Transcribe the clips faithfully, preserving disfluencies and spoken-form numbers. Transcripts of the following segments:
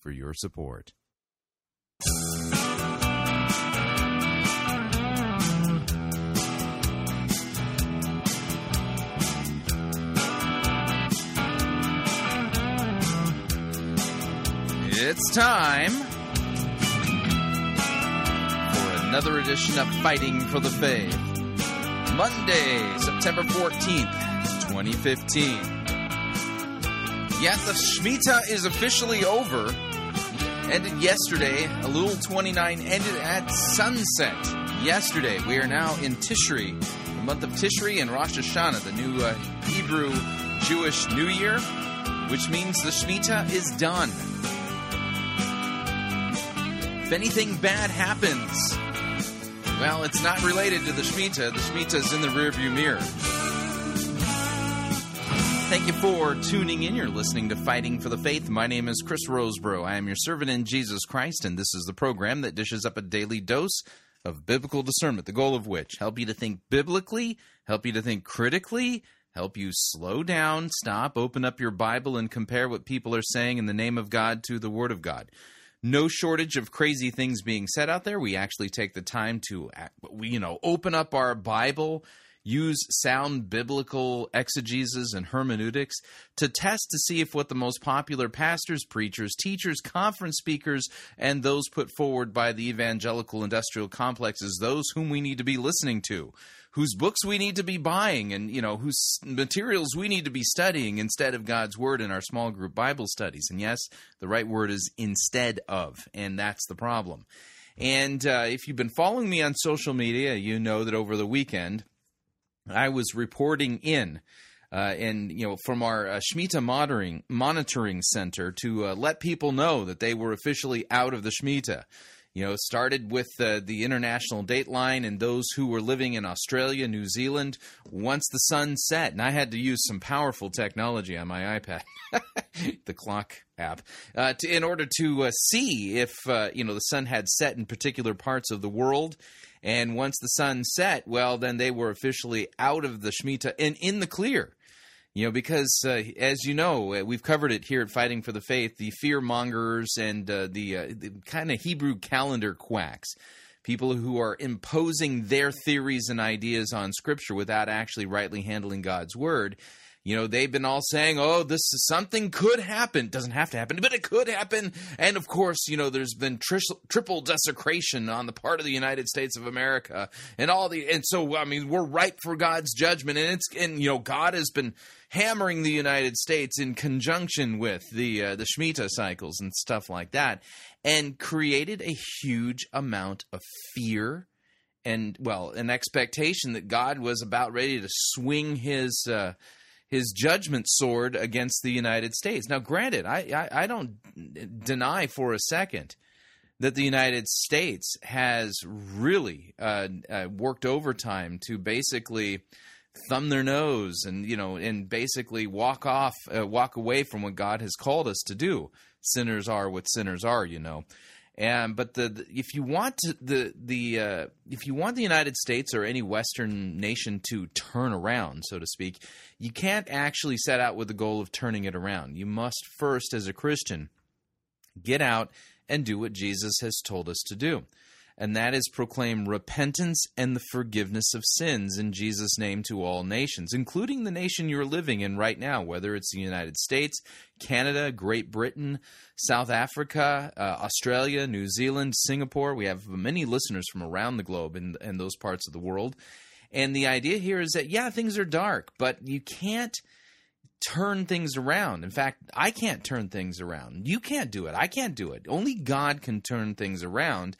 for your support. It's time for another edition of Fighting for the Faith. Monday, September fourteenth, twenty fifteen. Yet the Shemitah is officially over. Ended yesterday. Elul twenty-nine ended at sunset yesterday. We are now in Tishri, the month of Tishri, and Rosh Hashanah, the new uh, Hebrew Jewish New Year, which means the Shemitah is done. If anything bad happens, well, it's not related to the Shemitah. The Shemitah is in the rearview mirror. Thank you for tuning in. You're listening to Fighting for the Faith. My name is Chris Roseborough. I am your servant in Jesus Christ, and this is the program that dishes up a daily dose of biblical discernment, the goal of which, help you to think biblically, help you to think critically, help you slow down, stop, open up your Bible, and compare what people are saying in the name of God to the Word of God. No shortage of crazy things being said out there. We actually take the time to, you know, open up our Bible, use sound biblical exegesis and hermeneutics to test to see if what the most popular pastors, preachers, teachers, conference speakers, and those put forward by the evangelical industrial complex is those whom we need to be listening to, whose books we need to be buying, and, you know, whose materials we need to be studying instead of God's Word in our small group Bible studies. And yes, the right word is instead of, and that's the problem. And uh, if you've been following me on social media, you know that over the weekend I was reporting in, uh, and you know, from our uh, Shemitah monitoring monitoring center to uh, let people know that they were officially out of the Shemitah. You know, started with uh, the international dateline and those who were living in Australia, New Zealand, once the sun set. And I had to use some powerful technology on my iPad, the clock app, uh, to, in order to uh, see if, uh, you know, the sun had set in particular parts of the world. And once the sun set, well, then they were officially out of the Shemitah and in the clear. You know, because uh, as you know, we've covered it here at Fighting for the Faith, the fear mongers and uh, the, uh, the kind of Hebrew calendar quacks, people who are imposing their theories and ideas on Scripture without actually rightly handling God's Word. You know, they've been all saying, oh, this is something could happen. Doesn't have to happen, but it could happen. And, of course, you know, there's been tri- triple desecration on the part of the United States of America and all the – and so, I mean, we're ripe for God's judgment. And, it's and you know, God has been hammering the United States in conjunction with the, uh, the Shemitah cycles and stuff like that, and created a huge amount of fear and, well, an expectation that God was about ready to swing his uh, – his judgment sword against the United States. Now, granted, I, I, I don't deny for a second that the United States has really uh, uh, worked overtime to basically thumb their nose and, you know, and basically walk off, uh, walk away from what God has called us to do. Sinners are what sinners are, you know. And but the, the if you want to, the the uh, if you want the United States or any Western nation to turn around, so to speak, you can't actually set out with the goal of turning it around. You must first, as a Christian, get out and do what Jesus has told us to do, and that is proclaim repentance and the forgiveness of sins in Jesus' name to all nations, including the nation you're living in right now, whether it's the United States, Canada, Great Britain, South Africa, uh, Australia, New Zealand, Singapore. We have many listeners from around the globe and in, in those parts of the world. And the idea here is that, yeah, things are dark, but you can't turn things around. In fact, I can't turn things around. You can't do it. I can't do it. Only God can turn things around.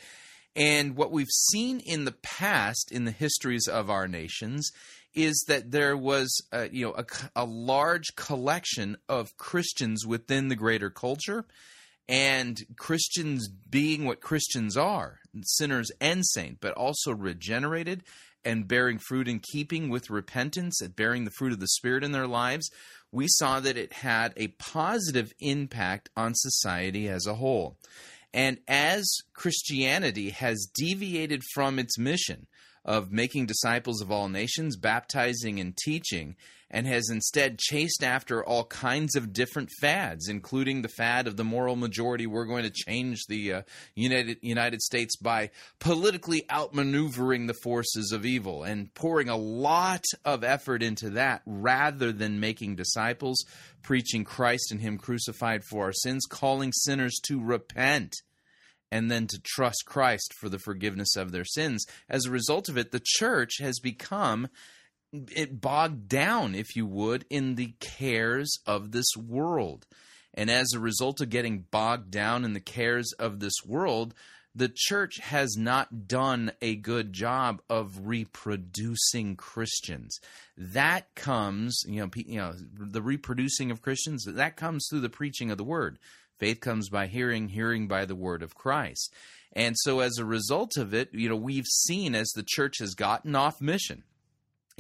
And what we've seen in the past in the histories of our nations is that there was a, you know, a, a large collection of Christians within the greater culture, and Christians being what Christians are, sinners and saints, but also regenerated and bearing fruit in keeping with repentance and bearing the fruit of the Spirit in their lives, we saw that it had a positive impact on society as a whole. And as Christianity has deviated from its mission of making disciples of all nations, baptizing and teaching, and has instead chased after all kinds of different fads, including the fad of the moral majority. We're going to change the uh, United, United States by politically outmaneuvering the forces of evil and pouring a lot of effort into that rather than making disciples, preaching Christ and Him crucified for our sins, calling sinners to repent and then to trust Christ for the forgiveness of their sins. As a result of it, the church has become it bogged down, if you would, in the cares of this world. And as a result of getting bogged down in the cares of this world, the church has not done a good job of reproducing Christians. That comes, you know, you know, the reproducing of Christians, that comes through the preaching of the Word. Faith comes by hearing, hearing by the word of Christ. And so as a result of it, you know, we've seen as the church has gotten off mission,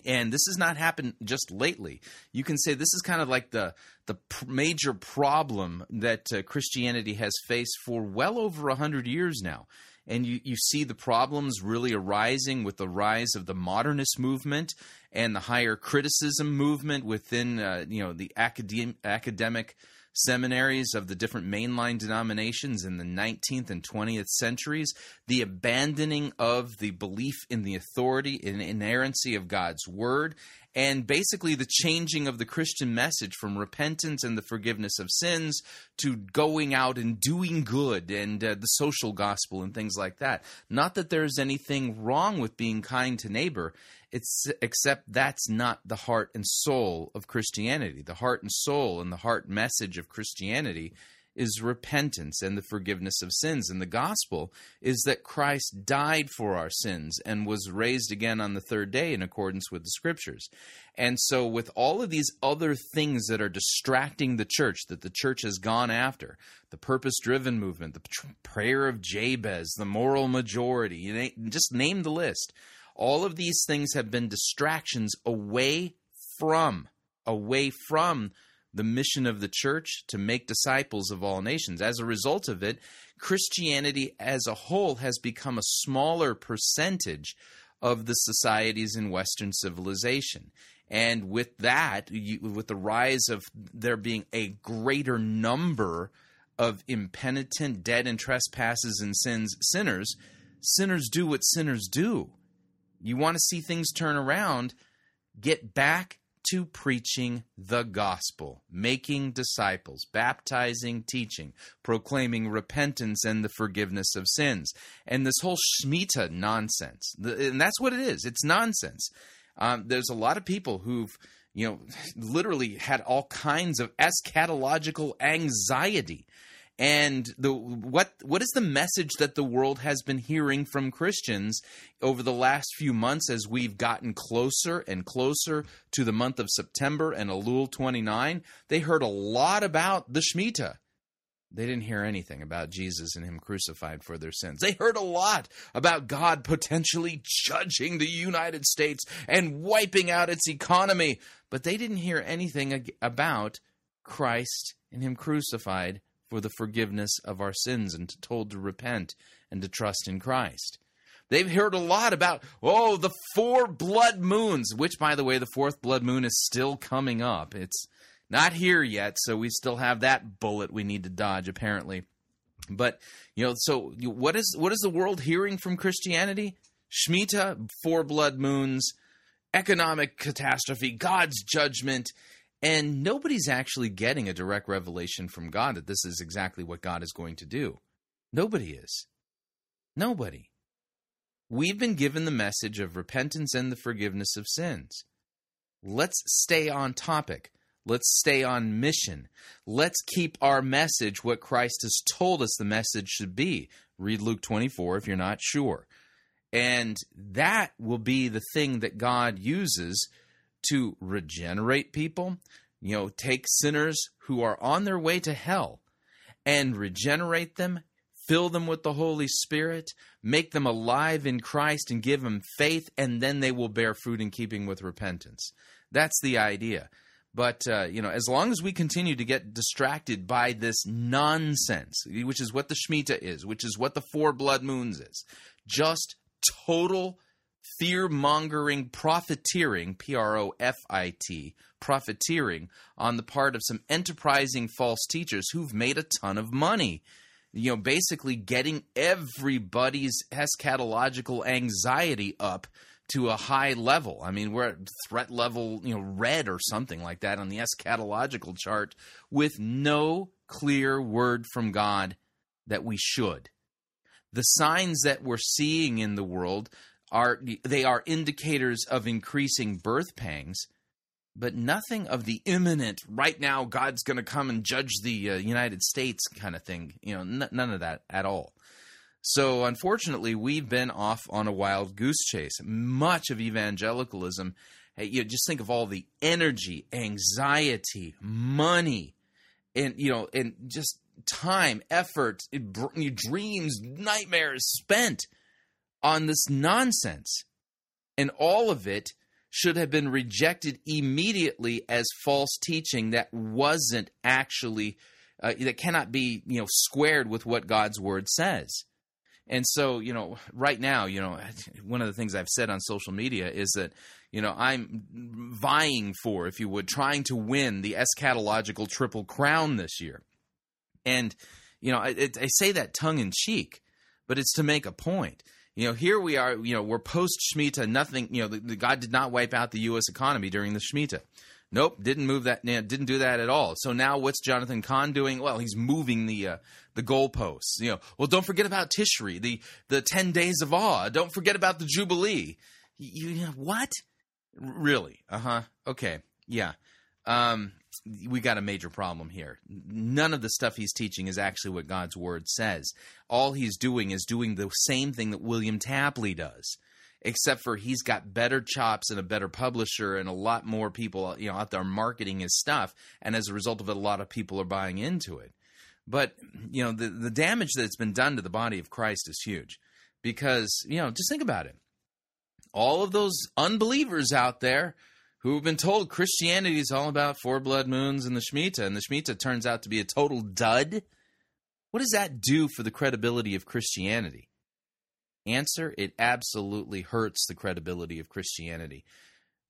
and this has not happened just lately. You can say this is kind of like the, the major problem that uh, Christianity has faced for well over one hundred years now. And you, you see the problems really arising with the rise of the modernist movement and the higher criticism movement within, uh, you know, the academ- academic seminaries of the different mainline denominations in the nineteenth and twentieth centuries, the abandoning of the belief in the authority and inerrancy of God's Word, and basically the changing of the Christian message from repentance and the forgiveness of sins to going out and doing good and uh, the social gospel and things like that. Not that there's anything wrong with being kind to neighbor, it's, except that's not the heart and soul of Christianity. The heart and soul and the heart message of Christianity is repentance and the forgiveness of sins. And the gospel is that Christ died for our sins and was raised again on the third day in accordance with the Scriptures. And so with all of these other things that are distracting the church, that the church has gone after, the purpose-driven movement, the prayer of Jabez, the moral majority, you know, just name the list. All of these things have been distractions away from, away from the mission of the church to make disciples of all nations. As a result of it, Christianity as a whole has become a smaller percentage of the societies in Western civilization. And with that, you, with the rise of there being a greater number of impenitent, dead in trespasses and sins, sinners, sinners do what sinners do. You want to see things turn around, get back to preaching the gospel, making disciples, baptizing, teaching, proclaiming repentance and the forgiveness of sins. And this whole Shemitah nonsense, and that's what it is. It's nonsense. Um, there's a lot of people who've, you know, literally had all kinds of eschatological anxiety. And the what what is the message that the world has been hearing from Christians over the last few months as we've gotten closer and closer to the month of September and Elul twenty-nine? They heard a lot about the Shemitah. They didn't hear anything about Jesus and Him crucified for their sins. They heard a lot about God potentially judging the United States and wiping out its economy, but they didn't hear anything about Christ and Him crucified for the forgiveness of our sins and told to repent and to trust in Christ. They've heard a lot about, oh, the four blood moons, which, by the way, the fourth blood moon is still coming up. It's not here yet, so we still have that bullet we need to dodge, apparently. But, you know, so what is what is the world hearing from Christianity? Shemitah, four blood moons, economic catastrophe, God's judgment. And nobody's actually getting a direct revelation from God that this is exactly what God is going to do. Nobody is. Nobody. We've been given the message of repentance and the forgiveness of sins. Let's stay on topic. Let's stay on mission. Let's keep our message what Christ has told us the message should be. Read Luke twenty-four if you're not sure. And that will be the thing that God uses to regenerate people, you know, take sinners who are on their way to hell and regenerate them, fill them with the Holy Spirit, make them alive in Christ and give them faith, and then they will bear fruit in keeping with repentance. That's the idea. But, uh, you know, as long as we continue to get distracted by this nonsense, which is what the Shemitah is, which is what the Four Blood Moons is, just total fear-mongering profiteering, P R O F I T, profiteering on the part of some enterprising false teachers who've made a ton of money, you know, basically getting everybody's eschatological anxiety up to a high level. I mean, we're at threat level, you know, red or something like that on the eschatological chart with no clear word from God that we should. The signs that we're seeing in the world are, they are indicators of increasing birth pangs, but nothing of the imminent, right now God's going to come and judge the uh, United States kind of thing. You know, n- none of that at all. So, unfortunately, we've been off on a wild goose chase. Much of evangelicalism, you know, just think of all the energy, anxiety, money, and, you know, and just time, effort, dreams, nightmares spent on this nonsense. And all of it should have been rejected immediately as false teaching that wasn't actually, uh, that cannot be, you know, squared with what God's word says. And so, you know, right now, you know, one of the things I've said on social media is that, you know, I'm vying for, if you would, trying to win the eschatological triple crown this year. And, you know, I, I say that tongue in cheek, but it's to make a point. You know, here we are, you know, we're post-Shemitah, nothing, you know, the, the, God did not wipe out the U S economy during the Shemitah. Nope, didn't move that, didn't do that at all. So now what's Jonathan Cahn doing? Well, he's moving the uh, the goalposts. You know, well, don't forget about Tishri, the the ten days of awe. Don't forget about the Jubilee. You, you know, what? Really? Uh huh. Okay. Yeah. Um, we got a major problem here. None of the stuff he's teaching is actually what God's word says. All he's doing is doing the same thing that William Tapley does, except for he's got better chops and a better publisher and a lot more people, you know, out there marketing his stuff. And as a result of it, a lot of people are buying into it. But, you know, the, the damage that's been done to the body of Christ is huge because, you know, just think about it. All of those unbelievers out there who have been told Christianity is all about four blood moons and the Shemitah, and the Shemitah turns out to be a total dud. What does that do for the credibility of Christianity? Answer, it absolutely hurts the credibility of Christianity.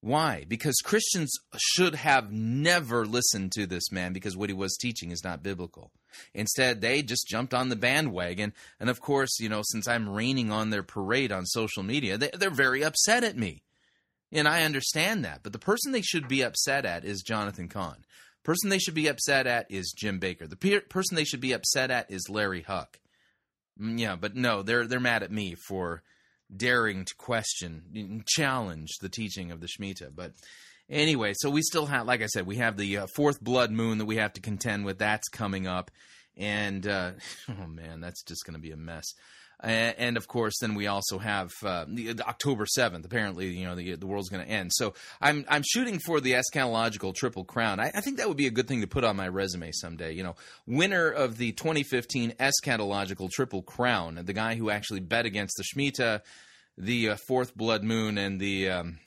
Why? Because Christians should have never listened to this man because what he was teaching is not biblical. Instead, they just jumped on the bandwagon. And of course, you know, since I'm raining on their parade on social media, they, they're very upset at me. And I understand that. But the person they should be upset at is Jonathan Cahn. The person they should be upset at is Jim Baker. The pe- person they should be upset at is Larry Huck. Yeah, but no, they're they're mad at me for daring to question, challenge the teaching of the Shemitah. But anyway, so we still have, like I said, we have the uh, fourth blood moon that we have to contend with. That's coming up. And, uh, oh man, that's just going to be a mess. And, and, of course, then we also have uh, the, the October seventh. Apparently, you know, the, the world's going to end. So I'm I'm shooting for the eschatological triple crown. I, I think that would be a good thing to put on my resume someday. You know, winner of the twenty fifteen eschatological triple crown, the guy who actually bet against the Shemitah, the uh, fourth blood moon, and the um,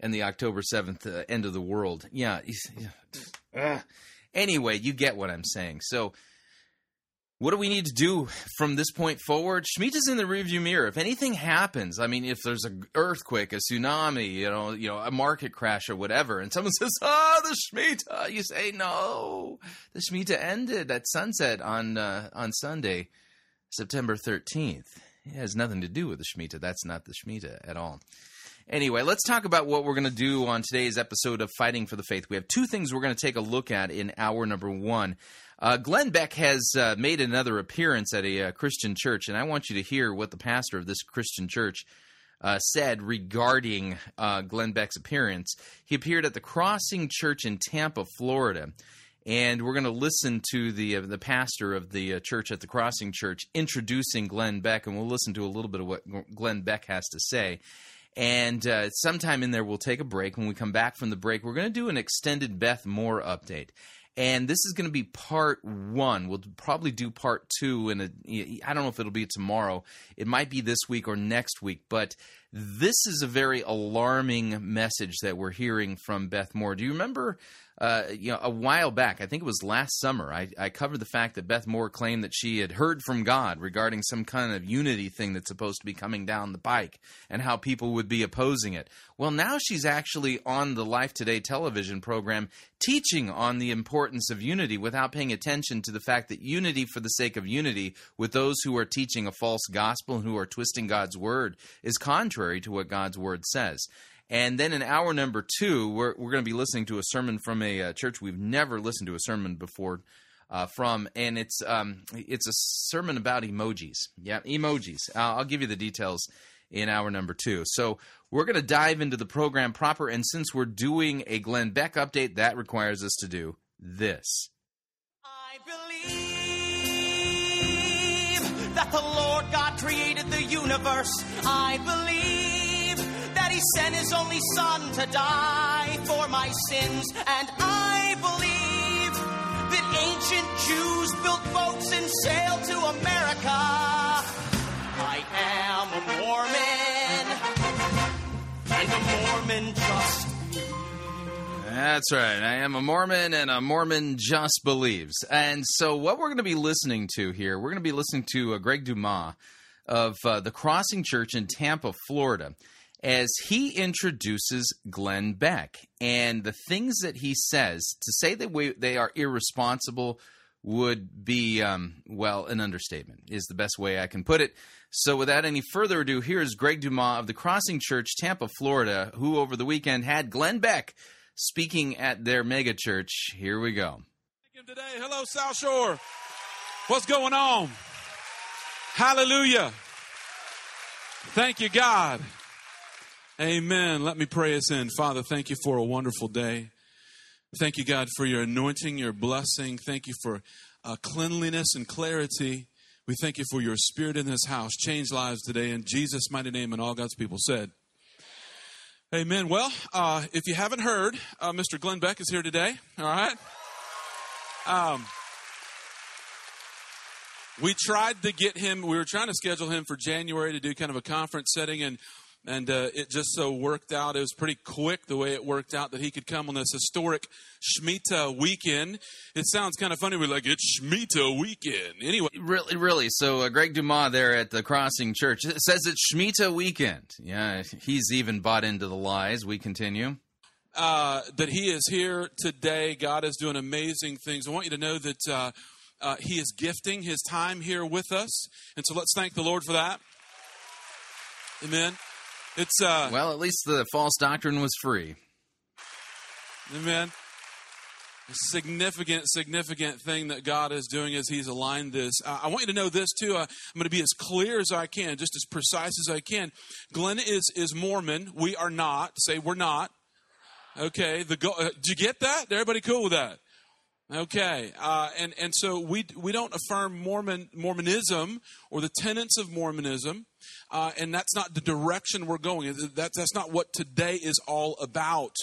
and the October seventh uh, end of the world. Yeah. uh, anyway, you get what I'm saying. So what do we need to do from this point forward? Shemitah's in the rearview mirror. If anything happens, I mean, if there's an earthquake, a tsunami, you know, you know, a market crash or whatever, and someone says, "Ah, oh, the Shemitah," you say, "No, the Shemitah ended at sunset on uh, on Sunday, September thirteenth. It has nothing to do with the Shemitah. That's not the Shemitah at all." Anyway, let's talk about what we're going to do on today's episode of Fighting for the Faith. We have two things we're going to take a look at in hour number one. Uh, Glenn Beck has uh, made another appearance at a uh, Christian church, and I want you to hear what the pastor of this Christian church uh, said regarding uh, Glenn Beck's appearance. He appeared at the Crossing Church in Tampa, Florida, and we're going to listen to the uh, the pastor of the uh, church at the Crossing Church introducing Glenn Beck, and we'll listen to a little bit of what Glenn Beck has to say. And uh, sometime in there, we'll take a break. When we come back from the break, we're going to do an extended Beth Moore update. And this is going to be part one. We'll probably do part two in a, I don't know if it'll be tomorrow. It might be this week or next week. But this is a very alarming message that we're hearing from Beth Moore. Do you remember, uh, you know, a while back, I think it was last summer, I, I covered the fact that Beth Moore claimed that she had heard from God regarding some kind of unity thing that's supposed to be coming down the pike and how people would be opposing it. Well, now she's actually on the Life Today television program teaching on the importance of unity without paying attention to the fact that unity for the sake of unity with those who are teaching a false gospel and who are twisting God's word is contrary to what God's Word says. And then in hour number two, we're, we're going to be listening to a sermon from a uh, church we've never listened to a sermon before uh, from, and it's um, it's a sermon about emojis. Yeah, emojis. Uh, I'll give you the details in hour number two. So we're going to dive into the program proper, and since we're doing a Glenn Beck update, that requires us to do this. I believe that the Lord God created the universe. I believe that he sent his only son to die for my sins. And I believe that ancient Jews built boats and sailed to America. I am a Mormon, and a Mormon just believes. That's right. I am a Mormon, and a Mormon just believes. And so what we're going to be listening to here, we're going to be listening to uh, Greg Dumas of uh, the Crossing Church in Tampa, Florida, as he introduces Glenn Beck and the things that he says. To say that we, they are irresponsible would be, um, well, an understatement is the best way I can put it. So without any further ado, here is Greg Dumas of the Crossing Church, Tampa, Florida, who over the weekend had Glenn Beck speaking at their megachurch. Here we go. Today, hello, South Shore. What's going on? Hallelujah. Thank you, God. Amen. Let me pray us in. Father, thank you for a wonderful day. Thank you, God, for your anointing, your blessing. Thank you for uh, cleanliness and clarity. We thank you for your spirit in this house. Change lives today in Jesus' mighty name, and all God's people said. Amen. Well, uh, if you haven't heard, uh, Mister Glenn Beck is here today. All right. Um, we tried to get him. We were trying to schedule him for January to do kind of a conference setting, and And uh, it just so worked out. It was pretty quick the way it worked out that he could come on this historic Shemitah weekend. It sounds kind of funny. We're like, it's Shemitah weekend. Anyway. Really, really. So uh, Greg Dumas there at the Crossing Church says it's Shemitah weekend. Yeah, he's even bought into the lies. We continue. Uh, that he is here today. God is doing amazing things. I want you to know that uh, uh, he is gifting his time here with us. And so let's thank the Lord for that. Amen. It's uh, well, at least the false doctrine was free. Amen. A significant, significant thing that God is doing as he's aligned this. Uh, I want you to know this, too. Uh, I'm going to be as clear as I can, just as precise as I can. Glenn is, is Mormon. We are not. Say, we're not. Okay. The go- uh, did you get that? Everybody cool with that? Okay, uh, and and so we we don't affirm Mormon Mormonism or the tenets of Mormonism, uh, and that's not the direction we're going. That's that's not what today is all about.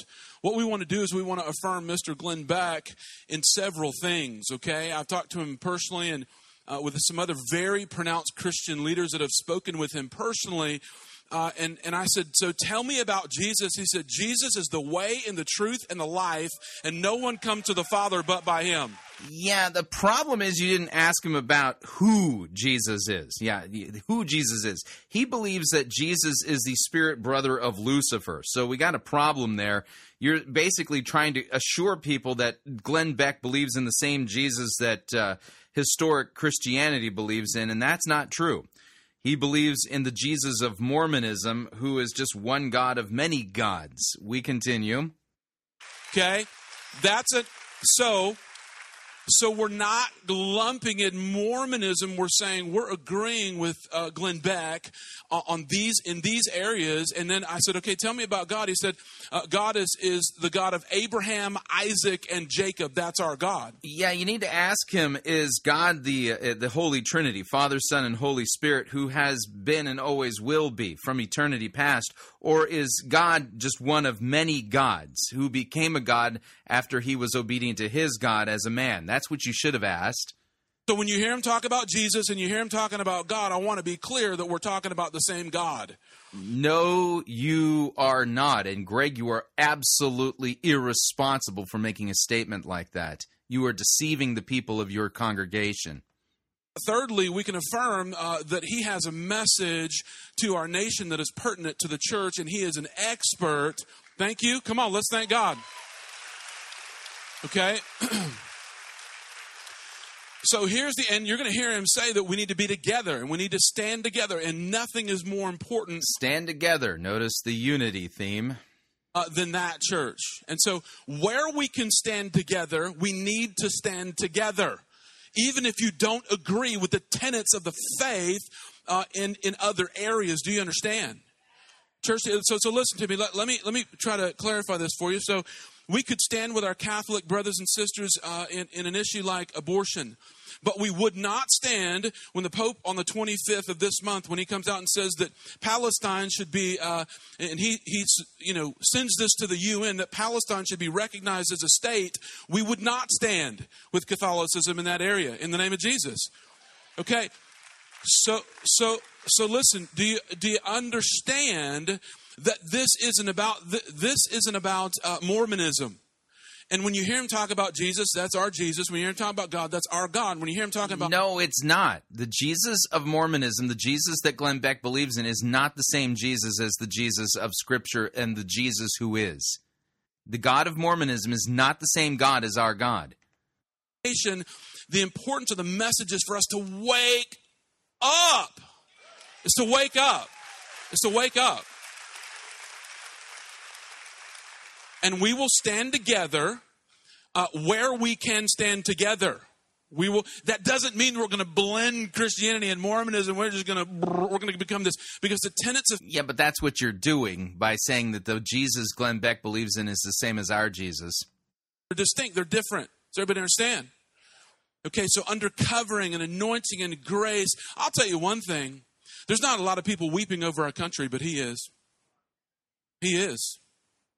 What we want to do is we want to affirm Mister Glenn Beck in several things. Okay, I've talked to him personally and uh, with some other very pronounced Christian leaders that have spoken with him personally. Uh, and, and I said, so tell me about Jesus. He said, Jesus is the way and the truth and the life, and no one comes to the Father but by him. Yeah, the problem is you didn't ask him about who Jesus is. Yeah, who Jesus is. He believes that Jesus is the spirit brother of Lucifer. So we got a problem there. You're basically trying to assure people that Glenn Beck believes in the same Jesus that uh, historic Christianity believes in, and that's not true. He believes in the Jesus of Mormonism, who is just one God of many gods. We continue. Okay, that's it. So, so we're not lumping in Mormonism. We're saying we're agreeing with uh, Glenn Beck on, on these in these areas. And then I said, okay, tell me about God. He said, uh, God is is the God of Abraham, Isaac, and Jacob. That's our God. Yeah, you need to ask him: is God the uh, the Holy Trinity, Father, Son, and Holy Spirit, who has been and always will be from eternity past, or is God just one of many gods who became a God after he was obedient to his God as a man? That's what you should have asked. So when you hear him talk about Jesus and you hear him talking about God, I want to be clear that we're talking about the same God. No, you are not. And Greg, you are absolutely irresponsible for making a statement like that. You are deceiving the people of your congregation. Thirdly, we can affirm uh, that he has a message to our nation that is pertinent to the church, and he is an expert. Thank you. Come on, let's thank God. Okay. So here's the end. You're going to hear him say that we need to be together and we need to stand together, and nothing is more important. Stand together. Notice the unity theme. Uh, than that, church. And so where we can stand together, we need to stand together. Even if you don't agree with the tenets of the faith uh, in, in other areas. Do you understand? Church, so, so listen to me. Let, let me. Let me try to clarify this for you. So we could stand with our Catholic brothers and sisters uh, in, in an issue like abortion, but we would not stand when the Pope on the twenty-fifth of this month, when he comes out and says that Palestine should be, uh, and he he's, you know, sends this to the U N, that Palestine should be recognized as a state. We would not stand with Catholicism in that area in the name of Jesus. Okay, so so so listen. Do you do you understand that this isn't about this isn't about uh, Mormonism? And when you hear him talk about Jesus, that's our Jesus. When you hear him talk about God, that's our God. When you hear him talking about... No, it's not. The Jesus of Mormonism, the Jesus that Glenn Beck believes in, is not the same Jesus as the Jesus of Scripture and the Jesus who is. The God of Mormonism is not the same God as our God. The importance of the message is for us to wake up. It's to wake up. It's to wake up. And we will stand together uh, where we can stand together. We will. That doesn't mean we're going to blend Christianity and Mormonism. We're just going to we're going to become this because the tenets of yeah. But that's what you're doing by saying that the Jesus Glenn Beck believes in is the same as our Jesus. They're distinct. They're different. Does everybody understand? Okay. So under covering and anointing and grace, I'll tell you one thing. There's not a lot of people weeping over our country, but he is. He is.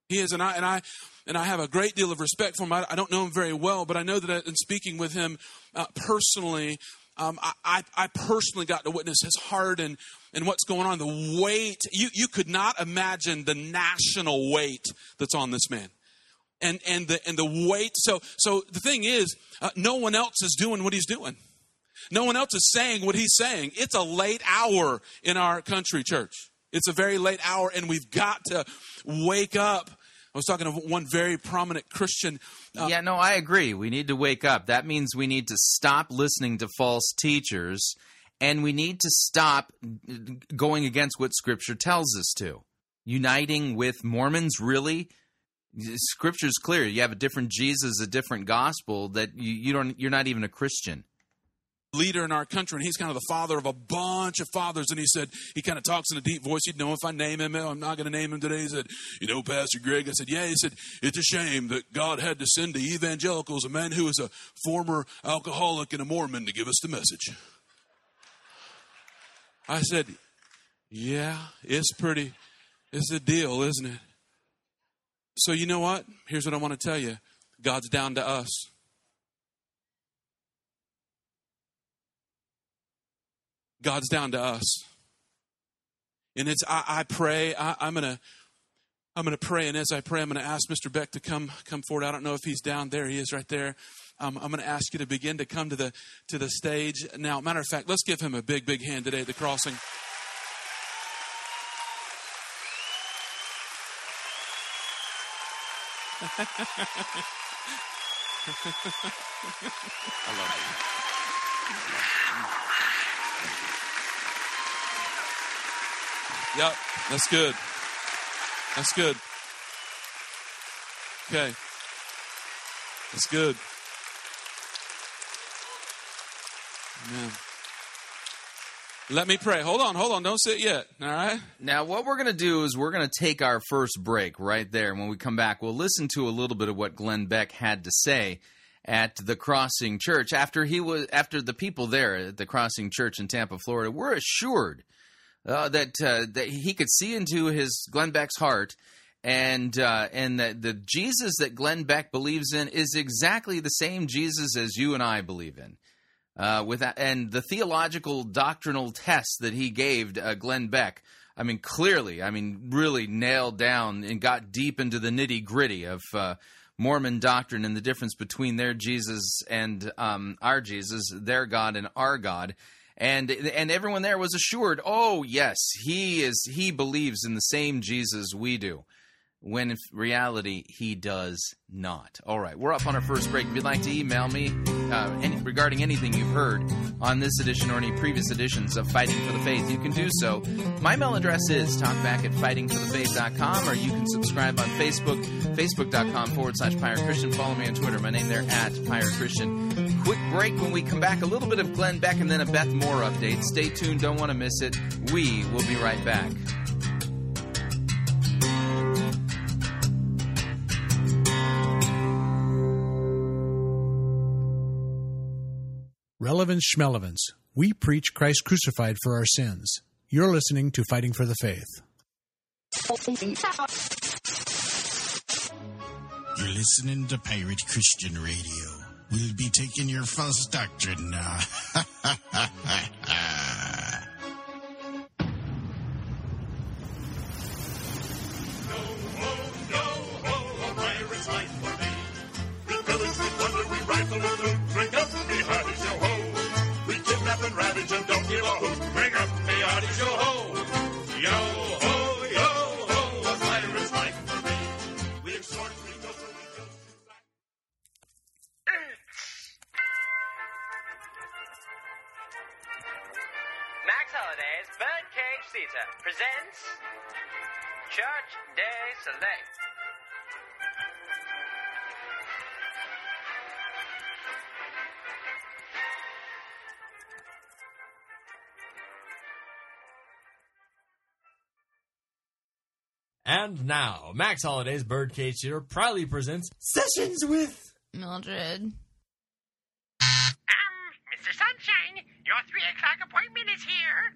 He is, and I and I and I have a great deal of respect for him. I, I don't know him very well, but I know that in speaking with him uh, personally, um, I, I, I personally got to witness his heart and and what's going on. The weight you you could not imagine the national weight that's on this man, and and the and the weight. So so the thing is, uh, no one else is doing what he's doing. No one else is saying what he's saying. It's a late hour in our country, church. It's a very late hour, and we've got to wake up. I was talking to one very prominent Christian. Uh, yeah, no, I agree. We need to wake up. That means we need to stop listening to false teachers, and we need to stop going against what Scripture tells us to. Uniting with Mormons, really? Scripture's clear. You have a different Jesus, a different gospel, that you, you don't, you're not even a Christian. Leader in our country, and he's kind of the father of a bunch of fathers, and he said, he kind of talks in a deep voice, he'd know if I name him, I'm not going to name him today. He said, you know, Pastor Greg, I said, yeah, he said, it's a shame that God had to send to evangelicals a man who is a former alcoholic and a Mormon to give us the message. I said, yeah, it's pretty, it's a deal, isn't it? So you know what? Here's what I want to tell you. God's down to us. God's down to us. And it's, I, I pray, I, I'm going to, I'm going to pray. And as I pray, I'm going to ask Mister Beck to come, come forward. I don't know if he's down there. He is right there. Um, I'm going to ask you to begin to come to the, to the stage. Now, matter of fact, let's give him a big, big hand today at the Crossing. I love you. Yep, that's good. That's good. Okay. That's good. Amen. Let me pray. Hold on, hold on. Don't sit yet. All right? Now, what we're going to do is we're going to take our first break right there. And when we come back, we'll listen to a little bit of what Glenn Beck had to say at the Crossing Church after he was after the people there at the Crossing Church in Tampa, Florida, were assured Uh, that uh, that he could see into his Glenn Beck's heart And uh, and the, the Jesus that Glenn Beck believes in is exactly the same Jesus as you and I believe in. Uh, without, and the theological doctrinal test that he gave uh, Glenn Beck, I mean, clearly, I mean, really nailed down and got deep into the nitty-gritty of uh, Mormon doctrine and the difference between their Jesus and um, our Jesus, their God and our God. And and everyone there was assured, oh, yes, he is he believes in the same Jesus we do. When in reality, he does not. All right, we're up on our first break. If you'd like to email me uh, any, regarding anything you've heard on this edition or any previous editions of Fighting for the Faith, you can do so. My email address is talkback at fighting for the faith dot com, or you can subscribe on Facebook, facebook.com forward slash Pirate Christian. Follow me on Twitter. My name there, at Pirate Christian. Quick break. When we come back, a little bit of Glenn Beck and then a Beth Moore update. Stay tuned. Don't want to miss it. We will be right back. Relevance Schmelevance. We preach Christ crucified for our sins. You're listening to Fighting for the Faith. You're listening to Pirate Christian Radio. We'll be taking your false doctrine now. And now, Max Holiday's Birdcage Theater proudly presents Sessions with Mildred. Um, Mister Sunshine, your three o'clock appointment is here.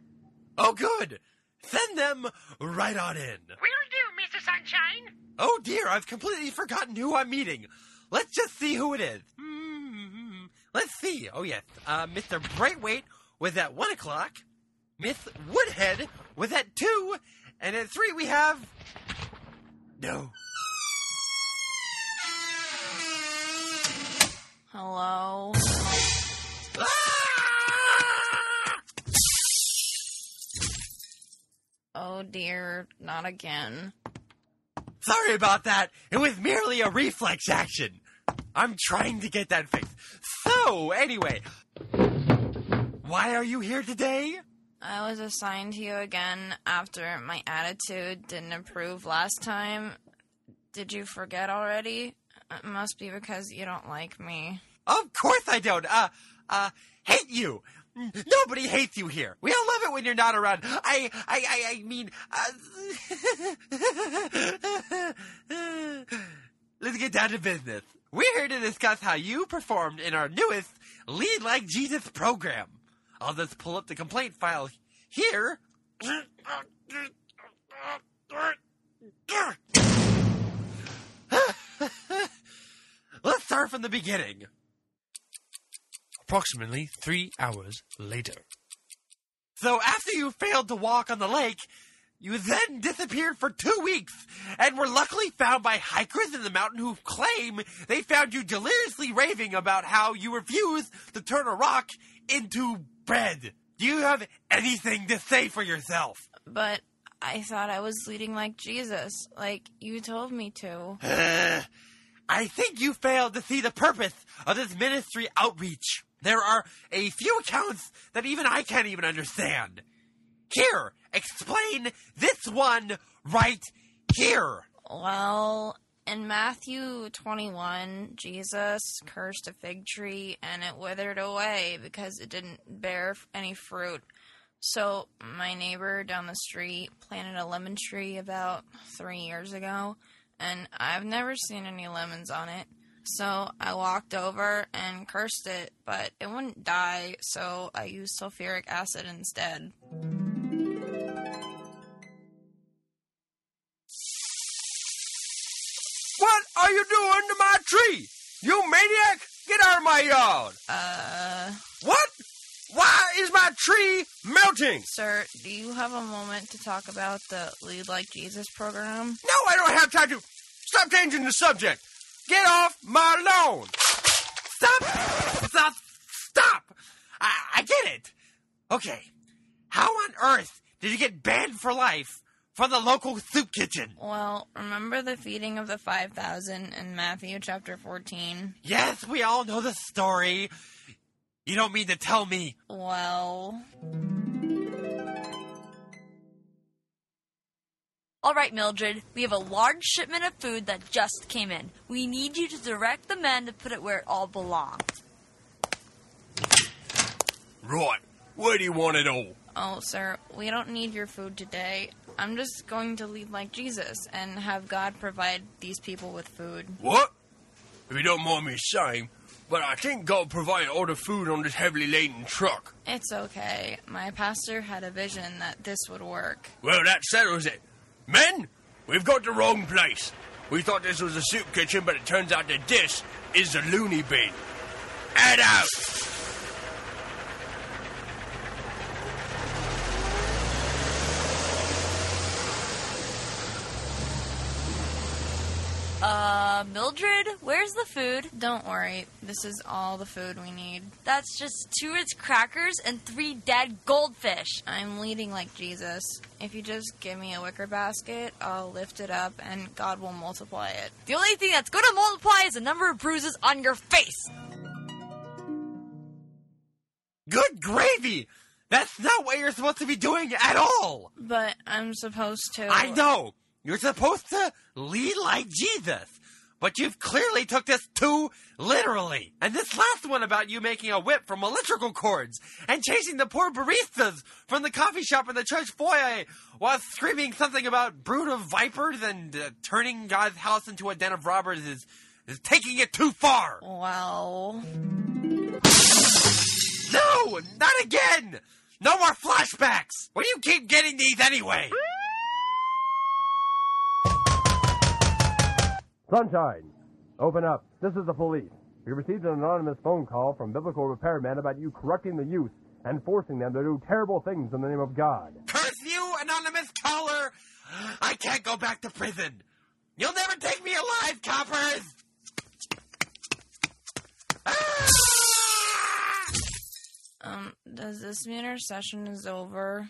Oh, good. Send them right on in. Will do, Mister Sunshine. Oh, dear, I've completely forgotten who I'm meeting. Let's just see who it is. Mm-hmm. Let's see. Oh, yes. Uh, Mister Brightweight was at one o'clock. Miss Woodhead was at two. And at three, we have... No. Hello? Ah! Oh, dear. Not again. Sorry about that. It was merely a reflex action. I'm trying to get that fixed. So, anyway. Why are you here today? I was assigned to you again after my attitude didn't improve last time. Did you forget already? It must be because you don't like me. Of course I don't. Uh, uh, hate you. Nobody hates you here. We all love it when you're not around. I, I, I, I mean, uh... Let's get down to business. We're here to discuss how you performed in our newest Lead Like Jesus program. I'll just pull up the complaint file here. Let's start from the beginning. Approximately three hours later. So after you failed to walk on the lake, you then disappeared for two weeks and were luckily found by hikers in the mountain who claim they found you deliriously raving about how you refused to turn a rock into bread. Do you have anything to say for yourself? But I thought I was leading like Jesus, like you told me to. Uh, I think you failed to see the purpose of this ministry outreach. There are a few accounts that even I can't even understand. Here, explain this one right here. Well, in Matthew twenty-one, Jesus cursed a fig tree and it withered away because it didn't bear any fruit. So my neighbor down the street planted a lemon tree about three years ago, and I've never seen any lemons on it. So I walked over and cursed it, but it wouldn't die, so I used sulfuric acid instead. under my tree. You maniac, get out of my yard. Uh. What? Why is my tree melting? Sir, do you have a moment to talk about the Lead Like Jesus program? No, I don't have time to. Stop changing the subject. Get off my lawn. Stop. Stop. Stop. I, I get it. Okay. How on earth did you get banned for life from the local soup kitchen? Well, remember the feeding of the five thousand in Matthew chapter fourteen? Yes, we all know the story. You don't mean to tell me. Well. All right, Mildred, we have a large shipment of food that just came in. We need you to direct the men to put it where it all belongs. Right. Where do you want it all? Oh, sir, we don't need your food today. I'm just going to lead like Jesus and have God provide these people with food. What? If you don't mind me saying, but I think God provided all the food on this heavily laden truck. It's okay. My pastor had a vision that this would work. Well, that settles it. Men, we've got the wrong place. We thought this was a soup kitchen, but it turns out that this is the loony bin. Head out! Uh, Mildred, where's the food? Don't worry, this is all the food we need. That's just two Ritz crackers and three dead goldfish. I'm leading like Jesus. If you just give me a wicker basket, I'll lift it up and God will multiply it. The only thing that's going to multiply is the number of bruises on your face. Good gravy! That's not what you're supposed to be doing at all! But I'm supposed to. I know! You're supposed to lead like Jesus, but you've clearly took this too literally. And this last one about you making a whip from electrical cords and chasing the poor baristas from the coffee shop in the church foyer while screaming something about brood of vipers and uh, turning God's house into a den of robbers is, is taking it too far. Well. No, not again. No more flashbacks. Where do you keep getting these anyway? Sunshine, open up. This is the police. We received an anonymous phone call from biblical repairmen about you corrupting the youth and forcing them to do terrible things in the name of God. Curse you, anonymous caller! I can't go back to prison. You'll never take me alive, coppers! Ah! Um, does this mean our session is over?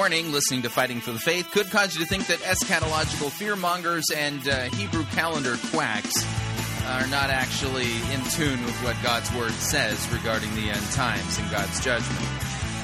morning listening to Fighting for the Faith could cause you to think that eschatological fearmongers and uh, Hebrew calendar quacks are not actually in tune with what God's Word says regarding the end times and God's judgment.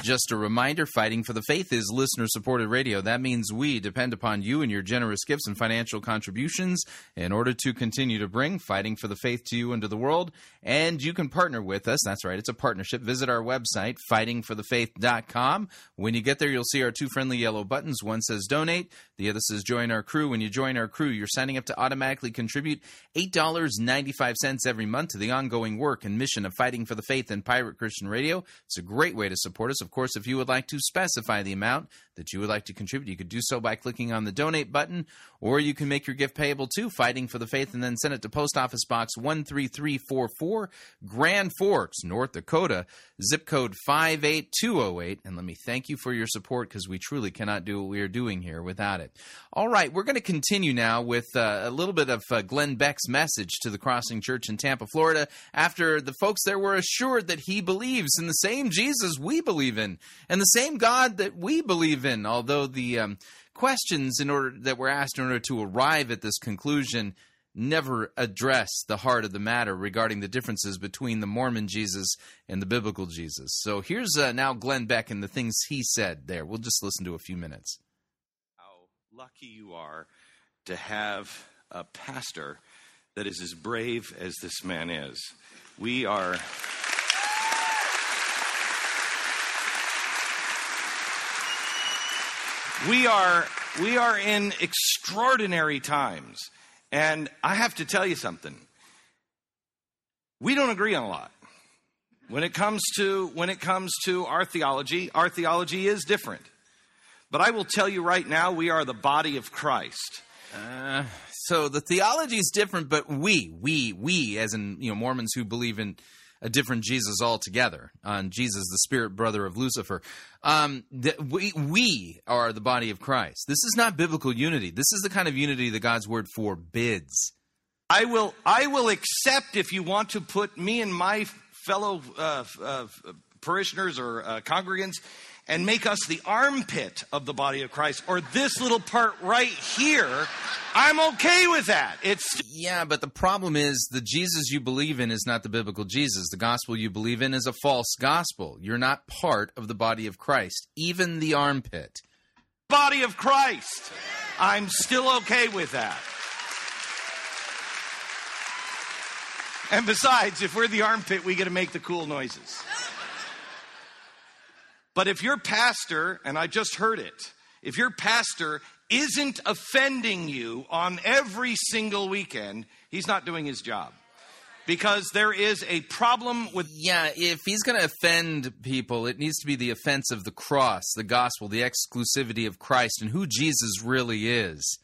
Just a reminder, Fighting for the Faith is listener-supported radio. That means we depend upon you and your generous gifts and financial contributions in order to continue to bring Fighting for the Faith to you and to the world. And you can partner with us. That's right, it's a partnership. Visit our website, fighting for the faith dot com. When you get there, you'll see our two friendly yellow buttons. One says donate, the other says join our crew. When you join our crew, you're signing up to automatically contribute eight dollars and ninety-five cents every month to the ongoing work and mission of Fighting for the Faith and Pirate Christian Radio. It's a great way to support us. Of Of course, if you would like to specify the amount that you would like to contribute, you could do so by clicking on the donate button, or you can make your gift payable to Fighting for the Faith and then send it to Post Office Box one three three four four, Grand Forks, North Dakota, zip code five eight two oh eight. And let me thank you for your support, because we truly cannot do what we are doing here without it. All right, we're going to continue now with uh, a little bit of uh, Glenn Beck's message to the Crossing Church in Tampa, Florida, after the folks there were assured that he believes in the same Jesus we believe in, and the same God that we believe in, although the um, questions in order that were asked in order to arrive at this conclusion never address the heart of the matter regarding the differences between the Mormon Jesus and the biblical Jesus. So here's uh, now Glenn Beck and the things he said there. We'll just listen to a few minutes. How lucky you are to have a pastor that is as brave as this man is. We are... We are we are in extraordinary times, and I have to tell you something. We don't agree on a lot when it comes to when it comes to our theology. Our theology is different, but I will tell you right now, we are the body of Christ. Uh, so the theology is different, but we we we as in you know Mormons who believe in a different Jesus altogether, on Jesus, the spirit brother of Lucifer. Um, that we, we are the body of Christ. This is not biblical unity. This is the kind of unity that God's word forbids. I will, I will accept if you want to put me and my fellow uh, uh, parishioners or uh, congregants and make us the armpit of the body of Christ, or this little part right here. I'm okay with that. It's Yeah, but the problem is the Jesus you believe in is not the biblical Jesus. The gospel you believe in is a false gospel. You're not part of the body of Christ, even the armpit. Body of Christ. I'm still okay with that. And besides, if we're the armpit, we get to make the cool noises. But if your pastor, and I just heard it, if your pastor isn't offending you on every single weekend, he's not doing his job. Because there is a problem with... Yeah, if he's going to offend people, it needs to be the offense of the cross, the gospel, the exclusivity of Christ, and who Jesus really is.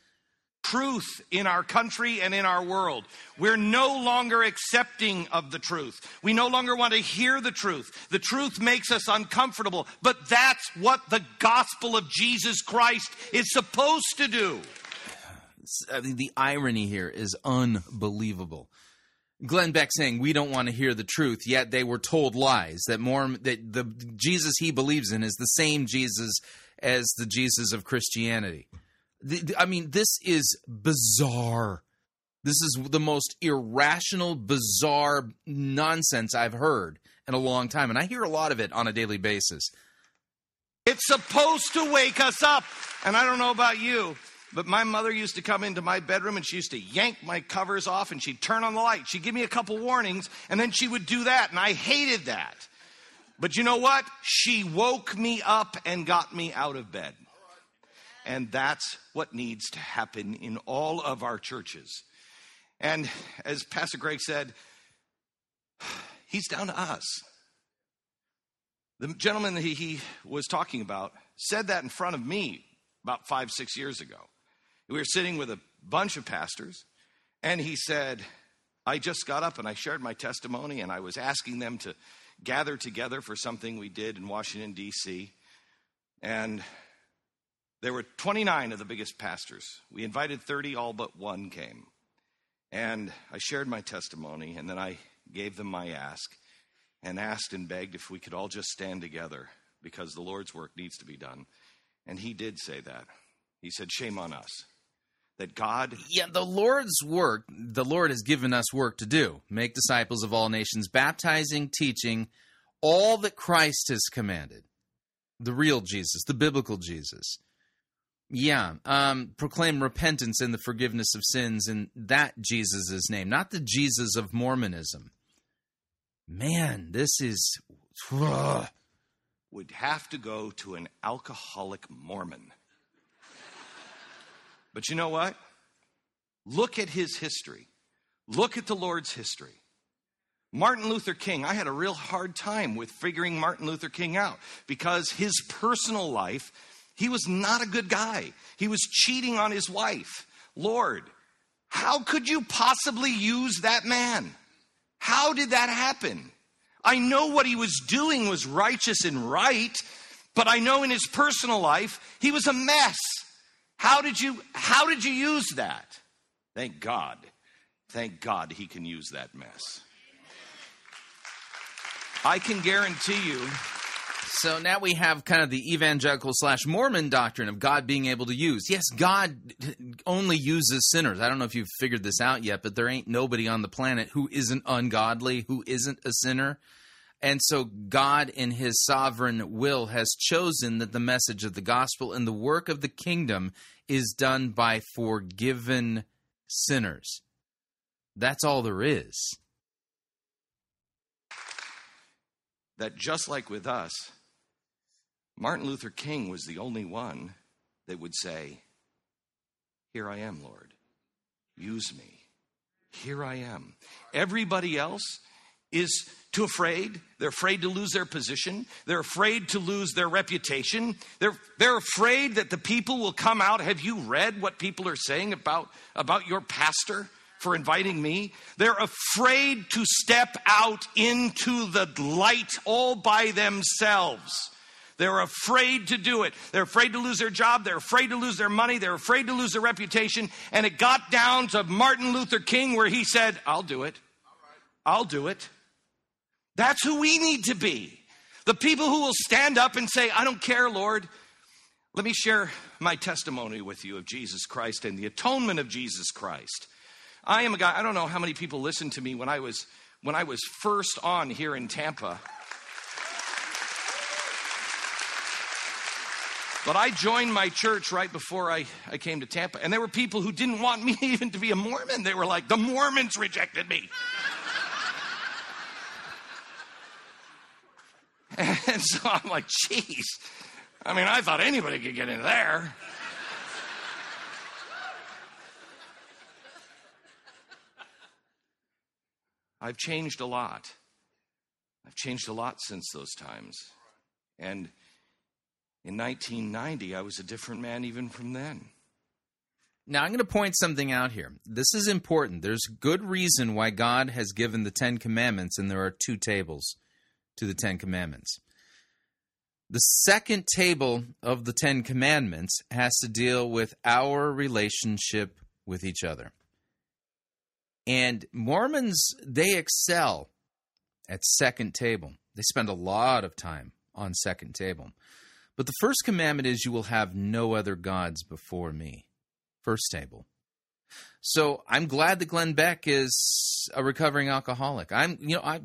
Truth in our country and in our world. We're no longer accepting of the truth. We no longer want to hear the truth. The truth makes us uncomfortable, but that's what the gospel of Jesus Christ is supposed to do. I mean, the irony here is unbelievable. Glenn Beck saying we don't want to hear the truth, yet they were told lies, that Mormon, that the Jesus he believes in is the same Jesus as the Jesus of Christianity. I mean, this is bizarre. This is the most irrational, bizarre nonsense I've heard in a long time, and I hear a lot of it on a daily basis. It's supposed to wake us up, and I don't know about you, but my mother used to come into my bedroom, and she used to yank my covers off, and she'd turn on the light. She'd give me a couple warnings, and then she would do that, and I hated that. But you know what? She woke me up and got me out of bed. And that's what needs to happen in all of our churches. And as Pastor Greg said, he's down to us. The gentleman that he, he was talking about said that in front of me about five, six years ago. We were sitting with a bunch of pastors, and he said, I just got up and I shared my testimony, and I was asking them to gather together for something we did in Washington, D C, and... there were twenty-nine of the biggest pastors. We invited thirty, all but one came. And I shared my testimony, and then I gave them my ask, and asked and begged if we could all just stand together because the Lord's work needs to be done. And he did say that. He said, shame on us. That God... Yeah, the Lord's work, the Lord has given us work to do. Make disciples of all nations, baptizing, teaching, all that Christ has commanded. The real Jesus, the biblical Jesus. Yeah, um, proclaim repentance and the forgiveness of sins in that Jesus' name, not the Jesus of Mormonism. Man, this is... Ugh. Would have to go to an alcoholic Mormon. But you know what? Look at his history. Look at the Lord's history. Martin Luther King, I had a real hard time with figuring Martin Luther King out because his personal life, he was not a good guy. He was cheating on his wife. Lord, how could you possibly use that man? How did that happen? I know what he was doing was righteous and right, but I know in his personal life, he was a mess. How did you, how did you use that? Thank God. Thank God he can use that mess. I can guarantee you. So now we have kind of the evangelical slash Mormon doctrine of God being able to use. Yes, God only uses sinners. I don't know if you've figured this out yet, but there ain't nobody on the planet who isn't ungodly, who isn't a sinner. And so God in his sovereign will has chosen that the message of the gospel and the work of the kingdom is done by forgiven sinners. That's all there is. That just like with us, Martin Luther King was the only one that would say, here I am, Lord, use me. Here I am. Everybody else is too afraid. They're afraid to lose their position. They're afraid to lose their reputation. They're, they're afraid that the people will come out. Have you read what people are saying about, about your pastor for inviting me? They're afraid to step out into the light all by themselves. They're afraid to do it. They're afraid to lose their job. They're afraid to lose their money. They're afraid to lose their reputation. And it got down to Martin Luther King where he said, I'll do it. I'll do it. That's who we need to be. The people who will stand up and say, I don't care, Lord. Let me share my testimony with you of Jesus Christ and the atonement of Jesus Christ. I am a guy, I don't know how many people listened to me when I was when I was first on here in Tampa. But I joined my church right before I, I came to Tampa. And there were people who didn't want me even to be a Mormon. They were like, the Mormons rejected me. And so I'm like, geez, I mean, I thought anybody could get in there. I've changed a lot. I've changed a lot since those times. And in nineteen ninety, I was a different man even from then. Now, I'm going to point something out here. This is important. There's good reason why God has given the Ten Commandments, and there are two tables to the Ten Commandments. The second table of the Ten Commandments has to deal with our relationship with each other. And Mormons, they excel at second table. They spend a lot of time on second table. But the first commandment is you will have no other gods before me. First table. So I'm glad that Glenn Beck is a recovering alcoholic. I'm, you know, I...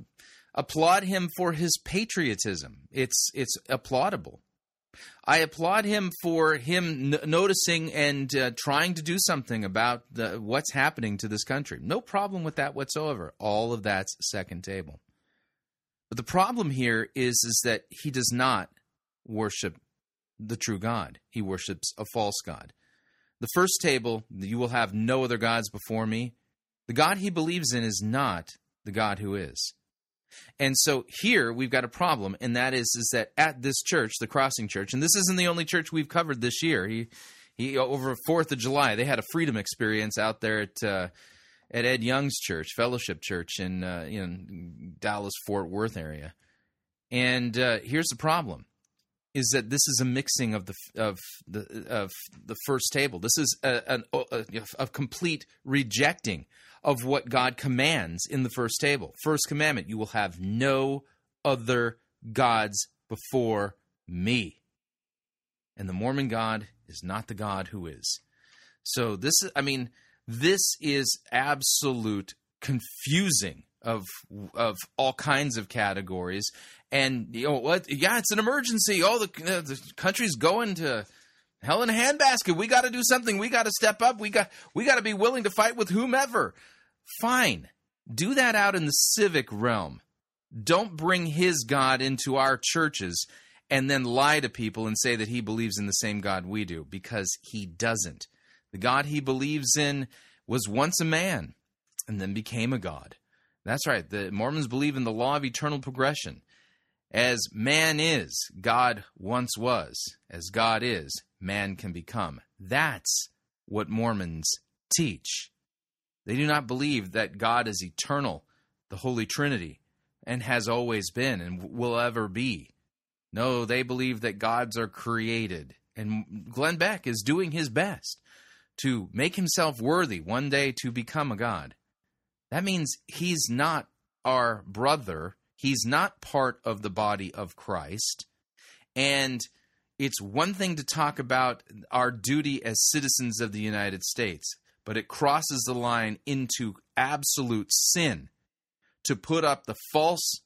applaud him for his patriotism. It's it's applaudable. I applaud him for him n- noticing and uh, trying to do something about the, what's happening to this country. No problem with that whatsoever. All of that's second table. But the problem here is, is that he does not worship the true God. He worships a false God. The first table, you will have no other gods before me. The God he believes in is not the God who is. And so here we've got a problem, and that is, is that at this church, the Crossing Church, and this isn't the only church we've covered this year. He, he over fourth of July, they had a freedom experience out there at uh, at Ed Young's church, Fellowship Church in uh, in Dallas, Fort Worth area. And uh, here's the problem: is that this is a mixing of the of the of the first table. This is a a, a complete rejecting of what God commands in the first table. First commandment, you will have no other gods before me. and the Mormon God is not the God who is. So this is, I mean, this is absolute confusing of of all kinds of categories. And, you know, what? Yeah, it's an emergency. Oh, the, the country's going to hell in a handbasket. We got to do something. We got to step up. We got we got to be willing to fight with whomever. Fine. Do that out in the civic realm. Don't bring his God into our churches and then lie to people and say that he believes in the same God we do, because he doesn't. The God he believes in was once a man and then became a God. That's right. The Mormons believe in the law of eternal progression. As man is, God once was. As God is, man can become. That's what Mormons teach. They do not believe that God is eternal, the Holy Trinity, and has always been and will ever be. No, they believe that gods are created. And Glenn Beck is doing his best to make himself worthy one day to become a god. That means he's not our brother. He's not part of the body of Christ. And it's one thing to talk about our duty as citizens of the United States, but it crosses the line into absolute sin to put up the false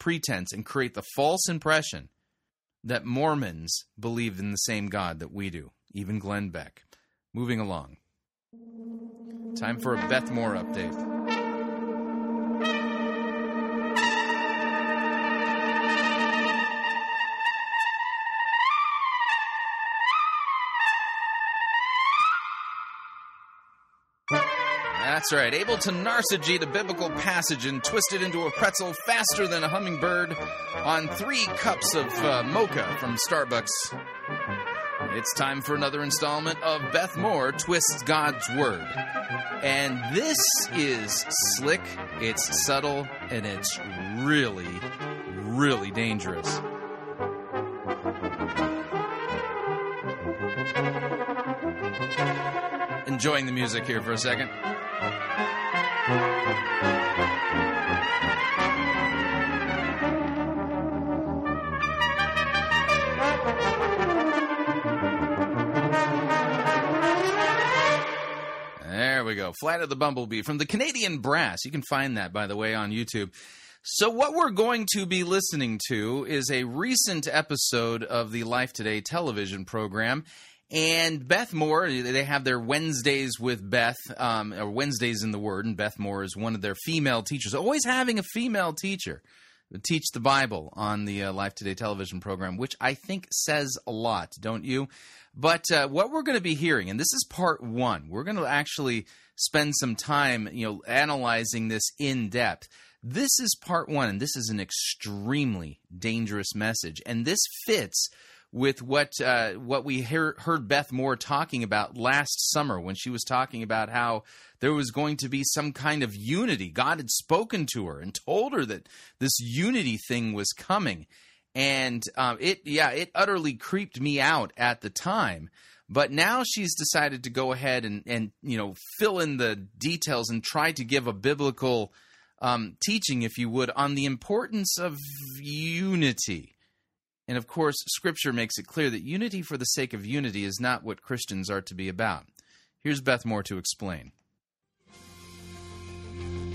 pretense and create the false impression that Mormons believe in the same God that we do, even Glenn Beck. Moving along. Time for a Beth Moore update. That's right. Able to narcissate a biblical passage and twist it into a pretzel faster than a hummingbird on three cups of uh, mocha from Starbucks. It's time for another installment of Beth Moore Twists God's Word. And this is slick, it's subtle, and it's really, really dangerous. Enjoying the music here for a second. There we go. Flight of the Bumblebee from the Canadian Brass. You can find that, by the way, on YouTube. So what we're going to be listening to is a recent episode of the Life Today television program. And Beth Moore, they have their Wednesdays with Beth, um, or Wednesdays in the Word, and Beth Moore is one of their female teachers. Always having a female teacher teach the Bible on the uh, Life Today television program, which I think says a lot, don't you? But uh, what we're going to be hearing, and this is part one, we're going to actually spend some time, you know, analyzing this in depth. This is part one, and this is an extremely dangerous message, and this fits with what uh, what we hear, heard Beth Moore talking about last summer when she was talking about how there was going to be some kind of unity. God had spoken to her and told her that this unity thing was coming. And uh, it, yeah, it utterly creeped me out at the time. But now she's decided to go ahead and, and you know, fill in the details and try to give a biblical um, teaching, if you would, on the importance of unity. And, of course, Scripture makes it clear that unity for the sake of unity is not what Christians are to be about. Here's Beth Moore to explain.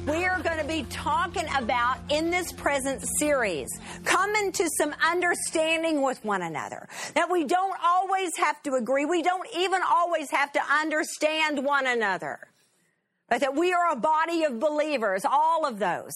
We are going to be talking about, in this present series, coming to some understanding with one another, that we don't always have to agree. We don't even always have to understand one another, but that we are a body of believers, all of those.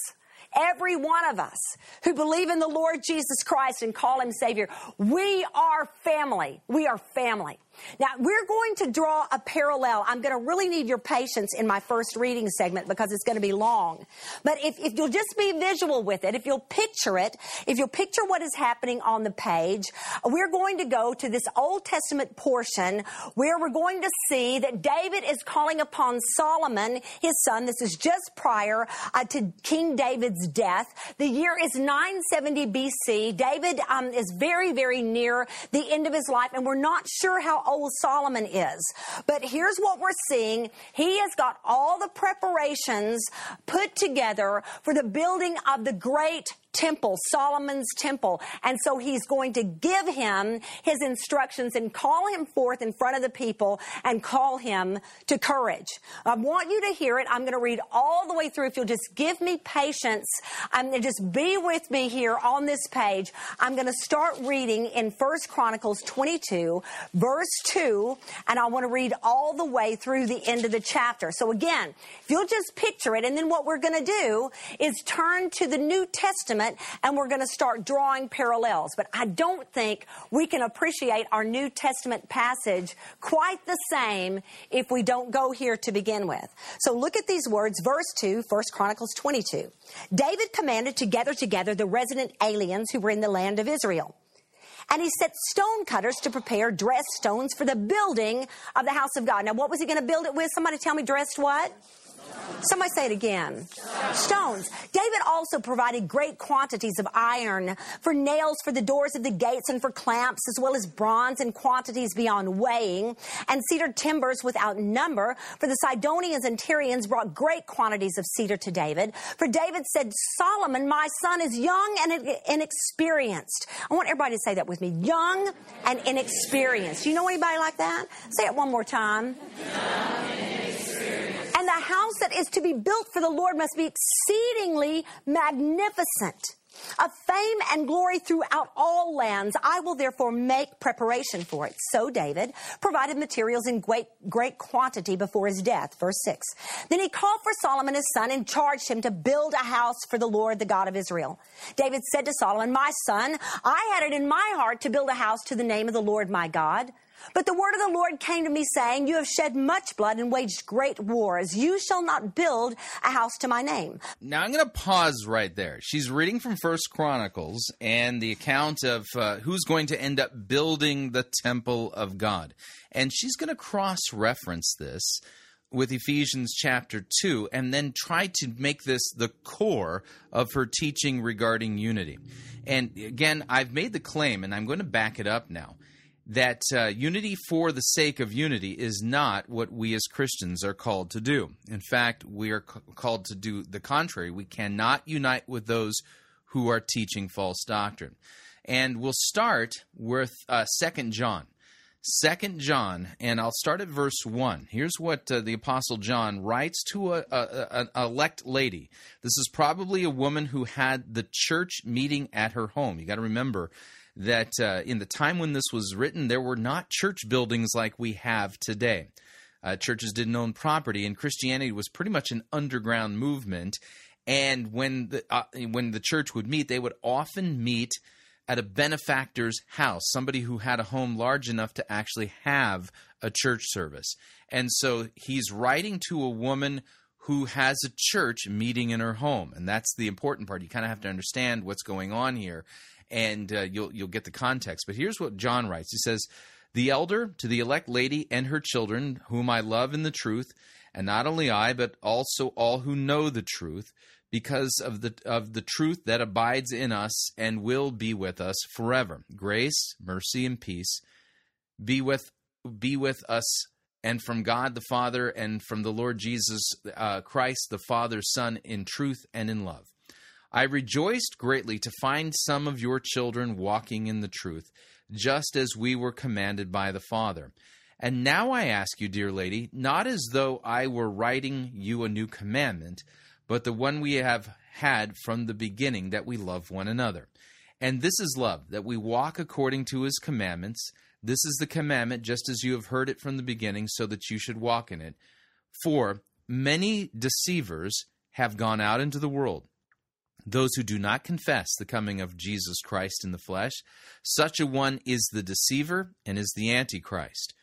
Every one of us who believe in the Lord Jesus Christ and call him Savior, we are family. We are family. Now, we're going to draw a parallel. I'm going to really need your patience in my first reading segment because it's going to be long. But if, if you'll just be visual with it, if you'll picture it, if you'll picture what is happening on the page, we're going to go to this Old Testament portion where we're going to see that David is calling upon Solomon, his son. This is just prior uh, to King David's death. The year is nine seventy B C. David um, is very, very near the end of his life, and we're not sure how old Solomon is. But here's what we're seeing. He has got all the preparations put together for the building of the great temple, Solomon's temple. And so he's going to give him his instructions and call him forth in front of the people and call him to courage. I want you to hear it. I'm going to read all the way through. If you'll just give me patience and um, just be with me here on this page, I'm going to start reading in First Chronicles twenty-two, verse two, and I want to read all the way through the end of the chapter. So again, if you'll just picture it, and then what we're going to do is turn to the New Testament, and we're going to start drawing parallels. But I don't think we can appreciate our New Testament passage quite the same if we don't go here to begin with. So look at these words, verse two, First Chronicles twenty-two. David commanded to gather together the resident aliens who were in the land of Israel. And he set stone cutters to prepare dressed stones for the building of the house of God. Now, what was he going to build it with? Somebody tell me, dressed what? Somebody say it again. Stones. Stones. David also provided great quantities of iron for nails for the doors of the gates and for clamps, as well as bronze in quantities beyond weighing, and cedar timbers without number. For the Sidonians and Tyrians brought great quantities of cedar to David. For David said, Solomon, my son, is young and inexperienced. I want everybody to say that with me. Young and inexperienced. Do you know anybody like that? Say it one more time. And the house that is to be built for the Lord must be exceedingly magnificent, of fame and glory throughout all lands. I will therefore make preparation for it. So David provided materials in great, great quantity before his death. Verse six. Then he called for Solomon his son and charged him to build a house for the Lord, the God of Israel. David said to Solomon, my son, I had it in my heart to build a house to the name of the Lord my God. But the word of the Lord came to me, saying, you have shed much blood and waged great wars. You shall not build a house to my name. Now, I'm going to pause right there. She's reading from First Chronicles and the account of uh, who's going to end up building the temple of God. And she's going to cross-reference this with Ephesians chapter two and then try to make this the core of her teaching regarding unity. And again, I've made the claim, and I'm going to back it up now, that uh, unity for the sake of unity is not what we as Christians are called to do. In fact, we are c- called to do the contrary. We cannot unite with those who are teaching false doctrine. And we'll start with uh, Second John. Second John, and I'll start at verse one. Here's what uh, the Apostle John writes to an elect lady. This is probably a woman who had the church meeting at her home. You got to remember that uh, in the time when this was written, there were not church buildings like we have today. Uh, churches didn't own property, and Christianity was pretty much an underground movement. And when the, uh, when the church would meet, they would often meet at a benefactor's house, somebody who had a home large enough to actually have a church service. And so he's writing to a woman who has a church meeting in her home, and that's the important part. You kind of have to understand what's going on here, and uh, you'll you'll get the context. But here's what John writes. He says, the elder to the elect lady and her children, whom I love in the truth, and not only I, but also all who know the truth, because of the of the truth that abides in us and will be with us forever. Grace, mercy, and peace be with be with us, and from God the Father, and from the Lord Jesus uh, Christ, the Father's Son, in truth and in love. I rejoiced greatly to find some of your children walking in the truth, just as we were commanded by the Father. And now I ask you, dear lady, not as though I were writing you a new commandment, but the one we have had from the beginning, that we love one another. And this is love, that we walk according to his commandments. This is the commandment, just as you have heard it from the beginning, so that you should walk in it. For many deceivers have gone out into the world, those who do not confess the coming of Jesus Christ in the flesh. Such a one is the deceiver and is the Antichrist.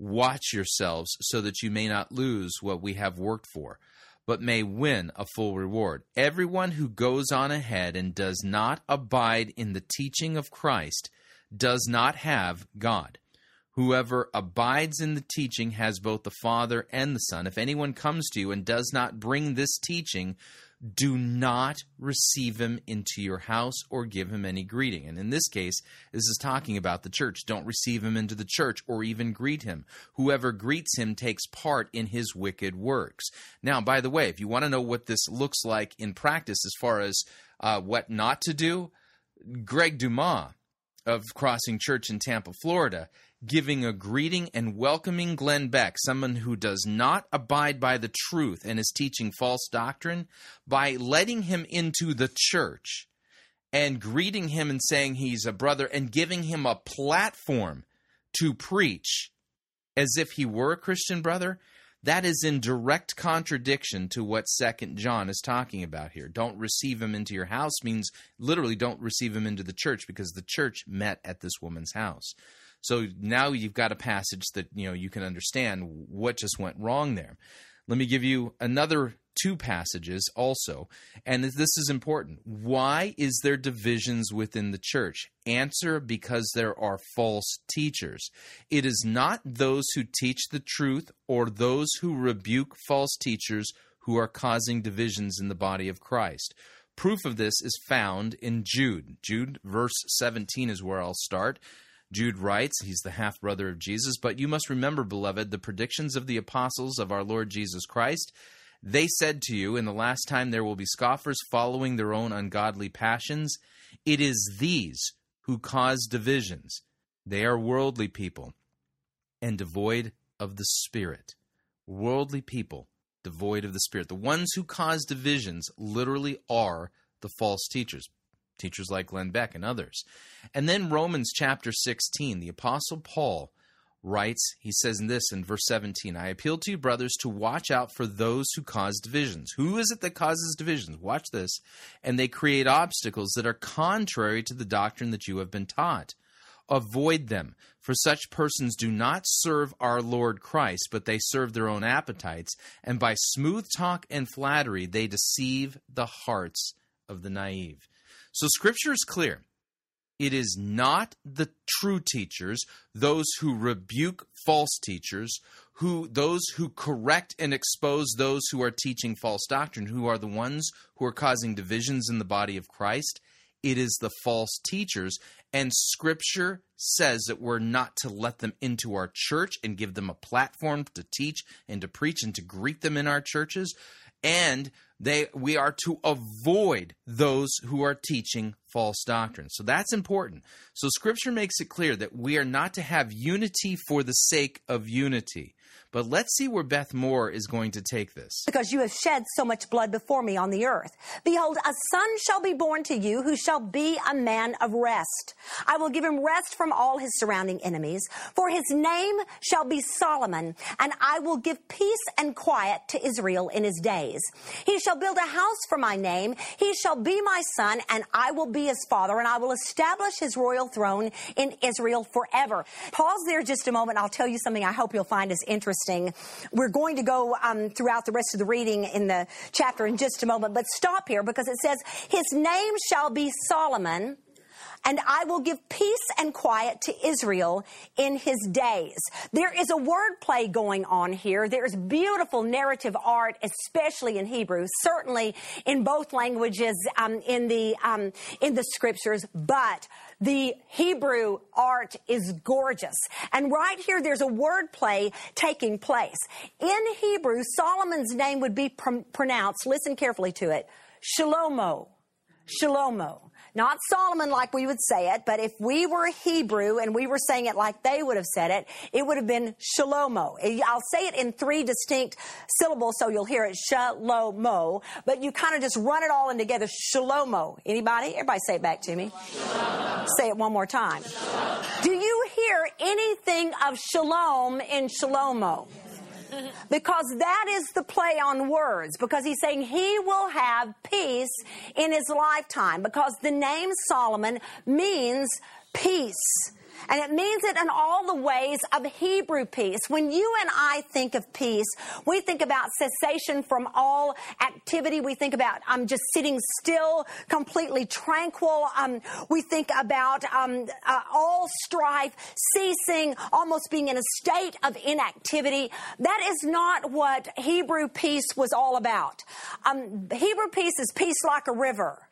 Watch yourselves so that you may not lose what we have worked for, but may win a full reward. Everyone who goes on ahead and does not abide in the teaching of Christ does not have God. Whoever abides in the teaching has both the Father and the Son. If anyone comes to you and does not bring this teaching, do not receive him into your house or give him any greeting. And in this case, this is talking about the church. Don't receive him into the church or even greet him. Whoever greets him takes part in his wicked works. Now, by the way, if you want to know what this looks like in practice as far as uh, what not to do. Greg Dumas of Crossing Church in Tampa, Florida, giving a greeting and welcoming Glenn Beck, someone who does not abide by the truth and is teaching false doctrine, by letting him into the church and greeting him and saying he's a brother and giving him a platform to preach as if he were a Christian brother. That is in direct contradiction to what Second John is talking about here. Don't receive him into your house means literally don't receive him into the church, because the church met at this woman's house. So now you've got a passage that, you know, you can understand what just went wrong there. Let me give you another two passages also, and this is important. Why is there divisions within the church? Answer, because there are false teachers. It is not those who teach the truth or those who rebuke false teachers who are causing divisions in the body of Christ. Proof of this is found in Jude. Jude, verse seventeen is where I'll start. Jude writes, he's the half-brother of Jesus, "But you must remember, beloved, the predictions of the apostles of our Lord Jesus Christ. They said to you, in the last time there will be scoffers following their own ungodly passions. It is these who cause divisions. They are worldly people and devoid of the Spirit." Worldly people, devoid of the Spirit. The ones who cause divisions literally are the false teachers, teachers like Glenn Beck and others. And then Romans chapter sixteen, the Apostle Paul writes, he says in this in verse seventeen, "I appeal to you, brothers, to watch out for those who cause divisions." Who is it that causes divisions? Watch this. "And they create obstacles that are contrary to the doctrine that you have been taught. Avoid them, for such persons do not serve our Lord Christ, but they serve their own appetites, and by smooth talk and flattery they deceive the hearts of the naive." So Scripture is clear. It is not the true teachers, those who rebuke false teachers, who those who correct and expose those who are teaching false doctrine, who are the ones who are causing divisions in the body of Christ. It is the false teachers, and Scripture says that we're not to let them into our church and give them a platform to teach and to preach and to greet them in our churches, and They, we are to avoid those who are teaching false doctrine. So that's important. So Scripture makes it clear that we are not to have unity for the sake of unity. But let's see where Beth Moore is going to take this. "Because you have shed so much blood before me on the earth. Behold, a son shall be born to you who shall be a man of rest. I will give him rest from all his surrounding enemies, for his name shall be Solomon, and I will give peace and quiet to Israel in his days. He shall build a house for my name. He shall be my son, and I will be his father, and I will establish his royal throne in Israel forever." Pause there just a moment. I'll tell you something I hope you'll find is interesting. We're going to go um, throughout the rest of the reading in the chapter in just a moment, but stop here because it says, "His name shall be Solomon, and I will give peace and quiet to Israel in his days." There is a word play going on here. There is beautiful narrative art, especially in Hebrew, certainly in both languages um, in the um, in the Scriptures, but the Hebrew art is gorgeous. And right here, there's a word play taking place. In Hebrew, Solomon's name would be pr- pronounced, listen carefully to it, Shlomo, Shlomo. Not Solomon like we would say it, but if we were Hebrew and we were saying it like they would have said it, it would have been Shlomo. I'll say it in three distinct syllables so you'll hear it, Shlomo, but you kind of just run it all in together, Shlomo. Anybody? Everybody say it back to me. Shlomo. Say it one more time. Shlomo. Do you hear anything of shalom in Shlomo? Because that is the play on words, because he's saying he will have peace in his lifetime, because the name Solomon means peace. And it means it in all the ways of Hebrew peace. When you and I think of peace, we think about cessation from all activity. We think about um, just sitting still, completely tranquil. Um, we think about um, uh, all strife ceasing, almost being in a state of inactivity. That is not what Hebrew peace was all about. Um, Hebrew peace is peace like a river.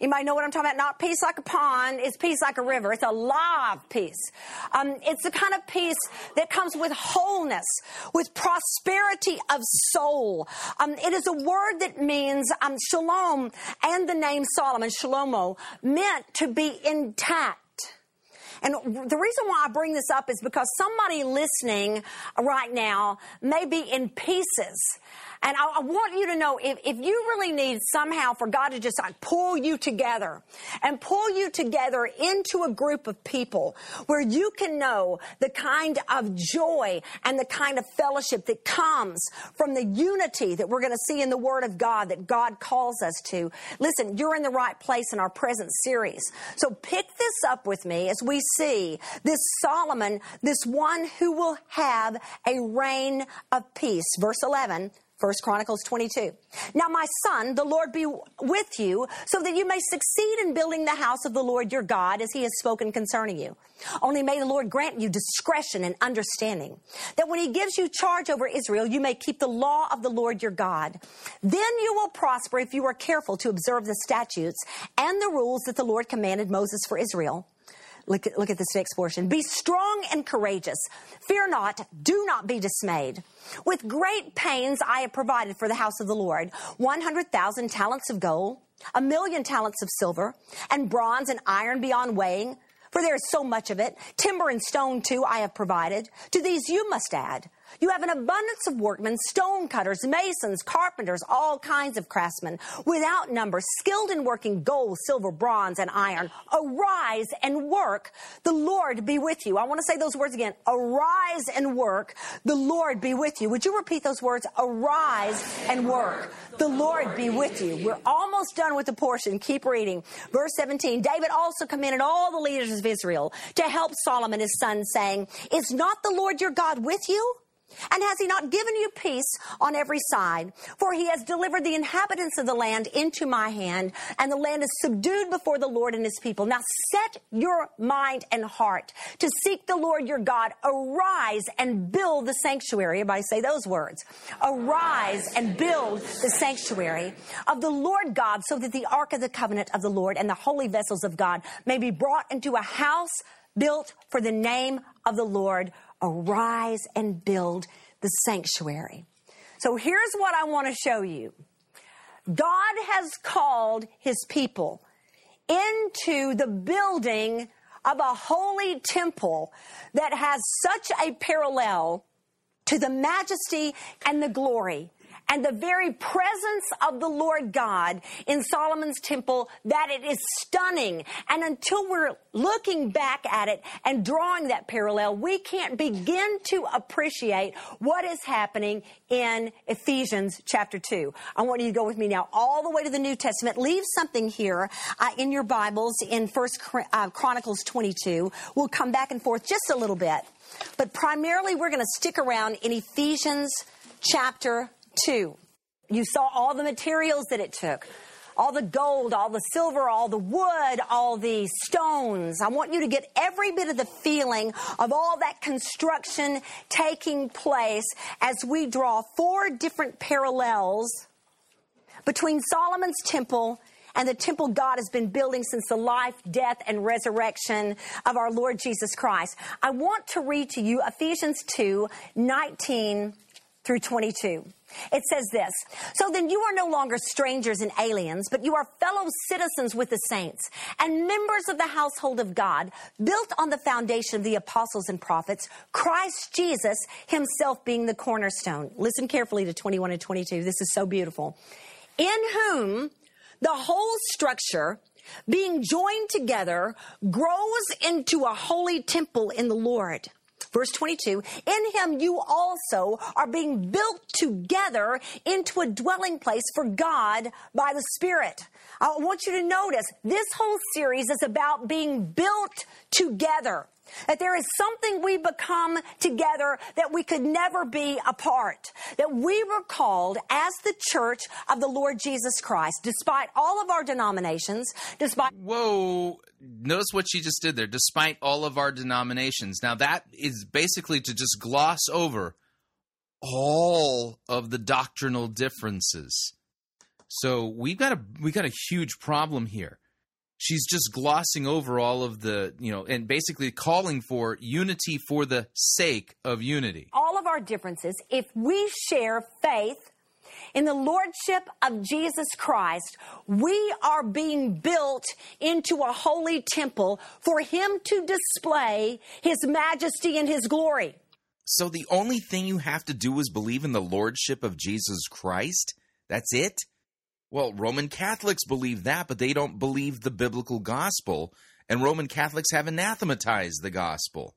Anybody know what I'm talking about? Not peace like a pond. It's peace like a river. It's a live peace. Um, it's the kind of peace that comes with wholeness, with prosperity of soul. Um, it is a word that means um, shalom, and the name Solomon, shalomo, meant to be intact. And the reason why I bring this up is because somebody listening right now may be in pieces. And I, I want you to know, if, if you really need somehow for God to just like pull you together and pull you together into a group of people where you can know the kind of joy and the kind of fellowship that comes from the unity that we're going to see in the Word of God that God calls us to. Listen, you're in the right place in our present series. So pick this up with me as we see this Solomon, this one who will have a reign of peace. Verse eleven, First Chronicles twenty-two. Now, my son, the Lord be with you, so that you may succeed in building the house of the Lord your God, as he has spoken concerning you. Only may the Lord grant you discretion and understanding, that when he gives you charge over Israel, you may keep the law of the Lord your God. Then you will prosper if you are careful to observe the statutes and the rules that the Lord commanded Moses for Israel. Look at, look at this next portion. Be strong and courageous. Fear not. Do not be dismayed. With great pains I have provided for the house of the Lord one hundred thousand talents of gold, a million talents of silver, and bronze and iron beyond weighing, for there is so much of it. Timber and stone, too, I have provided. To these you must add. You have an abundance of workmen, stone cutters, masons, carpenters, all kinds of craftsmen, without number, skilled in working gold, silver, bronze, and iron. Arise and work. The Lord be with you. I want to say those words again. Arise and work. The Lord be with you. Would you repeat those words? Arise and work. The Lord be with you. We're almost done with the portion. Keep reading. Verse seventeen. David also commanded all the leaders of Israel to help Solomon his son, saying, Is not the Lord your God with you? And has he not given you peace on every side? For he has delivered the inhabitants of the land into my hand, and the land is subdued before the Lord and his people. Now set your mind and heart to seek the Lord your God. Arise and build the sanctuary. Everybody say those words. Arise and build the sanctuary of the Lord God, so that the ark of the covenant of the Lord and the holy vessels of God may be brought into a house built for the name of the Lord. Arise and build the sanctuary. So here's what I want to show you. God has called his people into the building of a holy temple that has such a parallel to the majesty and the glory and the very presence of the Lord God in Solomon's temple that it is stunning. And until we're looking back at it and drawing that parallel, we can't begin to appreciate what is happening in Ephesians chapter two. I want you to go with me now all the way to the New Testament. Leave something here uh, in your Bibles in First Chronicles twenty-two. We'll come back and forth just a little bit. But primarily, we're going to stick around in Ephesians chapter two. You saw all the materials that it took, all the gold, all the silver, all the wood, all the stones. I want you to get every bit of the feeling of all that construction taking place as we draw four different parallels between Solomon's temple and the temple God has been building since the life, death, and resurrection of our Lord Jesus Christ. I want to read to you Ephesians two nineteen through twenty-two. It says this, So then you are no longer strangers and aliens, but you are fellow citizens with the saints and members of the household of God, built on the foundation of the apostles and prophets, Christ Jesus himself being the cornerstone. Listen carefully to twenty-one and twenty-two. This is so beautiful. In whom the whole structure, being joined together, grows into a holy temple in the Lord. Verse twenty-two, in him you also are being built together into a dwelling place for God by the Spirit. I want you to notice this whole series is about being built together, that there is something we become together that we could never be apart, that we were called as the church of the Lord Jesus Christ, despite all of our denominations, despite... Whoa, notice what she just did there, despite all of our denominations. Now, that is basically to just gloss over all of the doctrinal differences. So we've got a, we've got a huge problem here. she's just glossing over all of the, you know, and basically calling for unity for the sake of unity. All of our differences, if we share faith in the Lordship of Jesus Christ, we are being built into a holy temple for Him to display His majesty and His glory. So the only thing you have to do is believe in the Lordship of Jesus Christ? That's it? Well, Roman Catholics believe that, but they don't believe the biblical gospel, and Roman Catholics have anathematized the gospel.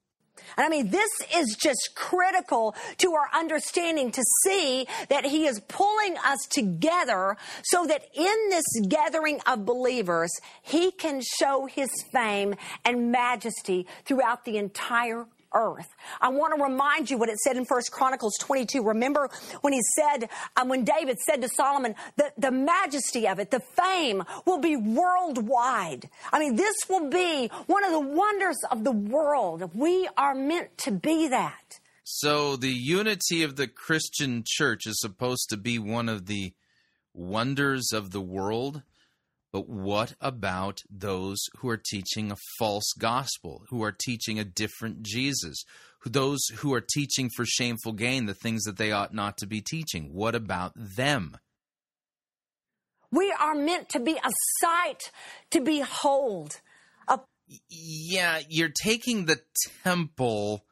And I mean, this is just critical to our understanding to see that He is pulling us together so that in this gathering of believers, He can show His fame and majesty throughout the entire earth. I want to remind you what it said in First Chronicles twenty-two. Remember when he said, um, when David said to Solomon, the, the majesty of it, the fame will be worldwide. I mean, this will be one of the wonders of the world. We are meant to be that. So the unity of the Christian church is supposed to be one of the wonders of the world. But what about those who are teaching a false gospel, who are teaching a different Jesus, who, those who are teaching for shameful gain the things that they ought not to be teaching? What about them? We are meant to be a sight to behold. A- yeah, you're taking the temple,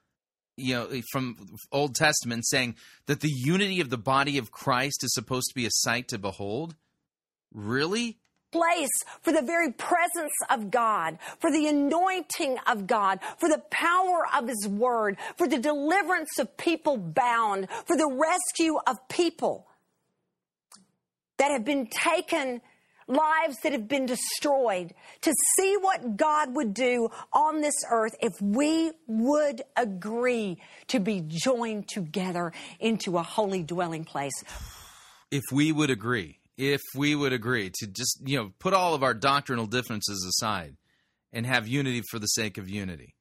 you know, from Old Testament, saying that the unity of the body of Christ is supposed to be a sight to behold? Really? Place for the very presence of God, for the anointing of God, for the power of His Word, for the deliverance of people bound, for the rescue of people that have been taken, lives that have been destroyed, to see what God would do on this earth if we would agree to be joined together into a holy dwelling place. If we would agree. If we would agree to just, you know, put all of our doctrinal differences aside and have unity for the sake of unity.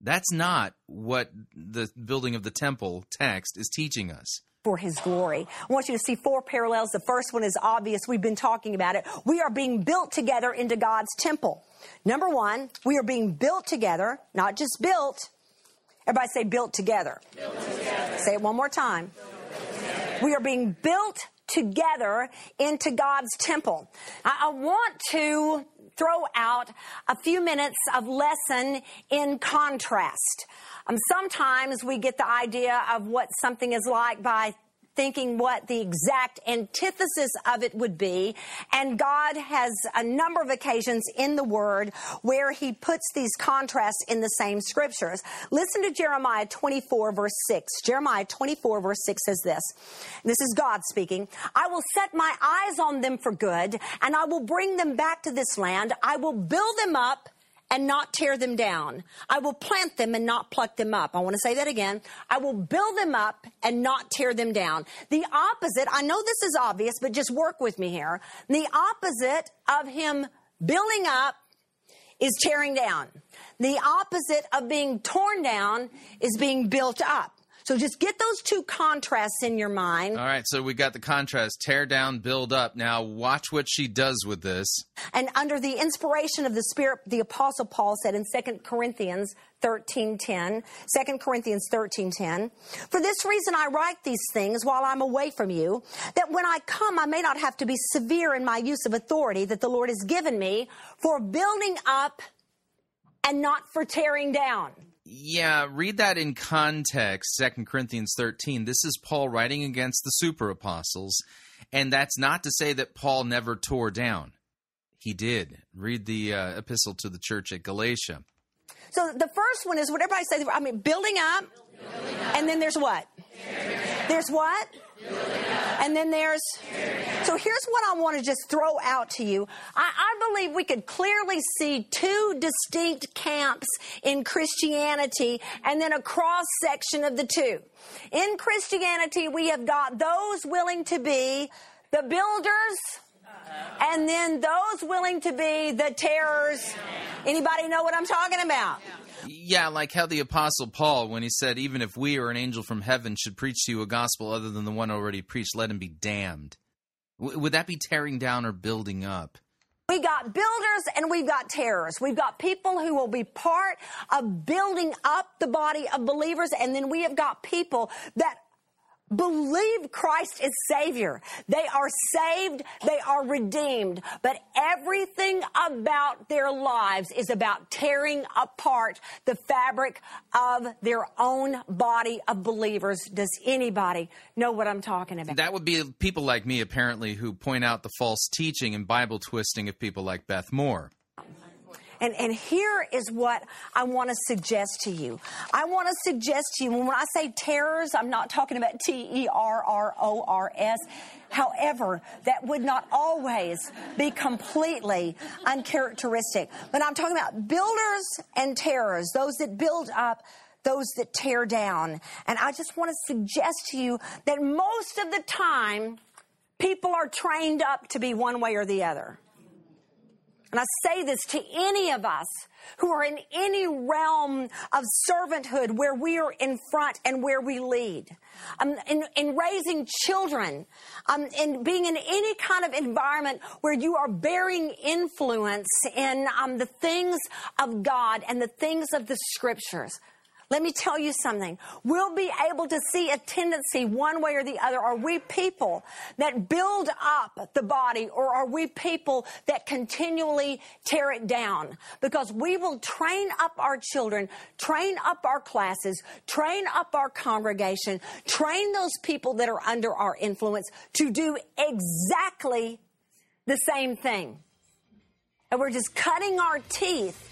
That's not what the building of the temple text is teaching us. For His glory. I want you to see four parallels. The first one is obvious. We've been talking about it. We are being built together into God's temple. Number one, we are being built together, not just built. Everybody say built together. Built together. Say it one more time. We are being built together into God's temple. I, I want to throw out a few minutes of lesson in contrast. Um, sometimes we get the idea of what something is like by thinking what the exact antithesis of it would be. And God has a number of occasions in the Word where He puts these contrasts in the same Scriptures. Listen to Jeremiah twenty-four, verse six. Jeremiah twenty-four, verse six says this. This is God speaking. I will set my eyes on them for good, and I will bring them back to this land. I will build them up and not tear them down. I will plant them and not pluck them up. I want to say that again. I will build them up and not tear them down. The opposite, I know this is obvious, but just work with me here. The opposite of Him building up is tearing down. The opposite of being torn down is being built up. So just get those two contrasts in your mind. All right, so we got the contrast, tear down, build up. Now watch what she does with this. And under the inspiration of the Spirit, the Apostle Paul said in Second Corinthians thirteen ten, Second Corinthians thirteen ten, for this reason I write these things while I'm away from you, that when I come I may not have to be severe in my use of authority that the Lord has given me for building up and not for tearing down. Yeah, read that in context, Second Corinthians thirteen. This is Paul writing against the super apostles, and that's not to say that Paul never tore down. He did. Read the uh, epistle to the church at Galatia. So the first one is what everybody says, I mean, building up, building up. And then there's what? There's what? And then there's... So here's what I want to just throw out to you. I, I believe we could clearly see two distinct camps in Christianity and then a cross-section of the two. In Christianity, we have got those willing to be the builders and then those willing to be the terrors. Anybody know what I'm talking about? Yeah, like how the Apostle Paul, when he said, even if we or an angel from heaven should preach to you a gospel other than the one already preached, let him be damned. W- would that be tearing down or building up? We got builders and we've got terrorists. We've got people who will be part of building up the body of believers, and then we have got people that believe Christ is Savior. They are saved, they are redeemed, but everything about their lives is about tearing apart the fabric of their own body of believers. Does anybody know what I'm talking about? That would be people like me, apparently, who point out the false teaching and Bible twisting of people like Beth Moore. And, and here is what I want to suggest to you. I want to suggest to you, when I say terrors, I'm not talking about T E R R O R S. However, that would not always be completely uncharacteristic. But I'm talking about builders and terrors, those that build up, those that tear down. And I just want to suggest to you that most of the time, people are trained up to be one way or the other. And I say this to any of us who are in any realm of servanthood where we are in front and where we lead. Um, in, in raising children, um, in being in any kind of environment where you are bearing influence in um, the things of God and the things of the Scriptures. Let me tell you something. We'll be able to see a tendency one way or the other. Are we people that build up the body, or are we people that continually tear it down? Because we will train up our children, train up our classes, train up our congregation, train those people that are under our influence to do exactly the same thing. And we're just cutting our teeth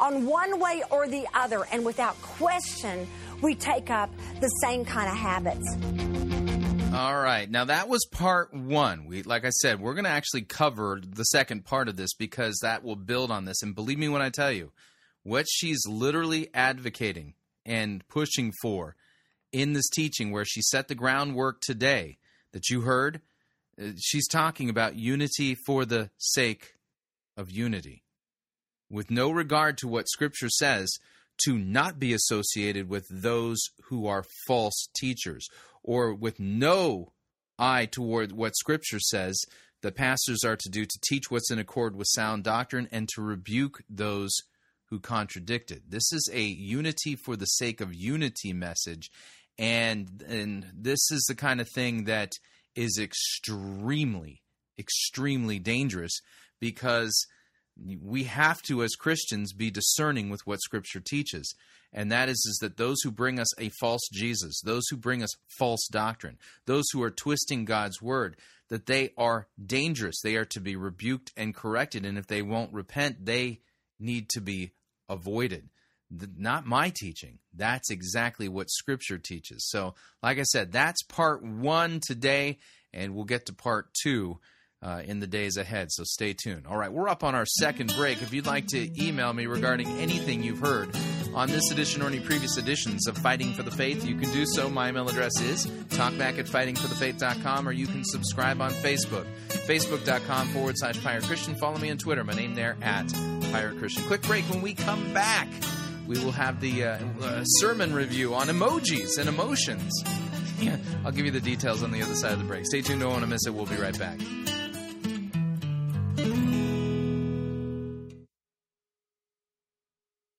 on one way or the other, and without question, we take up the same kind of habits. All right. Now, that was part one. We, like I said, we're going to actually cover the second part of this because that will build on this. And believe me when I tell you, what she's literally advocating and pushing for in this teaching where she set the groundwork today that you heard, she's talking about unity for the sake of unity, with no regard to what Scripture says, to not be associated with those who are false teachers, or with no eye toward what Scripture says the pastors are to do, to teach what's in accord with sound doctrine and to rebuke those who contradict it. This is a unity for the sake of unity message, and, and this is the kind of thing that is extremely, extremely dangerous, because we have to, as Christians, be discerning with what Scripture teaches, and that is, is that those who bring us a false Jesus, those who bring us false doctrine, those who are twisting God's word, that they are dangerous. They are to be rebuked and corrected, and if they won't repent, they need to be avoided. Not my teaching. That's exactly what Scripture teaches. So, like I said, that's part one today, and we'll get to part two Uh, in the days ahead, so stay tuned. All right, we're up on our second break. If you'd like to email me regarding anything you've heard on this edition or any previous editions of Fighting for the Faith, you can do so. My email address is talkback at fighting for the faith dot com, or you can subscribe on Facebook, facebook.com forward slash Pirate Christian. Follow me on Twitter, my name there, at Pirate Christian. Quick break. When we come back, we will have the uh, uh, sermon review on emojis and emotions. I'll give you the details on the other side of the break. Stay tuned. Don't want to miss it. We'll be right back.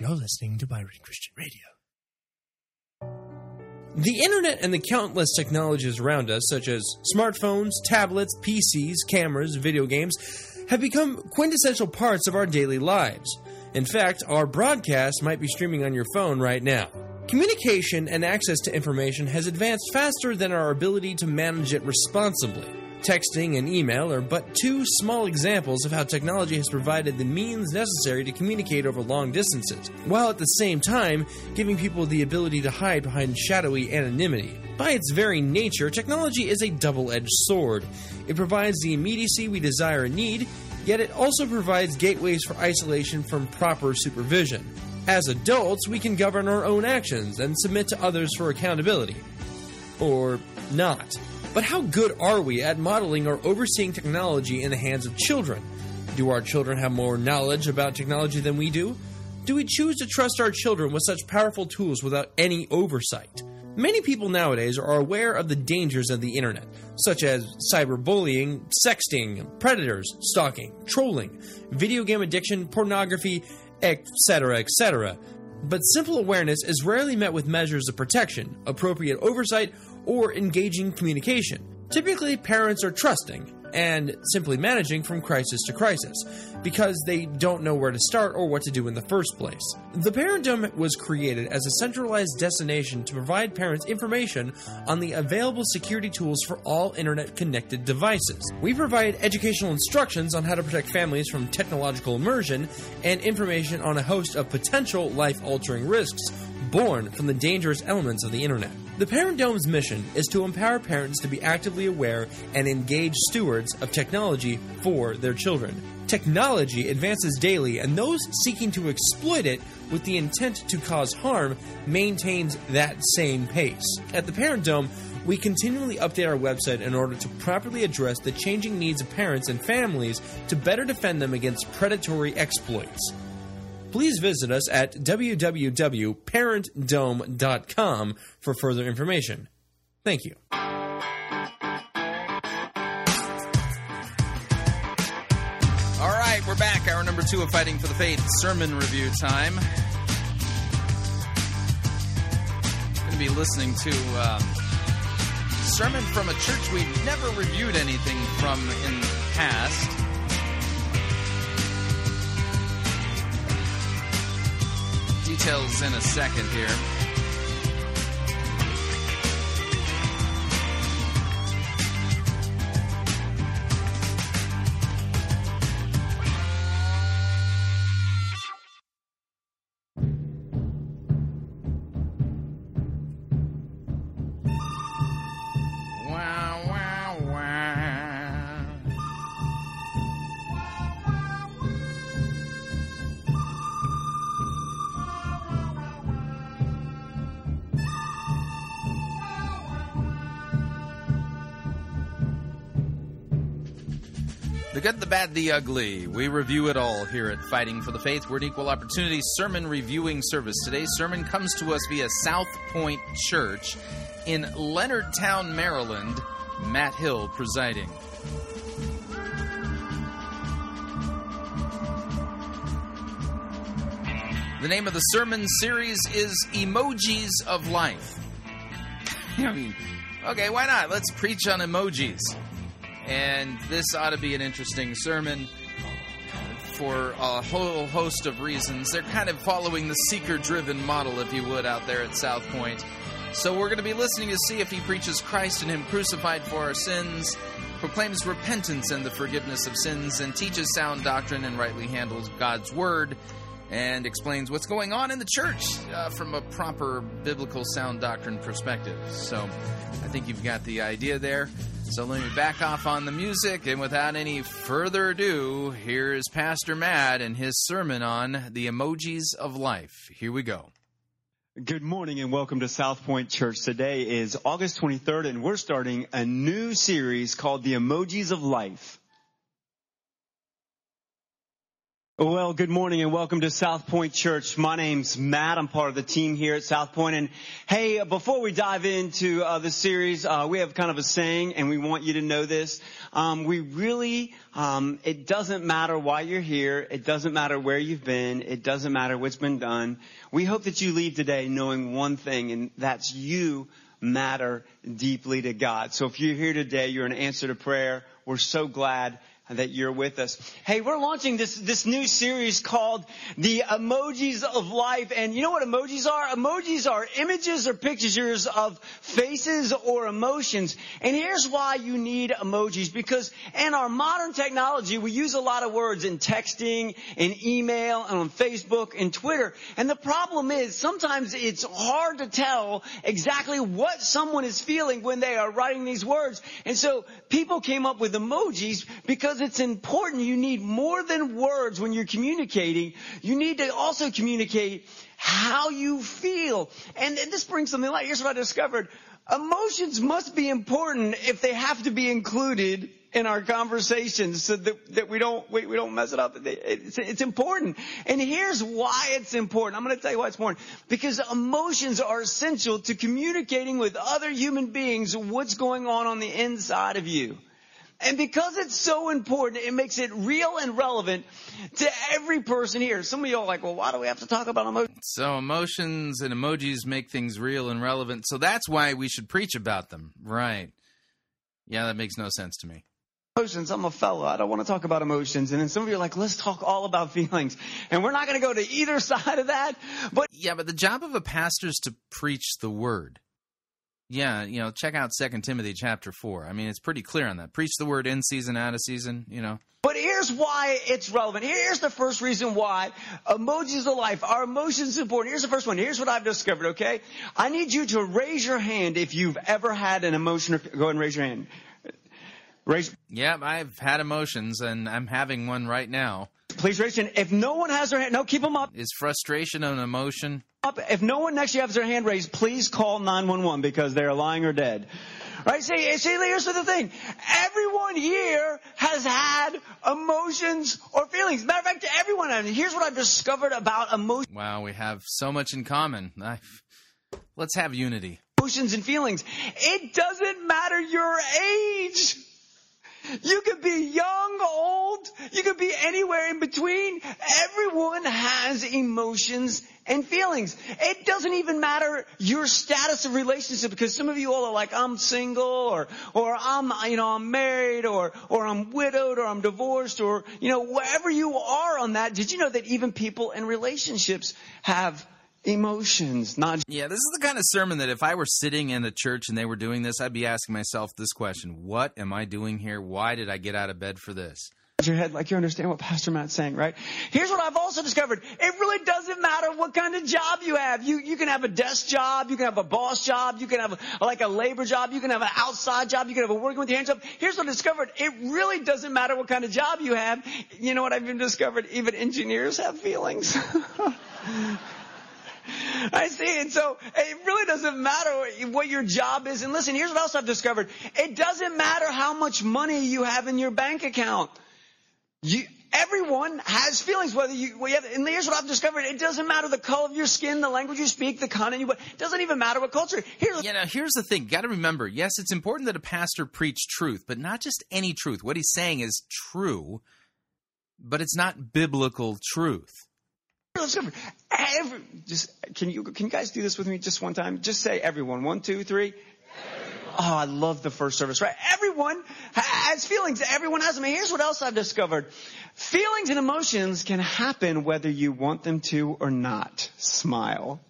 You're listening to Pirate Christian Radio. The internet and the countless technologies around us, such as smartphones, tablets, P Cs, cameras, video games, have become quintessential parts of our daily lives. In fact, our broadcast might be streaming on your phone right now. Communication and access to information has advanced faster than our ability to manage it responsibly. Texting and email are but two small examples of how technology has provided the means necessary to communicate over long distances, while at the same time giving people the ability to hide behind shadowy anonymity. By its very nature, technology is a double-edged sword. It provides the immediacy we desire and need, yet it also provides gateways for isolation from proper supervision. As adults, we can govern our own actions and submit to others for accountability. Or not. But how good are we at modeling or overseeing technology in the hands of children? Do our children have more knowledge about technology than we do? Do we choose to trust our children with such powerful tools without any oversight? Many people nowadays are aware of the dangers of the internet, such as cyberbullying, sexting, predators, stalking, trolling, video game addiction, pornography, et cetera, et cetera. But simple awareness is rarely met with measures of protection, appropriate oversight, or engaging communication. Typically, parents are trusting and simply managing from crisis to crisis because they don't know where to start or what to do in the first place. The Parent Dome was created as a centralized destination to provide parents information on the available security tools for all internet-connected devices. We provide educational instructions on how to protect families from technological immersion and information on a host of potential life-altering risks born from the dangerous elements of the internet. The Parent Dome's mission is to empower parents to be actively aware and engaged stewards of technology for their children. Technology advances daily, and those seeking to exploit it with the intent to cause harm maintains that same pace. At the Parent Dome, we continually update our website in order to properly address the changing needs of parents and families to better defend them against predatory exploits. Please visit us at w w w dot parent dome dot com for further information. Thank you. All right, we're back. Hour number two of Fighting for the Faith, sermon review time. I'm going to be listening to um, a sermon from a church we've never reviewed anything from in the past. Details in a second here. Wow, wow, wow. The good, the bad, the ugly. We review it all here at Fighting for the Faith. We're an equal opportunity sermon reviewing service. Today's sermon comes to us via South Point Church in Leonardtown, Maryland. Matt Hill presiding. The name of the sermon series is Emojis of Life. Okay, why not? Let's preach on emojis. And this ought to be an interesting sermon for a whole host of reasons. They're kind of following the seeker-driven model, if you would, out there at South Point. So we're going to be listening to see if he preaches Christ and Him crucified for our sins, proclaims repentance and the forgiveness of sins, and teaches sound doctrine and rightly handles God's Word, and explains what's going on in the church uh, from a proper biblical sound doctrine perspective. So I think you've got the idea there. So let me back off on the music, and without any further ado, here's Pastor Matt and his sermon on the emojis of life. Here we go. Good morning and welcome to South Point Church. Today is August twenty-third, and we're starting a new series called The Emojis of Life. Well, good morning and welcome to South Point Church. My name's Matt. I'm part of the team here at South Point. And hey, before we dive into uh, the series, uh, we have kind of a saying, and we want you to know this. Um, we really, um, it doesn't matter why you're here. It doesn't matter where you've been. It doesn't matter what's been done. We hope that you leave today knowing one thing, and that's you matter deeply to God. So if you're here today, you're an answer to prayer. We're so glad that you're with us. Hey, we're launching this this new series called The Emojis of Life. And you know what emojis are? Emojis are images or pictures of faces or emotions. And here's why you need emojis. Because in our modern technology, we use a lot of words in texting, in email, and on Facebook and Twitter. And the problem is sometimes it's hard to tell exactly what someone is feeling when they are writing these words. And so people came up with emojis because because it's important. You need more than words when you're communicating. You need to also communicate how you feel. And, and this brings something like, here's what I discovered. Emotions must be important if they have to be included in our conversations so that, that we don't, we, we don't mess it up. It's, it's important. And here's why it's important. I'm going to tell you why it's important. Because emotions are essential to communicating with other human beings what's going on on the inside of you. And because it's so important, it makes it real and relevant to every person here. Some of y'all are like, well, why do we have to talk about emotions? So emotions and emojis make things real and relevant. So that's why we should preach about them. Right. Yeah, that makes no sense to me. Emotions, I'm a fellow. I don't want to talk about emotions. And then some of you are like, let's talk all about feelings. And we're not going to go to either side of that. But yeah, but the job of a pastor is to preach the word. Yeah, you know, check out Second Timothy chapter four. I mean, it's pretty clear on that. Preach the word in season, out of season, you know. But here's why it's relevant. Here's the first reason why emojis of life, our emotions are important. Here's the first one. Here's what I've discovered, okay? I need you to raise your hand if you've ever had an emotion. Go ahead and raise your hand. Raise. Yep, I've had emotions, and I'm having one right now. Please raise your hand. If no one has their hand, no, keep them up. Is frustration an emotion? Up. If no one next to you has their hand raised, please call nine one one because they're lying or dead. Right? See, see, here's the thing. Everyone here has had emotions or feelings. Matter of fact, everyone. And here's what I've discovered about emotions. Wow, we have so much in common. I've, let's have unity. Emotions and feelings. It doesn't matter your age. You could be young, old, you could be anywhere in between. Everyone has emotions and feelings. It doesn't even matter your status of relationship, because some of you all are like, I'm single, or, or I'm, you know, I'm married, or, or I'm widowed, or I'm divorced, or, you know, wherever you are on that. Did you know that even people in relationships have emotions? Not yeah, this is the kind of sermon that if I were sitting in a church and they were doing this, I'd be asking myself this question. What am I doing here? Why did I get out of bed for this? Your head like you understand what Pastor Matt's saying, right? Here's what I've also discovered. It really doesn't matter what kind of job you have. You you can have a desk job. You can have a boss job. You can have a, like a labor job. You can have an outside job. You can have a working with your hands job. Here's what I discovered. It really doesn't matter what kind of job you have. You know what I've even discovered? Even engineers have feelings. I see. And so it really doesn't matter what your job is. And listen, here's what else I've discovered. It doesn't matter how much money you have in your bank account. You, everyone has feelings. Whether you, well, you have, and here's what I've discovered. It doesn't matter the color of your skin, the language you speak, the continent you wear. It doesn't even matter what culture. Here's, you know, here's the thing. You got to remember, yes, it's important that a pastor preach truth, but not just any truth. What he's saying is true, but it's not biblical truth. Every, just can you can you guys do this with me just one time? Just say everyone. One, two, three. Everyone. Oh, I love the first service, right? Everyone has feelings. Everyone has them. And here's what else I've discovered. Feelings and emotions can happen whether you want them to or not. Smile.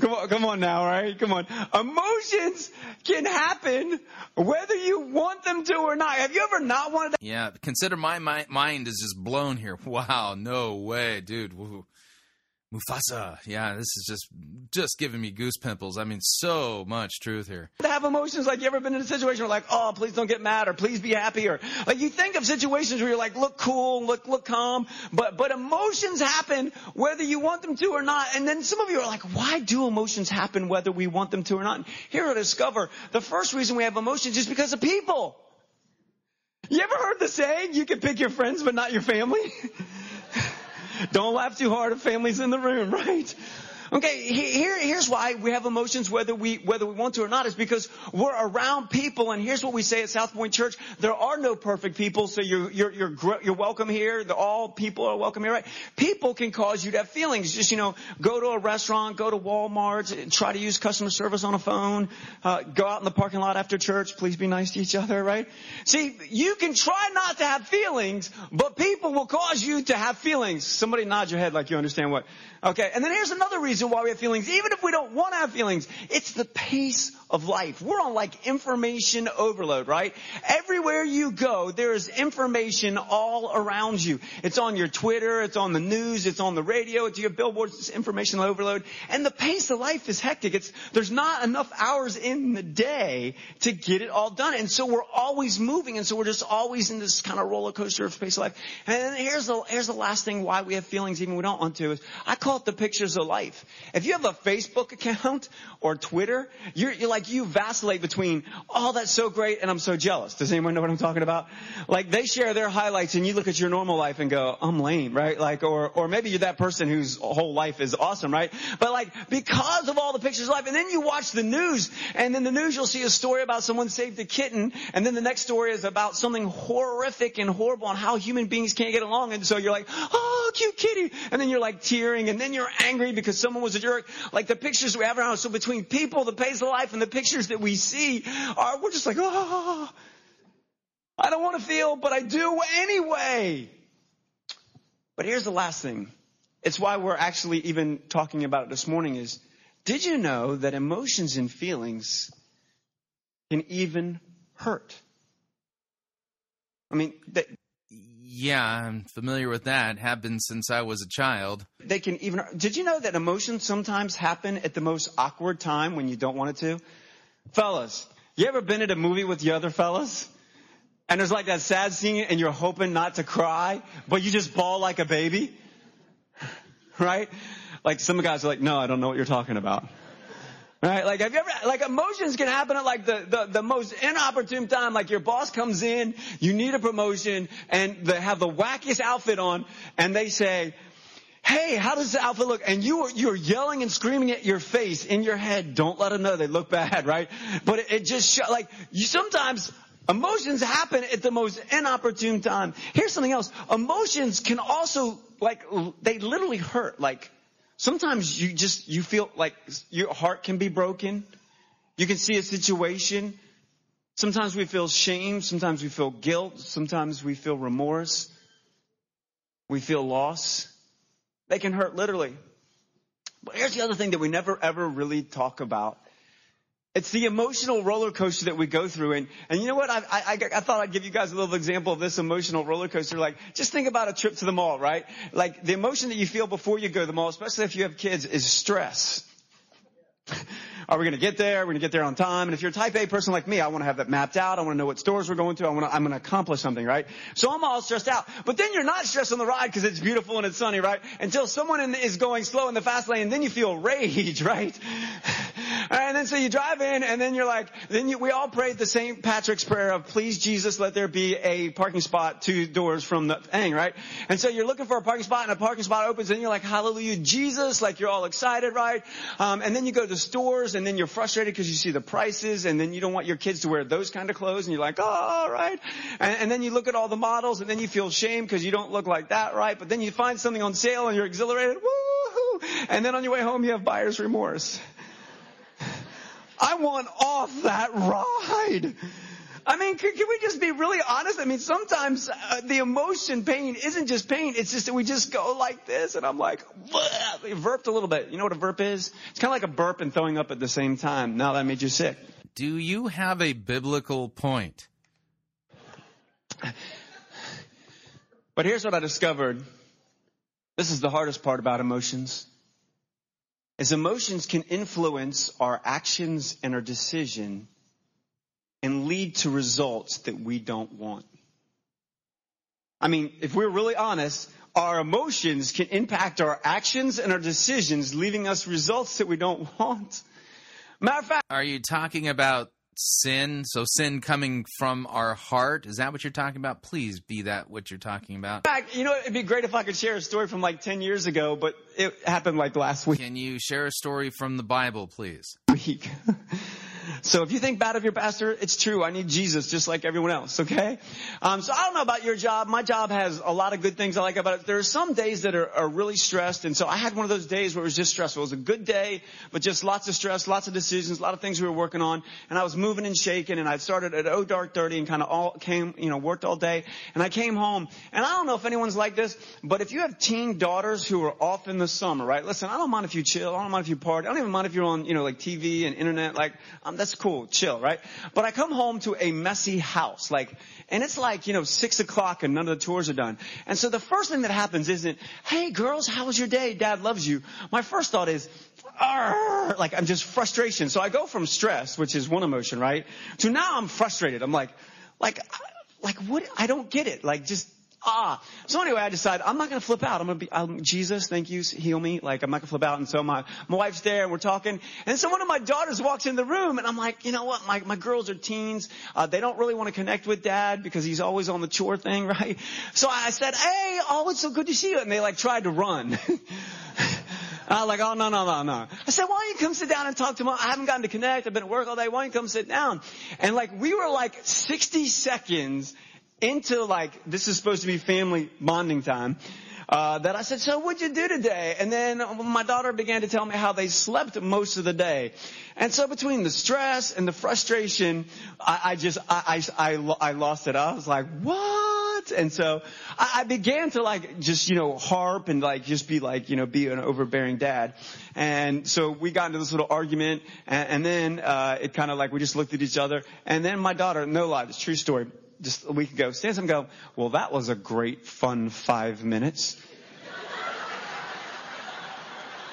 Come on, come on now, right? Come on. Emotions can happen whether you want them to or not. Have you ever not wanted to? Yeah, consider my, my mind is just blown here. Wow, no way, dude. Woo. Mufasa. Yeah, this is just just giving me goose pimples. I mean, so much truth here. To have emotions like you ever been in a situation where like, oh, please don't get mad or please be happy. Or like you think of situations where you're like, look cool, look look calm. But but emotions happen whether you want them to or not. And then some of you are like, why do emotions happen whether we want them to or not? And here I discover the first reason we have emotions is because of people. You ever heard the saying, you can pick your friends but not your family? Don't laugh too hard if family's in the room, right? Okay, here, here's why we have emotions whether we whether we want to or not is because we're around people. And here's what we say at South Point Church: there are no perfect people, so you're you're you're, you're welcome here. The, all people are welcome here, right? People can cause you to have feelings. Just you know, go to a restaurant, go to Walmart, try to use customer service on a phone, uh, go out in the parking lot after church. Please be nice to each other, right? See, you can try not to have feelings, but people will cause you to have feelings. Somebody nod your head like you understand what. Okay, and then here's another reason. reason why we have feelings, even if we don't want to have feelings. It's the pace of life. We're on like information overload, right? Everywhere you go, there is information all around you. It's on your Twitter, it's on the news, it's on the radio, it's your billboards, it's information overload. And the pace of life is hectic. It's, there's not enough hours in the day to get it all done. And so we're always moving, and so we're just always in this kind of roller coaster of pace of life. And then here's the, here's the last thing why we have feelings even we don't want to. Is I call it the pictures of life. If you have a Facebook account or Twitter, you're, you're like, you vacillate between, oh, that's so great, and I'm so jealous. Does anyone know what I'm talking about? Like, they share their highlights, and you look at your normal life and go, I'm lame, right? Like, or, or maybe you're that person whose whole life is awesome, right? But like, because of all the pictures of life, and then you watch the news, and then the news, you'll see a story about someone saved a kitten, and then the next story is about something horrific and horrible on how human beings can't get along, and so you're like, oh, cute kitty, and then you're like tearing, and then you're angry because someone was a jerk. Like, the pictures we have around, so between people, the pace of life, and the pictures that we see are, we're just like, oh, I don't want to feel, but I do anyway. But here's the last thing. It's why we're actually even talking about it this morning is, did you know that emotions and feelings can even hurt? I mean, that, yeah, I'm familiar with that. Happened since I was a child. They can even, did you know that emotions sometimes happen at the most awkward time when you don't want it to? Fellas, you ever been at a movie with the other fellas? And there's like that sad scene and you're hoping not to cry, but you just bawl like a baby, right? Like, some guys are like, no, I don't know what you're talking about. Right? Like, have you ever, like, emotions can happen at like the, the, the most inopportune time. Like, your boss comes in, you need a promotion, and they have the wackiest outfit on, and they say, hey, how does the outfit look? And you are, you're yelling and screaming at your face in your head. Don't let them know they look bad, right? But it, it just shows, like, you sometimes, emotions happen at the most inopportune time. Here's something else. Emotions can also, like, they literally hurt, like, sometimes you just, you feel like your heart can be broken. You can see a situation. Sometimes we feel shame. Sometimes we feel guilt. Sometimes we feel remorse. We feel loss. They can hurt literally. But here's the other thing that we never ever really talk about. It's the emotional roller coaster that we go through. And, and you know what? I, I, I thought I'd give you guys a little example of this emotional roller coaster. Like, just think about a trip to the mall, right? Like, the emotion that you feel before you go to the mall, especially if you have kids, is stress. Are we going to get there? Are we going to get there on time? And if you're a type A person like me, I want to have that mapped out. I want to know what stores we're going to. I want to, I'm going to accomplish something, right? So I'm all stressed out. But then you're not stressed on the ride because it's beautiful and it's sunny, right? Until someone in, is going slow in the fast lane, and then you feel rage, right? And then so you drive in, and then you're like, then you, we all prayed the Saint Patrick's prayer of, please, Jesus, let there be a parking spot two doors from the thing, right? And so you're looking for a parking spot, and a parking spot opens, and you're like, hallelujah, Jesus, like you're all excited, right? Um, and then you go to stores, and then you're frustrated because you see the prices, and then you don't want your kids to wear those kind of clothes, and you're like, oh, all right. And, and then you look at all the models, and then you feel shame because you don't look like that, right? But then you find something on sale, and you're exhilarated, woo-hoo! And then on your way home, you have buyer's remorse. I want off that ride. I mean, can, can we just be really honest? I mean, sometimes uh, the emotion pain isn't just pain. It's just that we just go like this. And I'm like, bleh, burped a little bit. You know what a burp is? It's kind of like a burp and throwing up at the same time. Now that made you sick. Do you have a biblical point? But here's what I discovered. This is the hardest part about emotions. As emotions can influence our actions and our decision and lead to results that we don't want. I mean, if we're really honest, our emotions can impact our actions and our decisions, leaving us results that we don't want. Matter of fact, are you talking about sin? So sin coming from our heart? Is that what you're talking about? Please be that what you're talking about. In fact, you know, it'd be great if I could share a story from like ten years ago, but it happened like last week. Can you share a story from the Bible, please? Week. So if you think bad of your pastor, it's true. I need Jesus just like everyone else, okay? Um, so I don't know about your job. My job has a lot of good things I like about it. There are some days that are, are really stressed, and so I had one of those days where it was just stressful. It was a good day, but just lots of stress, lots of decisions, a lot of things we were working on, and I was moving and shaking, and I started at oh dark thirty and kind of all came, you know, worked all day, and I came home, and I don't know if anyone's like this, but if you have teen daughters who are off in the summer, right? Listen, I don't mind if you chill, I don't mind if you party, I don't even mind if you're on, you know, like T V and internet, like um, that's cool, chill, right? But I come home to a messy house, like, and it's like, you know, six o'clock and none of the chores are done. And so the first thing that happens isn't, hey girls, how was your day? Dad loves you. My first thought is, argh, like I'm just frustration. So I go from stress, which is one emotion, right? To now I'm frustrated. I'm like, like, like what? I don't get it. Like just. Ah, so anyway, I decided I'm not going to flip out. I'm going to be, I'm, Jesus, thank you, heal me. Like, I'm not going to flip out. And so my, my wife's there, and we're talking. And so one of my daughters walks in the room, and I'm like, you know what? My, my girls are teens. Uh, they don't really want to connect with Dad because he's always on the chore thing, right? So I said, hey, oh, it's so good to see you. And they, like, tried to run. I was like, oh, no, no, no, no. I said, why don't you come sit down and talk to Mom? I haven't gotten to connect. I've been at work all day. Why don't you come sit down? And, like, we were, like, sixty seconds into, like, this is supposed to be family bonding time, uh, that I said, so what'd you do today? And then my daughter began to tell me how they slept most of the day. And so between the stress and the frustration, I, I just, I, I, I, I lost it. I was like, what? And so I, I began to, like, just, you know, harp and, like, just be like, you know, be an overbearing dad. And so we got into this little argument, and, and then, uh, it kind of like, we just looked at each other. And then my daughter, no lie, it's a true story, just a week ago, stands up and go, well, that was a great, fun five minutes.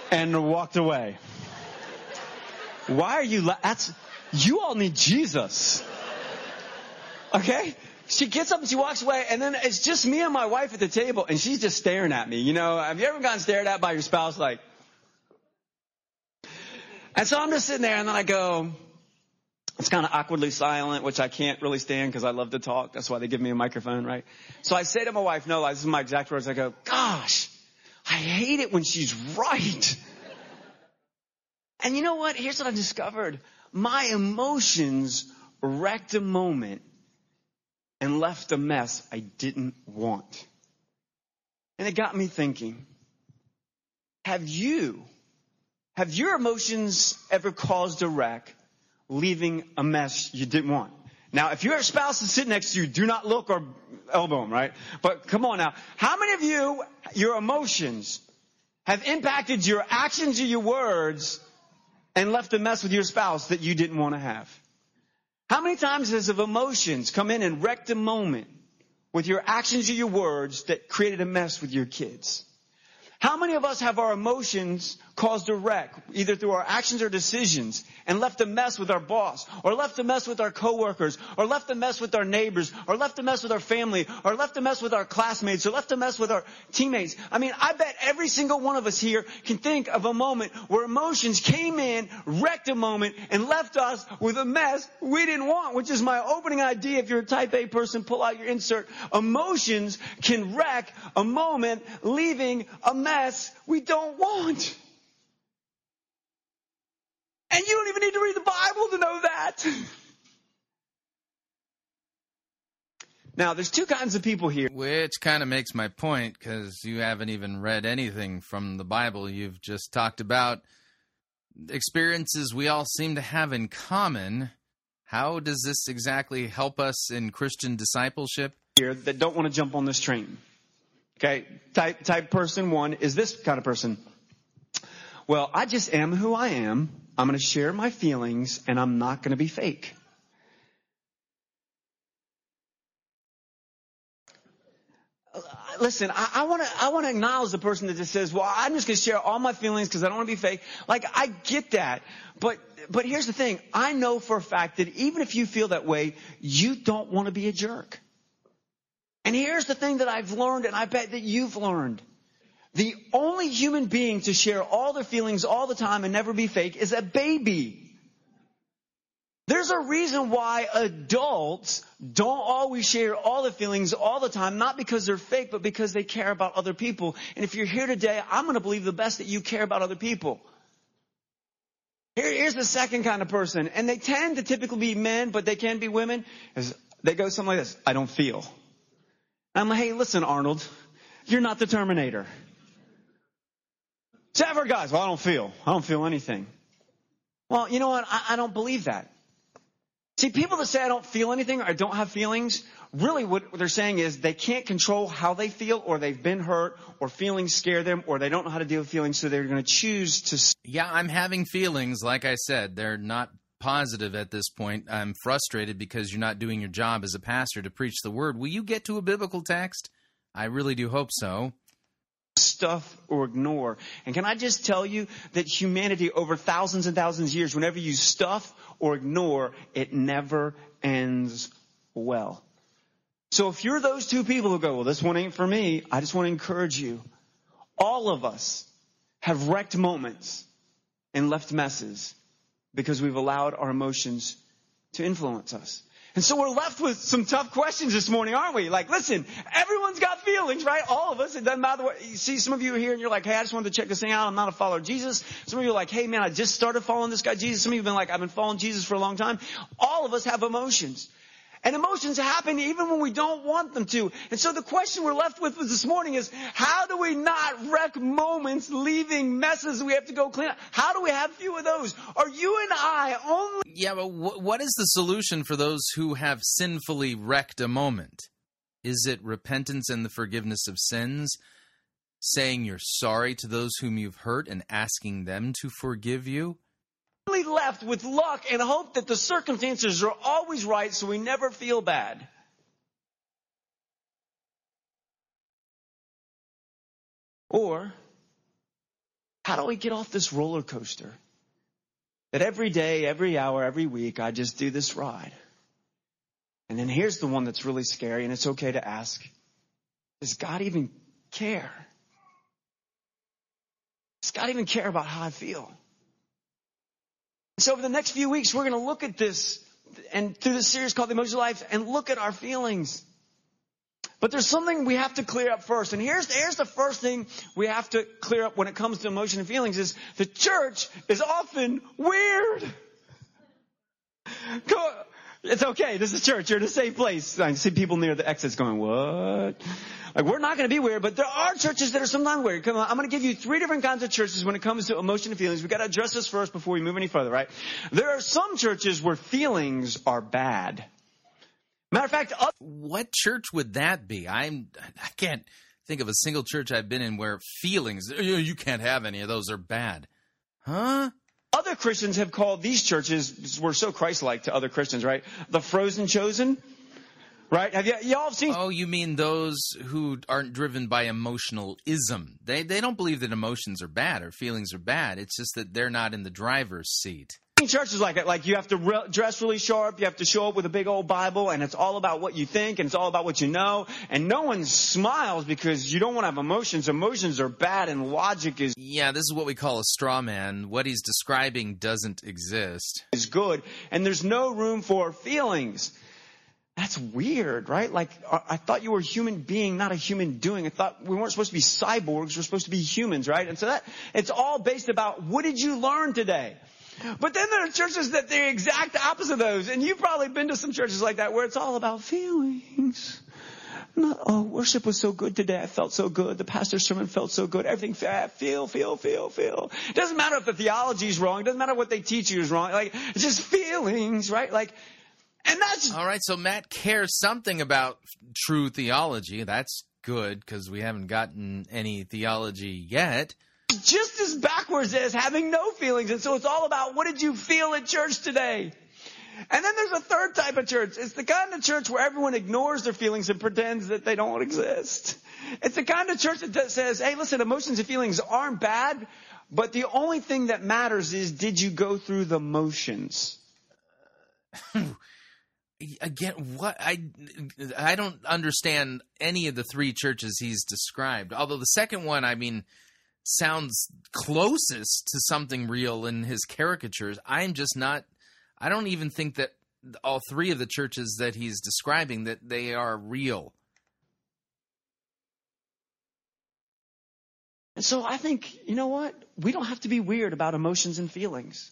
And walked away. Why are you, la- that's, you all need Jesus. Okay? She gets up and she walks away, and then it's just me and my wife at the table, and she's just staring at me. You know, have you ever gotten stared at by your spouse? Like, and so I'm just sitting there, and then I go, it's kind of awkwardly silent, which I can't really stand because I love to talk. That's why they give me a microphone, right? So I say to my wife, no, this is my exact words. I go, gosh, I hate it when she's right. And you know what? Here's what I discovered. My emotions wrecked a moment and left a mess I didn't want. And it got me thinking, have you, have your emotions ever caused a wreck, leaving a mess you didn't want? Now, if your spouse is sitting next to you, do not look or elbow them, right? But come on now. How many of you, your emotions have impacted your actions or your words and left a mess with your spouse that you didn't want to have? How many times has of emotions come in and wrecked a moment with your actions or your words that created a mess with your kids? How many of us have our emotions caused a wreck, either through our actions or decisions, and left a mess with our boss, or left a mess with our coworkers, or left a mess with our neighbors, or left a mess with our family, or left a mess with our classmates, or left a mess with our teammates? I mean, I bet every single one of us here can think of a moment where emotions came in, wrecked a moment, and left us with a mess we didn't want, which is my opening idea. If you're a type A person, pull out your insert. Emotions can wreck a moment, leaving a mess we don't want. And you don't even need to read the Bible to know that. Now, there's two kinds of people here. Which kind of makes my point, because you haven't even read anything from the Bible. You've just talked about experiences we all seem to have in common. How does this exactly help us in Christian discipleship? Here that don't want to jump on this train. Okay, type type person one is this kind of person. Well, I just am who I am. I'm going to share my feelings, and I'm not going to be fake. Listen, I want to I want to acknowledge the person that just says, well, I'm just going to share all my feelings because I don't want to be fake. Like, I get that. But but here's the thing. I know for a fact that even if you feel that way, you don't want to be a jerk. And here's the thing that I've learned, and I bet that you've learned. The only human being to share all their feelings all the time and never be fake is a baby. There's a reason why adults don't always share all the feelings all the time, not because they're fake, but because they care about other people. And if you're here today, I'm going to believe the best that you care about other people. Here, here's the second kind of person, and they tend to typically be men, but they can be women. They go something like this: I don't feel. I'm like, hey, listen, Arnold, you're not the Terminator. Several guys, well, I don't feel. I don't feel anything. Well, you know what? I, I don't believe that. See, people that say I don't feel anything or I don't have feelings, really what they're saying is they can't control how they feel, or they've been hurt, or feelings scare them, or they don't know how to deal with feelings, so they're going to choose to... Yeah, I'm having feelings. Like I said, they're not positive at this point. I'm frustrated because you're not doing your job as a pastor to preach the word. Will you get to a biblical text? I really do hope so. Stuff or ignore. And can I just tell you that humanity over thousands and thousands of years, whenever you stuff or ignore, it never ends well. So if you're those two people who go, well, this one ain't for me, I just want to encourage you. All of us have wrecked moments and left messes because we've allowed our emotions to influence us. And so we're left with some tough questions this morning, aren't we? Like, listen, everyone's got feelings, right? All of us. It doesn't matter what you see. Some of you are here and you're like, hey, I just wanted to check this thing out. I'm not a follower of Jesus. Some of you are like, hey, man, I just started following this guy, Jesus. Some of you have been like, I've been following Jesus for a long time. All of us have emotions. And emotions happen even when we don't want them to. And so the question we're left with this morning is, how do we not wreck moments, leaving messes we have to go clean up? How do we have few of those? Are you and I only... Yeah, but wh- what is the solution for those who have sinfully wrecked a moment? Is it repentance and the forgiveness of sins? Saying you're sorry to those whom you've hurt and asking them to forgive you? Left with luck and hope that the circumstances are always right so we never feel bad. Or, how do we get off this roller coaster that every day, every hour, every week, I just do this ride? And then here's the one that's really scary, and it's okay to ask, does God even care? Does God even care about how I feel? So over the next few weeks, we're going to look at this, and through this series called The Emotional Life, and look at our feelings. But there's something we have to clear up first. And here's, here's the first thing we have to clear up when it comes to emotion and feelings is the church is often weird. It's okay. This is church. You're in a safe place. I see people near the exits going, what? Like, we're not going to be weird, but there are churches that are sometimes weird. Come on, I'm going to give you three different kinds of churches when it comes to emotion and feelings. We've got to address this first before we move any further, right? There are some churches where feelings are bad. Matter of fact, other- what church would that be? I'm I can't think of a single church I've been in where feelings, you can't have any of those, are bad, huh? Other Christians have called these churches, we're so Christ-like to other Christians, right? The frozen chosen. Right? Have you, y'all have seen? Oh, you mean those who aren't driven by emotionalism. They they don't believe that emotions are bad or feelings are bad. It's just that they're not in the driver's seat. Churches like that, like you have to re- dress really sharp. You have to show up with a big old Bible, and it's all about what you think, and it's all about what you know. And no one smiles because you don't want to have emotions. Emotions are bad, and logic is... Yeah, this is what we call a straw man. What he's describing doesn't exist. ...is good, and there's no room for feelings. That's weird, right? Like, I thought you were a human being, not a human doing. I thought we weren't supposed to be cyborgs. We're supposed to be humans, right? And so that, it's all based about what did you learn today? But then there are churches that they're the exact opposite of those. And you've probably been to some churches like that where it's all about feelings. Not, oh, worship was so good today. I felt so good. The pastor's sermon felt so good. Everything, feel, feel, feel, feel. It doesn't matter if the theology is wrong. It doesn't matter what they teach you is wrong. Like, it's just feelings, right? Like, and that's... All right, so Matt cares something about true theology. That's good, because we haven't gotten any theology yet. Just as backwards as having no feelings. And so it's all about what did you feel at church today? And then there's a third type of church. It's the kind of church where everyone ignores their feelings and pretends that they don't exist. It's the kind of church that says, hey, listen, emotions and feelings aren't bad, but the only thing that matters is did you go through the motions? Again, what I I don't understand any of the three churches he's described. Although the second one, I mean, sounds closest to something real in his caricatures. I'm just not. I don't even think that all three of the churches that he's describing that they are real. And so I think, you know what? We don't have to be weird about emotions and feelings.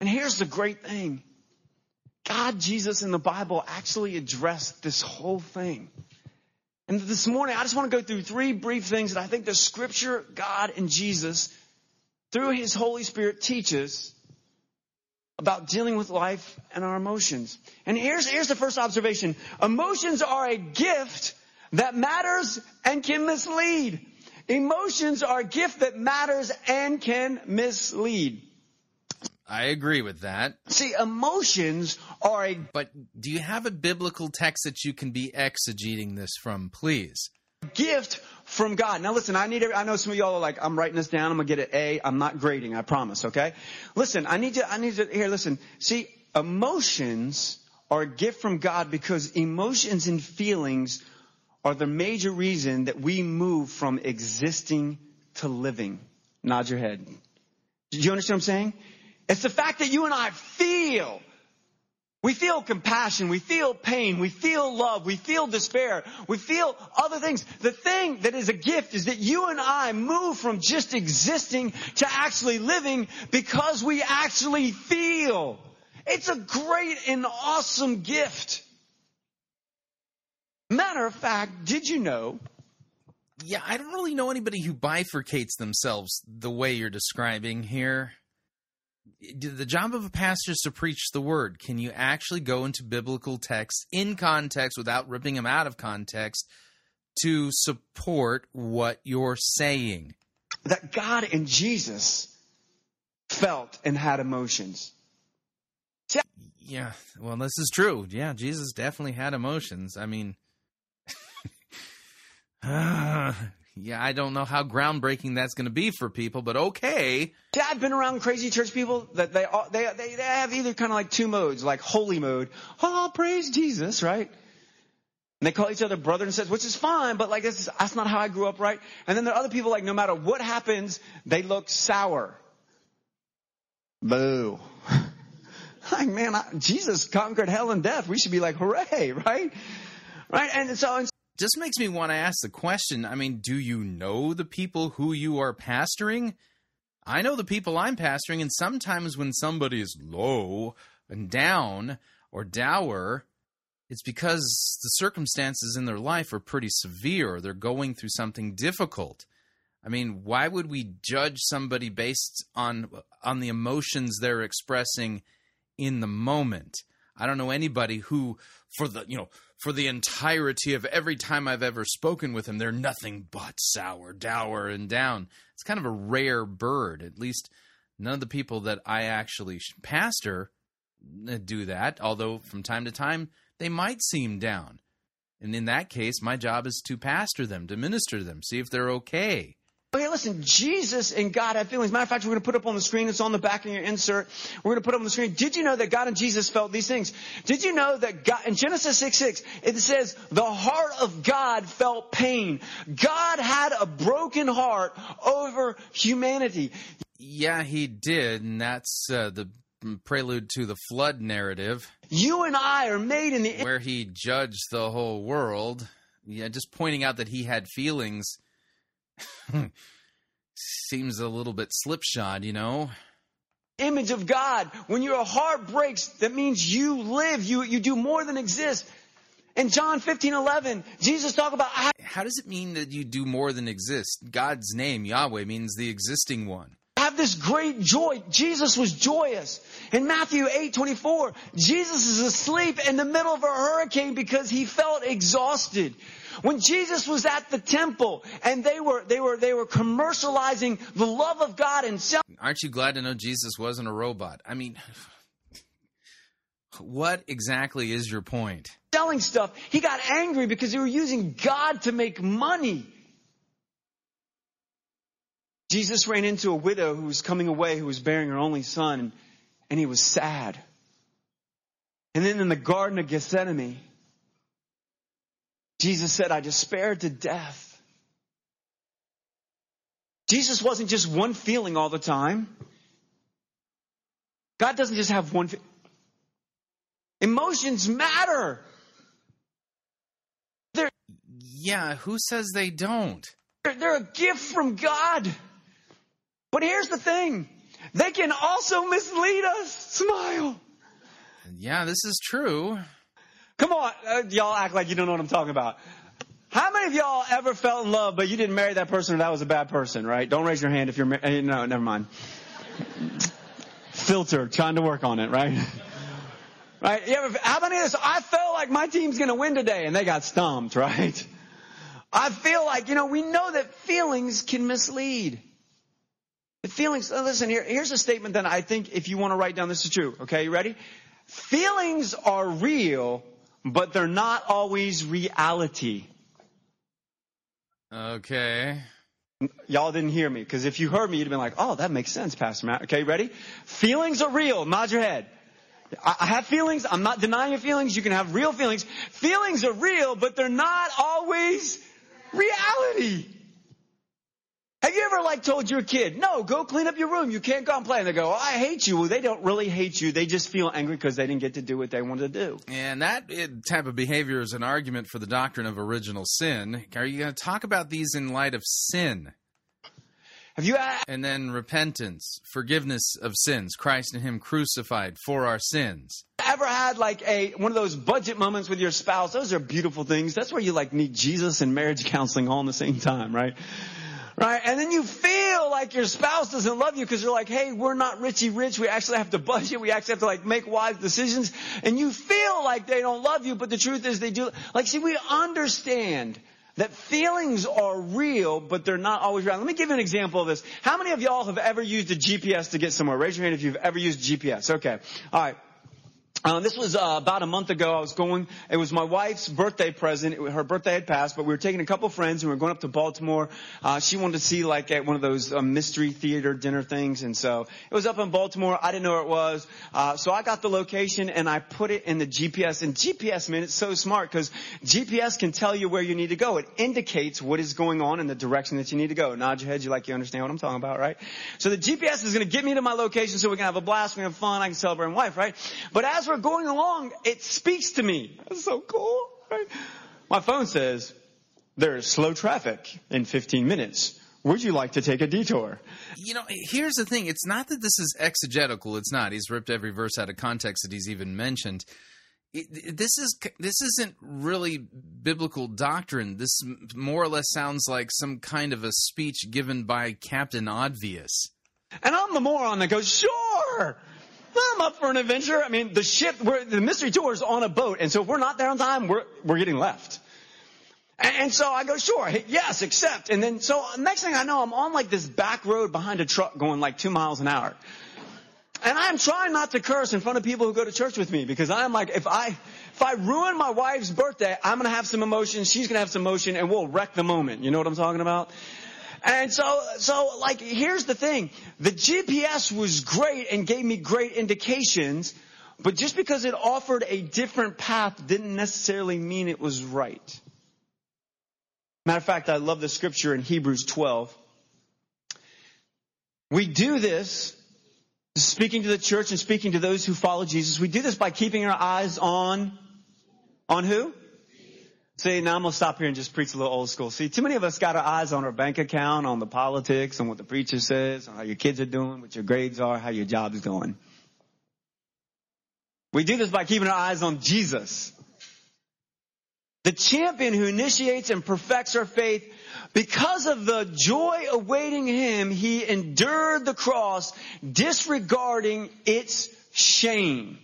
And here's the great thing. God, Jesus, and the Bible actually address this whole thing. And this morning, I just want to go through three brief things that I think the Scripture, God, and Jesus, through His Holy Spirit, teaches about dealing with life and our emotions. And here's, here's the first observation. Emotions are a gift that matters and can mislead. Emotions are a gift that matters and can mislead. I agree with that. See, emotions are a... But do you have a biblical text that you can be exegeting this from, please? Gift from God. Now listen, I need. I know some of y'all are like, I'm writing this down, I'm going to get an A. I'm not grading, I promise, okay? Listen, I need to... I need to here, listen. See, emotions are a gift from God because emotions and feelings are the major reason that we move from existing to living. Nod your head. Do you understand what I'm saying? It's the fact that you and I feel. We feel compassion. We feel pain. We feel love. We feel despair. We feel other things. The thing that is a gift is that you and I move from just existing to actually living because we actually feel. It's a great and awesome gift. Matter of fact, did you know? Yeah, I don't really know anybody who bifurcates themselves the way you're describing here. The job of a pastor is to preach the word. Can you actually go into biblical texts in context without ripping them out of context to support what you're saying? That God and Jesus felt and had emotions. Yeah, well, this is true. Yeah, Jesus definitely had emotions. I mean, uh, yeah, I don't know how groundbreaking that's going to be for people, but okay. Yeah, I've been around crazy church people that they all, they they, they have either kind of like two modes, like holy mode, oh, praise Jesus, right? And they call each other brother and sis, which is fine, but like that's, that's not how I grew up, right? And then there are other people like no matter what happens, they look sour. Boo. Like, man, I, Jesus conquered hell and death. We should be like, hooray, right? Right? And so it just makes me want to ask the question, I mean, do you know the people who you are pastoring? I know the people I'm pastoring, and sometimes when somebody is low and down or dour, it's because the circumstances in their life are pretty severe or they're going through something difficult. I mean, why would we judge somebody based on on the emotions they're expressing in the moment? I don't know anybody who, for the you know, for the entirety of every time I've ever spoken with him, they're nothing but sour, dour, and down. It's kind of a rare bird. At least none of the people that I actually pastor do that. Although from time to time they might seem down, and in that case, my job is to pastor them, to minister to them, see if they're okay. Okay, listen, Jesus and God have feelings. Matter of fact, we're going to put up on the screen. It's on the back of your insert. We're going to put up on the screen. Did you know that God and Jesus felt these things? Did you know that God, in Genesis six six, it says, the heart of God felt pain. God had a broken heart over humanity. Yeah, he did, and that's uh, the prelude to the flood narrative. You and I are made in the... Where he judged the whole world. Yeah, just pointing out that he had feelings... seems a little bit slipshod, you know. Image of God. When your heart breaks, that means you live. You you do more than exist. In John fifteen eleven, Jesus talked about... How-, how does it mean that you do more than exist? God's name, Yahweh, means the existing one. Have this great joy. Jesus was joyous. In Matthew eight twenty-four, Jesus is asleep in the middle of a hurricane because he felt exhausted. When Jesus was at the temple and they were they were they were commercializing the love of God and self. Aren't you glad to know Jesus wasn't a robot? I mean, what exactly is your point? Selling stuff. He got angry because they were using God to make money. Jesus ran into a widow who was coming away, who was bearing her only son, and he was sad. And then in the Garden of Gethsemane, Jesus said, I despaired to death. Jesus wasn't just one feeling all the time. God doesn't just have one. Fe- Emotions matter. They're, yeah, who says they don't? They're, they're a gift from God. But here's the thing. they can also mislead us. Smile. Yeah, this is true. Come on, uh, y'all act like you don't know what I'm talking about. How many of y'all ever fell in love, but you didn't marry that person or that was a bad person, right? Don't raise your hand if you're mar- No, never mind. Filter, trying to work on it, right? Right? You ever, how many of us, I felt like my team's going to win today, and they got stomped, right? I feel like, you know, we know that feelings can mislead. The feelings, oh, listen, here, here's a statement that I think if you want to write down, this is true. Okay, you ready? Feelings are real, but they're not always reality. Okay. Y'all didn't hear me, because if you heard me, you'd have been like, oh, that makes sense, Pastor Matt. Okay, ready? Feelings are real. Nod your head. I have feelings. I'm not denying your feelings. You can have real feelings. Feelings are real, but they're not always reality. Have you ever, like, told your kid, no, go clean up your room. You can't go and play. And they go, oh, I hate you. Well, they don't really hate you. They just feel angry because they didn't get to do what they wanted to do. And that type of behavior is an argument for the doctrine of original sin. Are you going to talk about these in light of sin? Have you asked? And then repentance, forgiveness of sins, Christ and him crucified for our sins. Ever had like a one of those budget moments with your spouse? Those are beautiful things. That's where you like need Jesus and marriage counseling all in the same time, right? Right, and then you feel like your spouse doesn't love you because you're like, hey, we're not richy rich. We actually have to budget. We actually have to like make wise decisions. And you feel like they don't love you, but the truth is they do. Like, see, we understand that feelings are real, but they're not always real. Let me give you an example of this. How many of y'all have ever used a G P S to get somewhere? Raise your hand if you've ever used G P S. Okay, all right. Um, this was uh, about a month ago. I was going, it was my wife's birthday present. It, her birthday had passed, but we were taking a couple friends and we were going up to Baltimore. Uh, she wanted to see like at one of those uh, mystery theater dinner things. And so it was up in Baltimore. I didn't know where it was. Uh, so I got the location and I put it in the G P S. And G P S, man, it's so smart because G P S can tell you where you need to go. It indicates what is going on in the direction that you need to go. Nod your head. You like, you understand what I'm talking about, right? So the G P S is going to get me to my location so we can have a blast. We can have fun. I can celebrate my wife, right? But as we're going along, it speaks to me. That's so cool, right? My phone says, there is slow traffic in fifteen minutes. Would you like to take a detour? You know, here's the thing. It's not that this is exegetical. It's not. He's ripped every verse out of context that he's even mentioned. It, this is this isn't really biblical doctrine. This more or less sounds like some kind of a speech given by Captain Obvious. And I'm the moron that goes, sure! I'm up for an adventure. I mean, the ship, we're, the mystery tour is on a boat. And so if we're not there on time, we're we're getting left. And, and so I go, sure, yes, accept. And then so next thing I know, I'm on like this back road behind a truck going like two miles an hour. And I'm trying not to curse in front of people who go to church with me because I'm like, if I if I ruin my wife's birthday, I'm going to have some emotion. She's going to have some emotion and we'll wreck the moment. You know what I'm talking about? And so, so like, here's the thing. The G P S was great and gave me great indications, but just because it offered a different path didn't necessarily mean it was right. Matter of fact, I love the scripture in Hebrews twelve. We do this, speaking to the church and speaking to those who follow Jesus, we do this by keeping our eyes on, on who? See, now I'm going to stop here and just preach a little old school. See, too many of us got our eyes on our bank account, on the politics, on what the preacher says, on how your kids are doing, what your grades are, how your job's going. We do this by keeping our eyes on Jesus, the champion who initiates and perfects our faith. Because of the joy awaiting him, he endured the cross, disregarding its shame.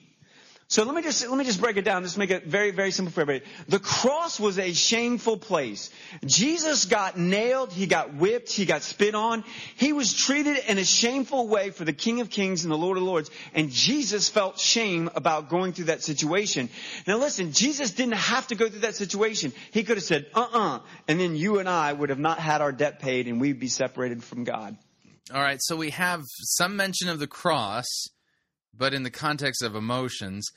So let me just let me just break it down. Just make it very, very simple for everybody. The cross was a shameful place. Jesus got nailed. He got whipped. He got spit on. He was treated in a shameful way for the King of Kings and the Lord of Lords. And Jesus felt shame about going through that situation. Now listen, Jesus didn't have to go through that situation. He could have said, uh-uh. And then you and I would have not had our debt paid and we'd be separated from God. All right. So we have some mention of the cross, but in the context of emotions,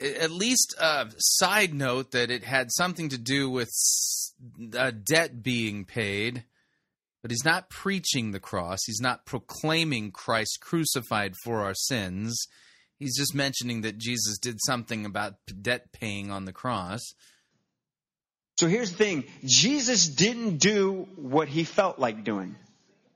at least a side note that it had something to do with a debt being paid, but he's not preaching the cross. He's not proclaiming Christ crucified for our sins. He's just mentioning that Jesus did something about debt paying on the cross. So here's the thing. Jesus didn't do what he felt like doing.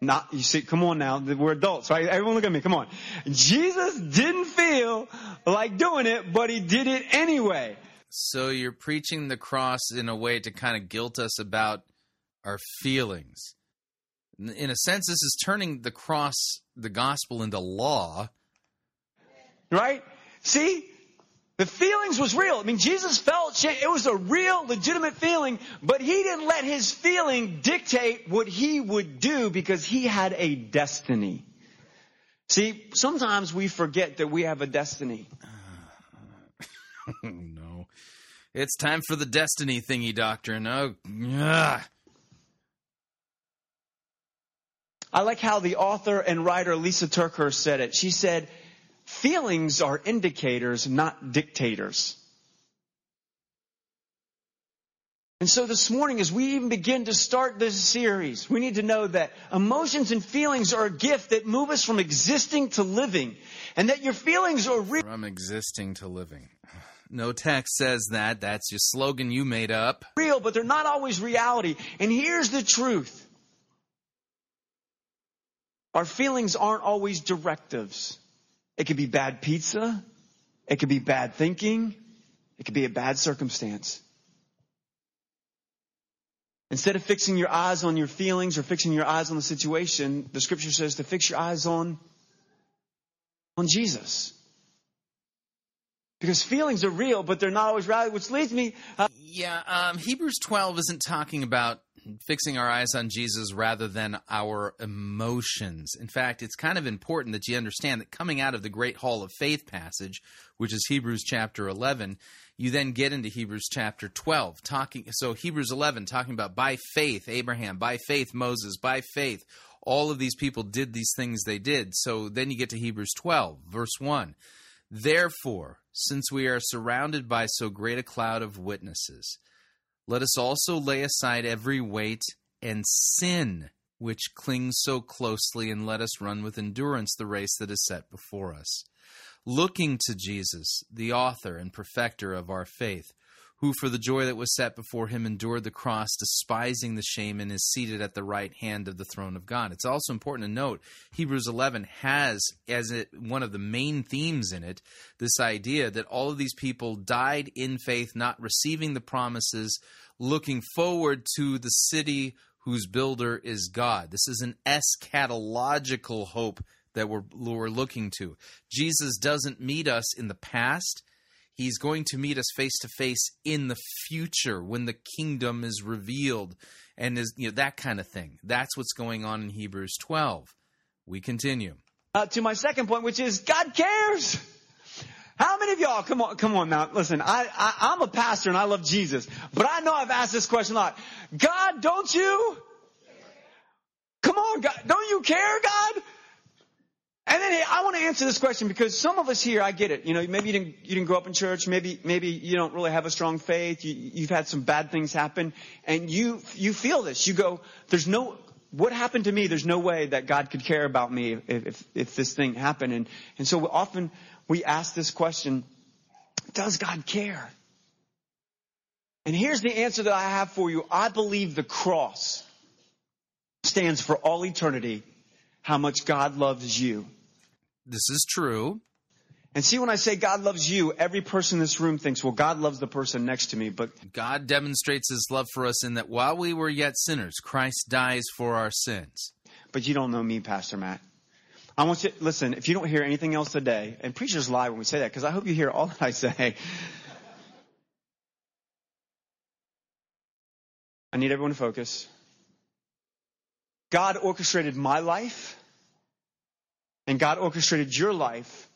Not, you see, come on now. We're adults, right? Everyone look at me. Come on. Jesus didn't feel like doing it, but he did it anyway. So you're preaching the cross in a way to kind of guilt us about our feelings. In a sense, this is turning the cross, the gospel, into law. Right? See? The feelings was real. I mean, Jesus felt shame. It was a real, legitimate feeling, but he didn't let his feeling dictate what he would do because he had a destiny. See, sometimes we forget that we have a destiny. No. It's time for the destiny thingy doctrine. Oh, ugh. I like how the author and writer Lisa Turker said it. She said, feelings are indicators, not dictators. And so this morning, as we even begin to start this series, we need to know that emotions and feelings are a gift that move us from existing to living, and that your feelings are real. From existing to living. No text says that. That's your slogan you made up. Real, but they're not always reality. And here's the truth. Our feelings aren't always directives. It could be bad pizza. It could be bad thinking. It could be a bad circumstance. Instead of fixing your eyes on your feelings or fixing your eyes on the situation, the scripture says to fix your eyes on, on Jesus. Because feelings are real, but they're not always reality, which leads me... Uh, yeah, um, Hebrews twelve isn't talking about fixing our eyes on Jesus rather than our emotions. In fact, it's kind of important that you understand that coming out of the Great Hall of Faith passage, which is Hebrews chapter eleven, you then get into Hebrews chapter twelve. Talking, so Hebrews eleven, talking about by faith Abraham, by faith Moses, by faith all of these people did these things they did. So then you get to Hebrews twelve, verse one. Therefore, since we are surrounded by so great a cloud of witnesses, let us also lay aside every weight and sin which clings so closely, and let us run with endurance the race that is set before us, looking to Jesus, the author and perfecter of our faith, who for the joy that was set before him endured the cross, despising the shame, and is seated at the right hand of the throne of God. It's also important to note Hebrews eleven has, as it, one of the main themes in it, this idea that all of these people died in faith, not receiving the promises, looking forward to the city whose builder is God. This is an eschatological hope that we're, we're looking to. Jesus doesn't meet us in the past. He's going to meet us face-to-face in the future when the kingdom is revealed and is, you know, that kind of thing. That's what's going on in Hebrews twelve. We continue. Uh, to my second point, which is God cares. How many of y'all, come on, come on now, listen, I, I, I'm a pastor and I love Jesus, but I know I've asked this question a lot. God, don't you? Come on, God, don't you care, God? And then hey, I want to answer this question because some of us here, I get it. You know, maybe you didn't, you didn't grow up in church. Maybe, maybe you don't really have a strong faith. You, you've had some bad things happen and you, you feel this. You go, there's no, what happened to me? There's no way that God could care about me if, if, if this thing happened. And, and so often we ask this question, does God care? And here's the answer that I have for you. I believe the cross stands for all eternity, how much God loves you. This is true. And see, when I say God loves you, every person in this room thinks, well, God loves the person next to me. But God demonstrates his love for us in that while we were yet sinners, Christ dies for our sins. But you don't know me, Pastor Matt. I want you to listen, if you don't hear anything else today, and preachers lie when we say that, because I hope you hear all that I say. I need everyone to focus. God orchestrated my life. And God orchestrated your life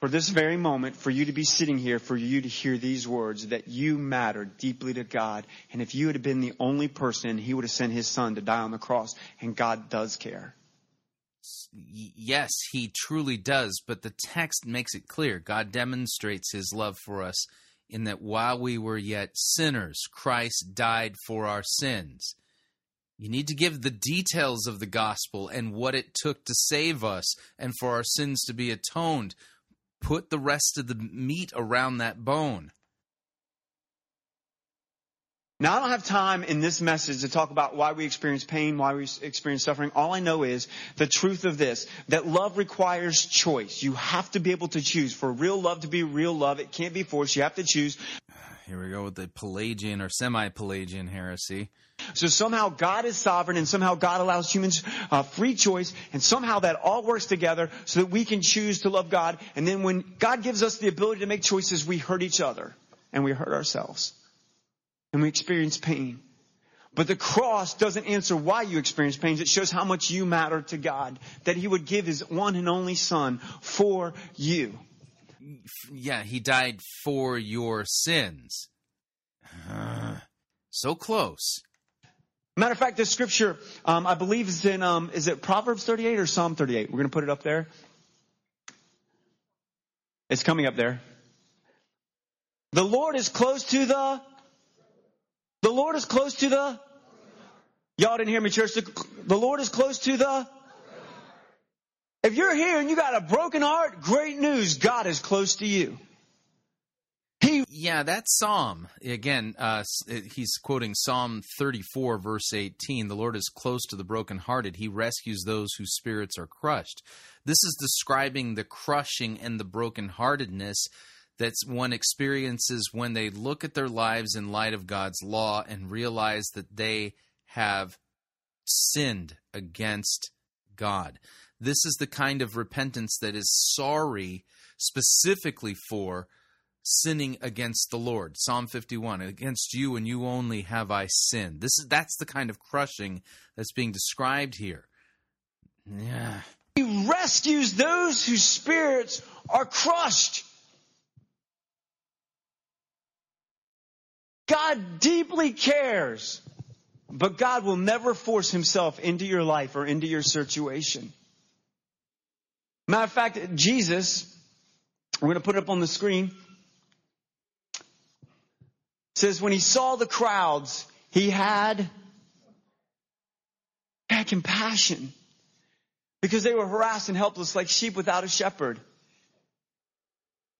for this very moment, for you to be sitting here, for you to hear these words, that you matter deeply to God. And if you had been the only person, he would have sent his son to die on the cross. And God does care. Yes, he truly does. But the text makes it clear. God demonstrates his love for us in that while we were yet sinners, Christ died for our sins. You need to give the details of the gospel and what it took to save us and for our sins to be atoned. Put the rest of the meat around that bone. Now, I don't have time in this message to talk about why we experience pain, why we experience suffering. All I know is the truth of this, that love requires choice. You have to be able to choose. For real love to be real love, it can't be forced. You have to choose. Here we go with the Pelagian or semi-Pelagian heresy. So somehow God is sovereign, and somehow God allows humans uh, free choice, and somehow that all works together so that we can choose to love God. And then when God gives us the ability to make choices, we hurt each other and we hurt ourselves. And we experience pain. But the cross doesn't answer why you experience pain. It shows how much you matter to God, that he would give his one and only son for you. Yeah, he died for your sins. Uh, so close. Matter of fact, this scripture, um, I believe, is in, um, is it Proverbs thirty-eight or Psalm thirty-eight? We're going to put it up there. It's coming up there. The Lord is close to the... The Lord is close to the... Y'all didn't hear me, church. The, the Lord is close to the... If you're here and you got a broken heart, great news. God is close to you. He... Yeah, that psalm, again, uh, he's quoting Psalm thirty-four, verse eighteen. The Lord is close to the brokenhearted. He rescues those whose spirits are crushed. This is describing the crushing and the brokenheartedness that one experiences when they look at their lives in light of God's law and realize that they have sinned against God. This is the kind of repentance that is sorry specifically for sinning against the Lord. Psalm fifty-one, against you and you only have I sinned. This is that's the kind of crushing that's being described here. Yeah. He rescues those whose spirits are crushed. God deeply cares, but God will never force himself into your life or into your situation. Matter of fact, Jesus, we're going to put it up on the screen, says when he saw the crowds, he had, had compassion because they were harassed and helpless like sheep without a shepherd.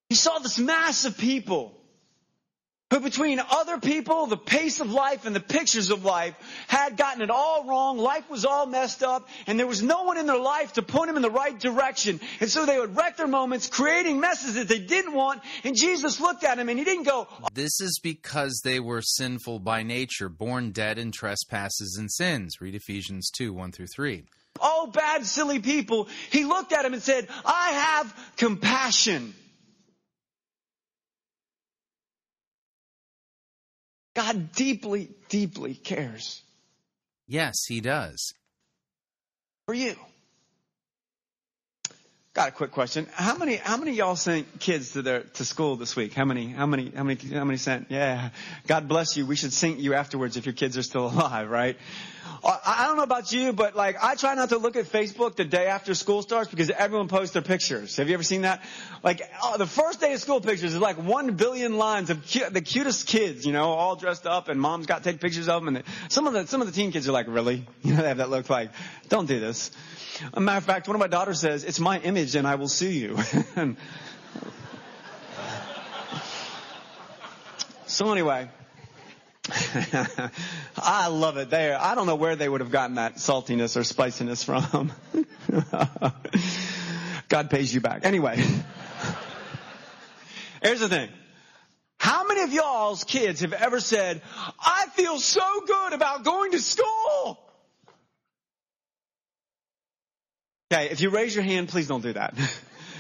He saw this mass of people. But between other people, the pace of life and the pictures of life had gotten it all wrong. Life was all messed up, and there was no one in their life to point them in the right direction. And so they would wreck their moments, creating messes that they didn't want. And Jesus looked at him, and he didn't go... Oh. This is because they were sinful by nature, born dead in trespasses and sins. Read Ephesians two, one through three. Oh, bad, silly people. He looked at him and said, I have compassion. God deeply, deeply cares. Yes, he does. For you. Got a quick question. How many how many of y'all sent kids to their to school this week? How many how many how many how many sent? Yeah. God bless you. We should sing you afterwards if your kids are still alive, right? I don't know about you, but like I try not to look at Facebook the day after school starts because everyone posts their pictures. Have you ever seen that? Like oh, the first day of school pictures is like one billion lines of cu- the cutest kids, you know, all dressed up, and mom's got to take pictures of them. And the, some of the some of the teen kids are like, really, you know, they have that look like, don't do this. As a matter of fact, one of my daughters says, it's my image and I will sue you. And so anyway. I love it there. I don't know where they would have gotten that saltiness or spiciness from. God pays you back. Anyway, here's the thing. How many of y'all's kids have ever said, I feel so good about going to school? Okay, if you raise your hand, please don't do that.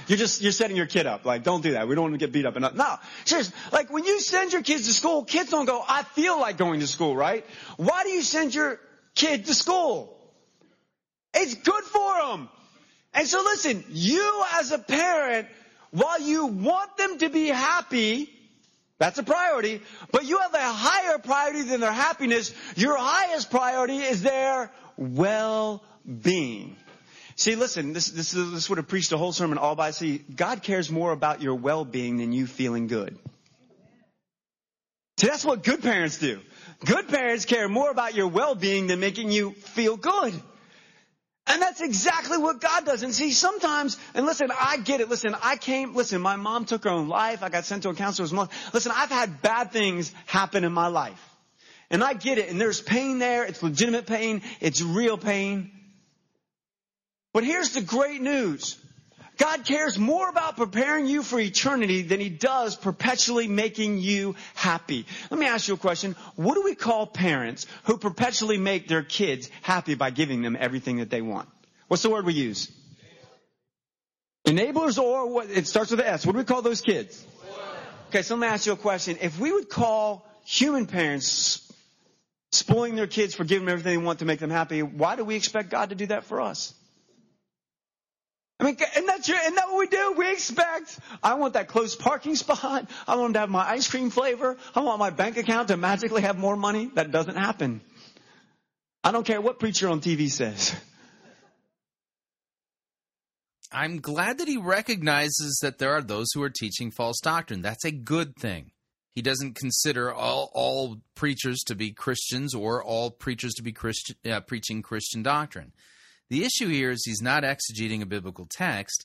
You're just, you're setting your kid up. Like, don't do that. We don't want to get beat up enough. No, seriously. Like, when you send your kids to school, kids don't go, I feel like going to school, right? Why do you send your kid to school? It's good for them. And so listen, you as a parent, while you want them to be happy, that's a priority, but you have a higher priority than their happiness. Your highest priority is their well-being. See, listen, this, this, this would have preached a whole sermon all by. See, God cares more about your well-being than you feeling good. See, that's what good parents do. Good parents care more about your well-being than making you feel good. And that's exactly what God does. And see, sometimes, and listen, I get it. Listen, I came, listen, my mom took her own life. I got sent to a counselor's mom. Listen, I've had bad things happen in my life. And I get it. And there's pain there. It's legitimate pain. It's real pain. But here's the great news. God cares more about preparing you for eternity than he does perpetually making you happy. Let me ask you a question. What do we call parents who perpetually make their kids happy by giving them everything that they want? What's the word we use? Enablers, or what? It starts with an S. What do we call those kids? Okay, so let me ask you a question. If we would call human parents spoiling their kids for giving them everything they want to make them happy, why do we expect God to do that for us? I mean, isn't that, true? Isn't that what we do? We expect, I want that closed parking spot. I want to have my ice cream flavor. I want my bank account to magically have more money. That doesn't happen. I don't care what preacher on T V says. I'm glad that he recognizes that there are those who are teaching false doctrine. That's a good thing. He doesn't consider all, all preachers to be Christians or all preachers to be Christian, uh, preaching Christian doctrine. The issue here is he's not exegeting a biblical text.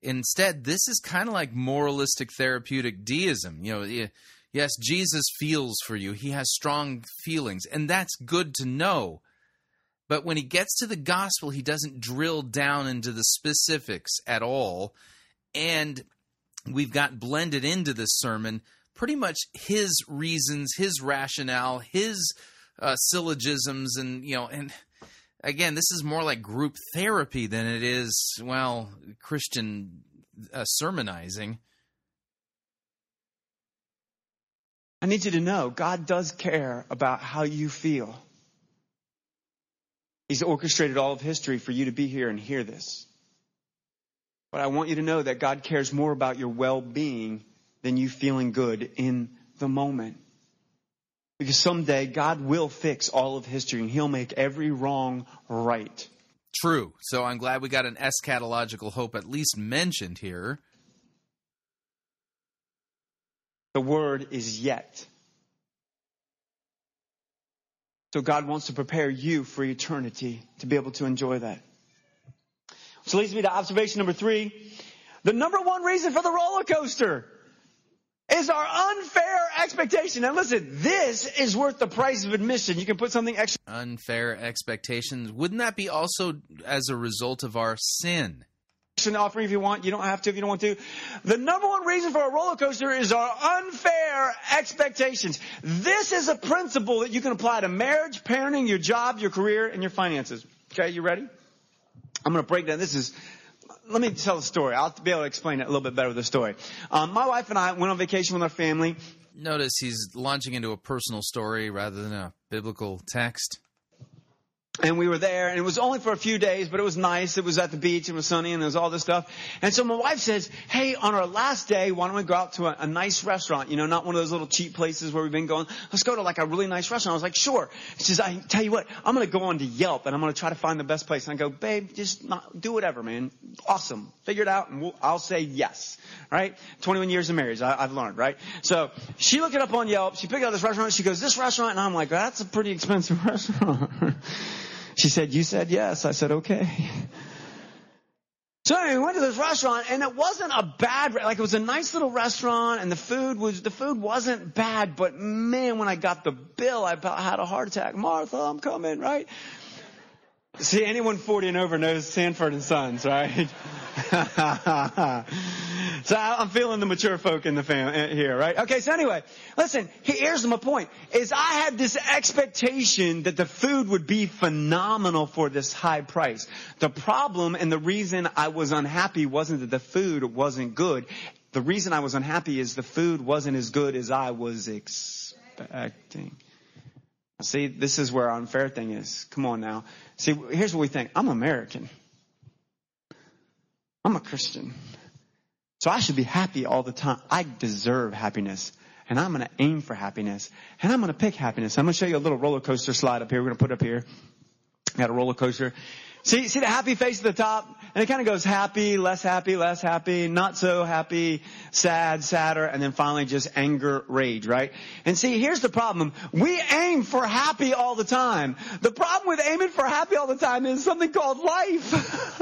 Instead, this is kind of like moralistic therapeutic deism. You know, yes, Jesus feels for you. He has strong feelings, and that's good to know. But when he gets to the gospel, he doesn't drill down into the specifics at all. And we've got blended into this sermon pretty much his reasons, his rationale, his uh, syllogisms, and, you know, and... Again, this is more like group therapy than it is, well, Christian uh, sermonizing. I need you to know God does care about how you feel. He's orchestrated all of history for you to be here and hear this. But I want you to know that God cares more about your well-being than you feeling good in the moment. Because someday God will fix all of history and he'll make every wrong right. True. So I'm glad we got an eschatological hope at least mentioned here. The word is yet. So God wants to prepare you for eternity to be able to enjoy that. Which leads me to observation number three. The number one reason for the roller coaster is our unfair expectation. Now listen, this is worth the price of admission. You can put something extra. Unfair expectations. Wouldn't that be also as a result of our sin? An offering if you want. You don't have to if you don't want to. The number one reason for a roller coaster is our unfair expectations. This is a principle that you can apply to marriage, parenting, your job, your career, and your finances. Okay, you ready? I'm going to break down. This is... Let me tell the story. I'll be able to explain it a little bit better with the story. Um, my wife and I went on vacation with our family. Notice he's launching into a personal story rather than a biblical text. And we were there, and it was only for a few days, but it was nice. It was at the beach, and it was sunny, and there was all this stuff. And so my wife says, hey, on our last day, why don't we go out to a, a nice restaurant? You know, not one of those little cheap places where we've been going. Let's go to like a really nice restaurant. I was like, sure. She says, I tell you what, I'm going to go on to Yelp, and I'm going to try to find the best place. And I go, babe, just not, do whatever, man. Awesome. Figure it out, and we'll, I'll say yes. Right? twenty-one years of marriage, I, I've learned, right? So she looked it up on Yelp. She picked out this restaurant. She goes, this restaurant? And I'm like, that's a pretty expensive restaurant. She said, you said yes. I said, okay. So anyway, we went to this restaurant, and it wasn't a bad, like it was a nice little restaurant, and the food was, the food wasn't bad, but man, when I got the bill, I about had a heart attack. Martha, I'm coming, right? See, anyone forty and over knows Sanford and Sons, right? So I'm feeling the mature folk in the family here, right? Okay, so anyway, listen, here's my point, is I had this expectation that the food would be phenomenal for this high price. The problem and the reason I was unhappy wasn't that the food wasn't good. The reason I was unhappy is the food wasn't as good as I was expecting. See, this is where our unfair thing is. Come on now. See, here's what we think. I'm American. I'm a Christian. So I should be happy all the time. I deserve happiness, and I'm going to aim for happiness, and I'm going to pick happiness. I'm going to show you a little roller coaster slide up here. We're going to put up here. Got a roller coaster. See, see the happy face at the top, and it kind of goes happy, less happy, less happy, not so happy, sad, sadder, and then finally just anger, rage, right? And see, here's the problem. We aim for happy all the time. The problem with aiming for happy all the time is something called life.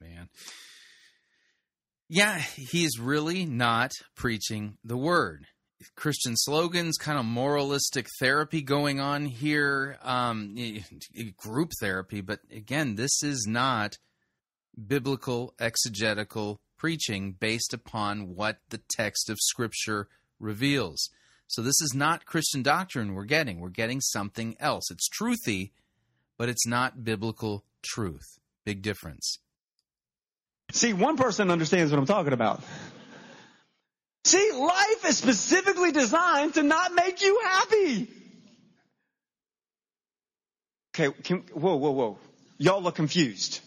Man. Yeah, he's really not preaching the word. Christian slogans, kind of moralistic therapy going on here, um, group therapy. But again, this is not biblical exegetical preaching based upon what the text of Scripture reveals. So this is not Christian doctrine we're getting. We're getting something else. It's truthy, but it's not biblical truth. Big difference. See, one person understands what I'm talking about. See, life is specifically designed to not make you happy. Okay, can, whoa, whoa, whoa. Y'all look confused.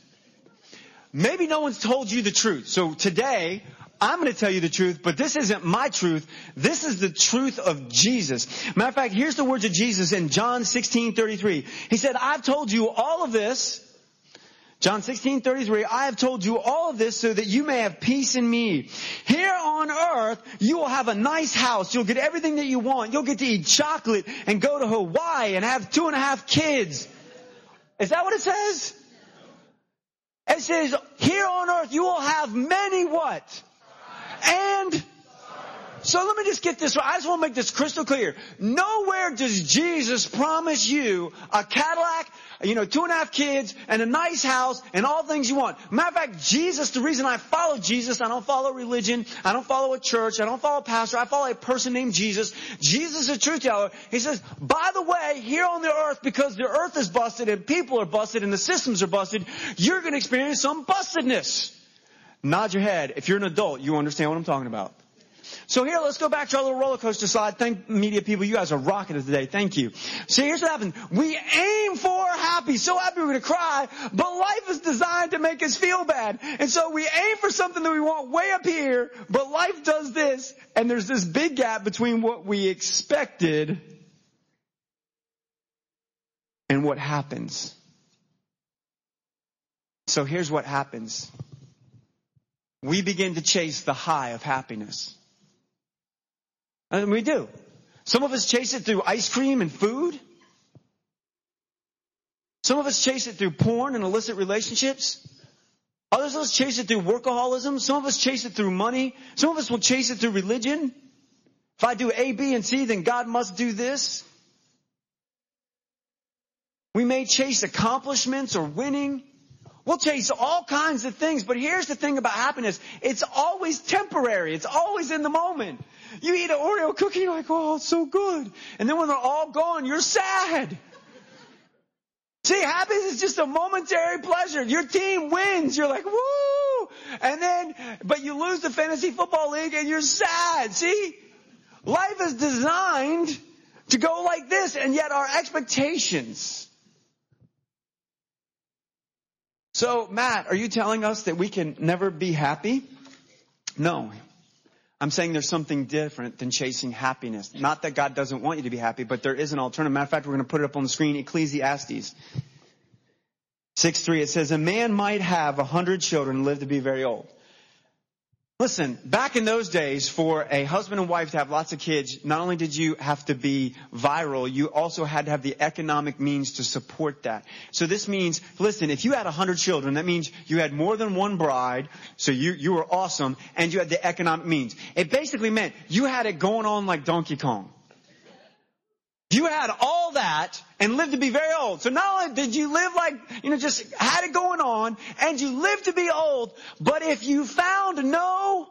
Maybe no one's told you the truth. So today, I'm going to tell you the truth, but this isn't my truth. This is the truth of Jesus. Matter of fact, here's the words of Jesus in John sixteen thirty-three. He said, I've told you all of this. John sixteen thirty-three, I have told you all of this so that you may have peace in me. Here on earth, you will have a nice house. You'll get everything that you want. You'll get to eat chocolate and go to Hawaii and have two and a half kids. Is that what it says? It says, here on earth, you will have many what? And so let me just get this right. I just want to make this crystal clear. Nowhere does Jesus promise you a Cadillac, you know, two and a half kids and a nice house and all things you want. Matter of fact, Jesus, the reason I follow Jesus, I don't follow religion. I don't follow a church. I don't follow a pastor. I follow a person named Jesus. Jesus is the truth teller. He says, by the way, here on the earth, because the earth is busted and people are busted and the systems are busted, you're going to experience some bustedness. Nod your head. If you're an adult, you understand what I'm talking about. So here, let's go back to our little roller coaster slide. Thank media people. You guys are rocking it today. Thank you. So here's what happened. We aim for happy. So happy we're going to cry. But life is designed to make us feel bad. And so we aim for something that we want way up here. But life does this. And there's this big gap between what we expected and what happens. So here's what happens. We begin to chase the high of happiness. And we do. Some of us chase it through ice cream and food. Some of us chase it through porn and illicit relationships. Others of us chase it through workaholism. Some of us chase it through money. Some of us will chase it through religion. If I do A, B, and C, then God must do this. We may chase accomplishments or winning. We'll chase all kinds of things, but here's the thing about happiness. It's always temporary. It's always in the moment. You eat an Oreo cookie, you're like, oh, it's so good. And then when they're all gone, you're sad. See, happiness is just a momentary pleasure. Your team wins. You're like, woo! And then, but you lose the fantasy football league and you're sad. See, life is designed to go like this, and yet our expectations. So, Matt, are you telling us that we can never be happy? No. I'm saying there's something different than chasing happiness. Not that God doesn't want you to be happy, but there is an alternative. Matter of fact, we're going to put it up on the screen, Ecclesiastes six three. It says, a man might have a hundred children and live to be very old. Listen, back in those days, for a husband and wife to have lots of kids, not only did you have to be viral, you also had to have the economic means to support that. So this means, listen, if you had one hundred children, that means you had more than one bride, so you, you were awesome, and you had the economic means. It basically meant you had it going on like Donkey Kong. You had all that and lived to be very old. So not only did you live like, you know, just had it going on and you lived to be old, but if you found no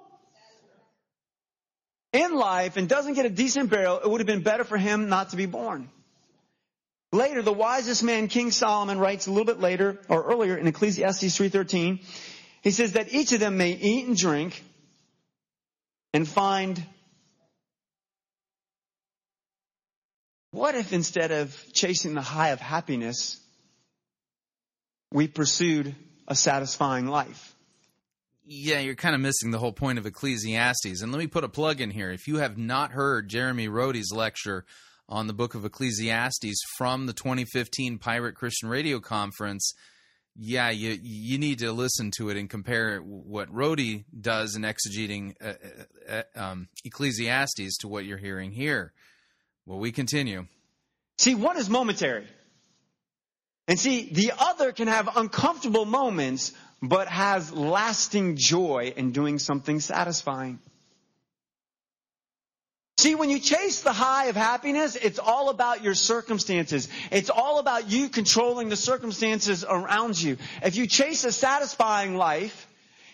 in life and doesn't get a decent burial, it would have been better for him not to be born. Later, the wisest man, King Solomon, writes a little bit later or earlier in Ecclesiastes three thirteen. He says that each of them may eat and drink and find. What if instead of chasing the high of happiness, we pursued a satisfying life? Yeah, you're kind of missing the whole point of Ecclesiastes. And let me put a plug in here. If you have not heard Jeremy Rohde's lecture on the book of Ecclesiastes from the twenty fifteen Pirate Christian Radio Conference, yeah, you you need to listen to it and compare what Rohde does in exegeting uh, uh, um, Ecclesiastes to what you're hearing here. Well, we continue. See, one is momentary. And see, the other can have uncomfortable moments, but has lasting joy in doing something satisfying. See, when you chase the high of happiness, it's all about your circumstances. It's all about you controlling the circumstances around you. If you chase a satisfying life,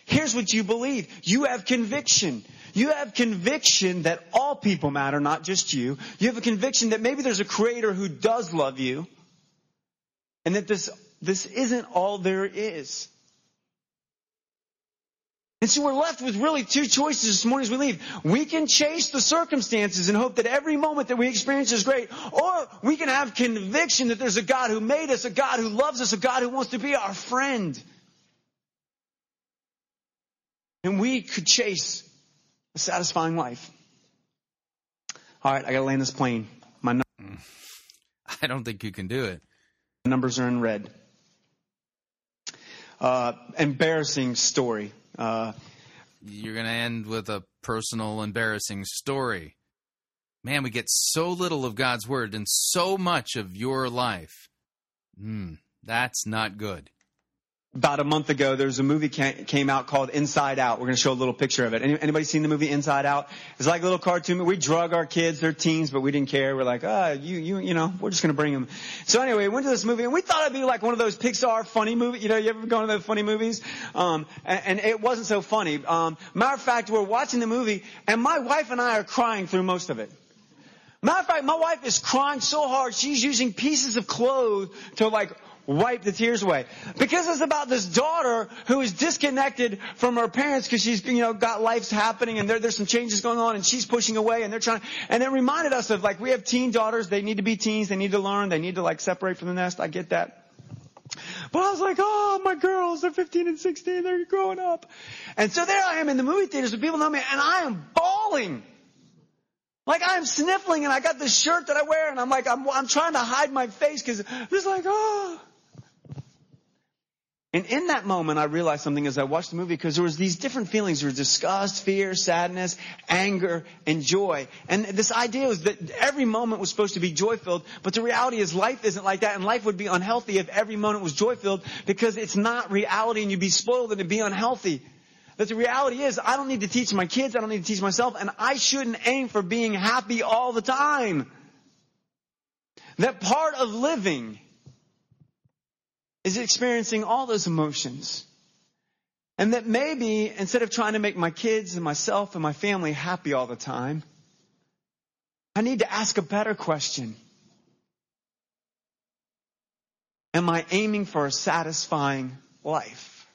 here's what you believe. You have conviction. You have conviction that all people matter, not just you. You have a conviction that maybe there's a creator who does love you. And that this, this isn't all there is. And so we're left with really two choices this morning as we leave. We can chase the circumstances and hope that every moment that we experience is great. Or we can have conviction that there's a God who made us, a God who loves us, a God who wants to be our friend. And we could chase a satisfying life. All right, I got to land this plane. My num- I don't think you can do it. The numbers are in red. Uh, embarrassing story. Uh, You're going to end with a personal, embarrassing story. Man, we get so little of God's word and so much of your life. Mm, that's not good. About a month ago, there was a movie that came out called Inside Out. We're going to show a little picture of it. Anybody seen the movie Inside Out? It's like a little cartoon. We drug our kids. They're teens, but we didn't care. We're like, ah, oh, you, you, you know, we're just going to bring them. So anyway, we went to this movie, and we thought it'd be like one of those Pixar funny movies. You know, you ever gone to those funny movies? Um, and, and it wasn't so funny. Um, matter of fact, we're watching the movie, and my wife and I are crying through most of it. Matter of fact, my wife is crying so hard, she's using pieces of clothes to, like, wipe the tears away. Because it's about this daughter who is disconnected from her parents because she's, you know, got life's happening and there, there's some changes going on and she's pushing away and they're trying. And it reminded us of, like, we have teen daughters. They need to be teens. They need to learn. They need to, like, separate from the nest. I get that. But I was like, oh, my girls, they're fifteen and sixteen. They're growing up. And so there I am in the movie theaters with people know me and I am bawling. Like, I'm sniffling and I got this shirt that I wear and I'm like, I'm, I'm trying to hide my face because it's like, oh. And in that moment, I realized something as I watched the movie because there was these different feelings. There was disgust, fear, sadness, anger, and joy. And this idea was that every moment was supposed to be joy-filled, but the reality is life isn't like that, and life would be unhealthy if every moment was joy-filled because it's not reality, and you'd be spoiled and it'd be unhealthy. But the reality is I don't need to teach my kids, I don't need to teach myself, and I shouldn't aim for being happy all the time. That part of living is experiencing all those emotions. And that maybe instead of trying to make my kids and myself and my family happy all the time, I need to ask a better question. Am I aiming for a satisfying life?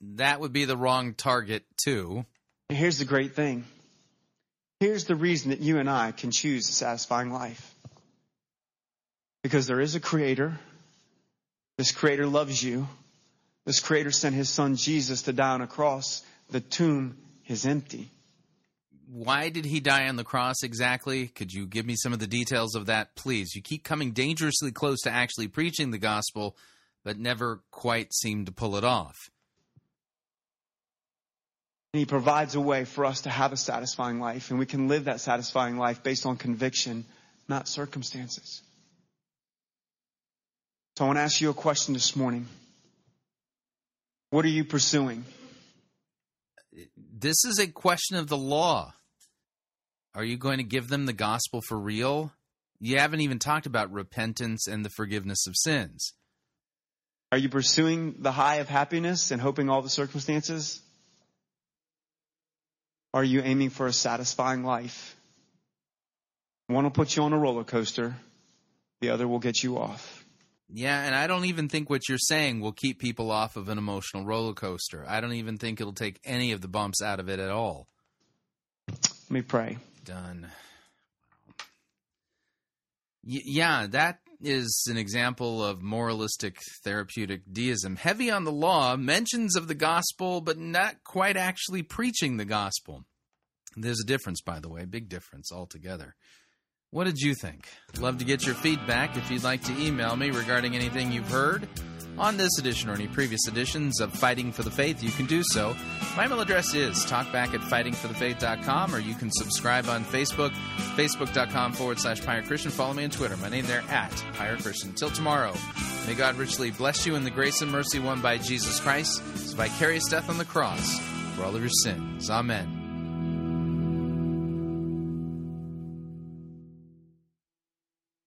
That would be the wrong target too. And here's the great thing. Here's the reason that you and I can choose a satisfying life. Because there is a creator. This creator loves you. This creator sent his son Jesus to die on a cross. The tomb is empty. Why did he die on the cross exactly? Could you give me some of the details of that, please? You keep coming dangerously close to actually preaching the gospel, but never quite seem to pull it off. And he provides a way for us to have a satisfying life, and we can live that satisfying life based on conviction, not circumstances. So I want to ask you a question this morning. What are you pursuing? This is a question of the law. Are you going to give them the gospel for real? You haven't even talked about repentance and the forgiveness of sins. Are you pursuing the high of happiness and hoping all the circumstances? Are you aiming for a satisfying life? One will put you on a roller coaster. The other will get you off. Yeah, and I don't even think what you're saying will keep people off of an emotional roller coaster. I don't even think it'll take any of the bumps out of it at all. Let me pray. Done. Y- yeah, that is an example of moralistic therapeutic deism. Heavy on the law, mentions of the gospel, but not quite actually preaching the gospel. There's a difference, by the way, big difference altogether. What did you think? Love to get your feedback if you'd like to email me regarding anything you've heard on this edition or any previous editions of Fighting for the Faith. You can do so. My email address is talkback at fighting for the faith dot com, or you can subscribe on Facebook, facebook.com forward slash Pirate Christian. Follow me on Twitter. My name there at Pirate Christian. Until tomorrow, may God richly bless you in the grace and mercy won by Jesus Christ, his vicarious death on the cross for all of your sins. Amen.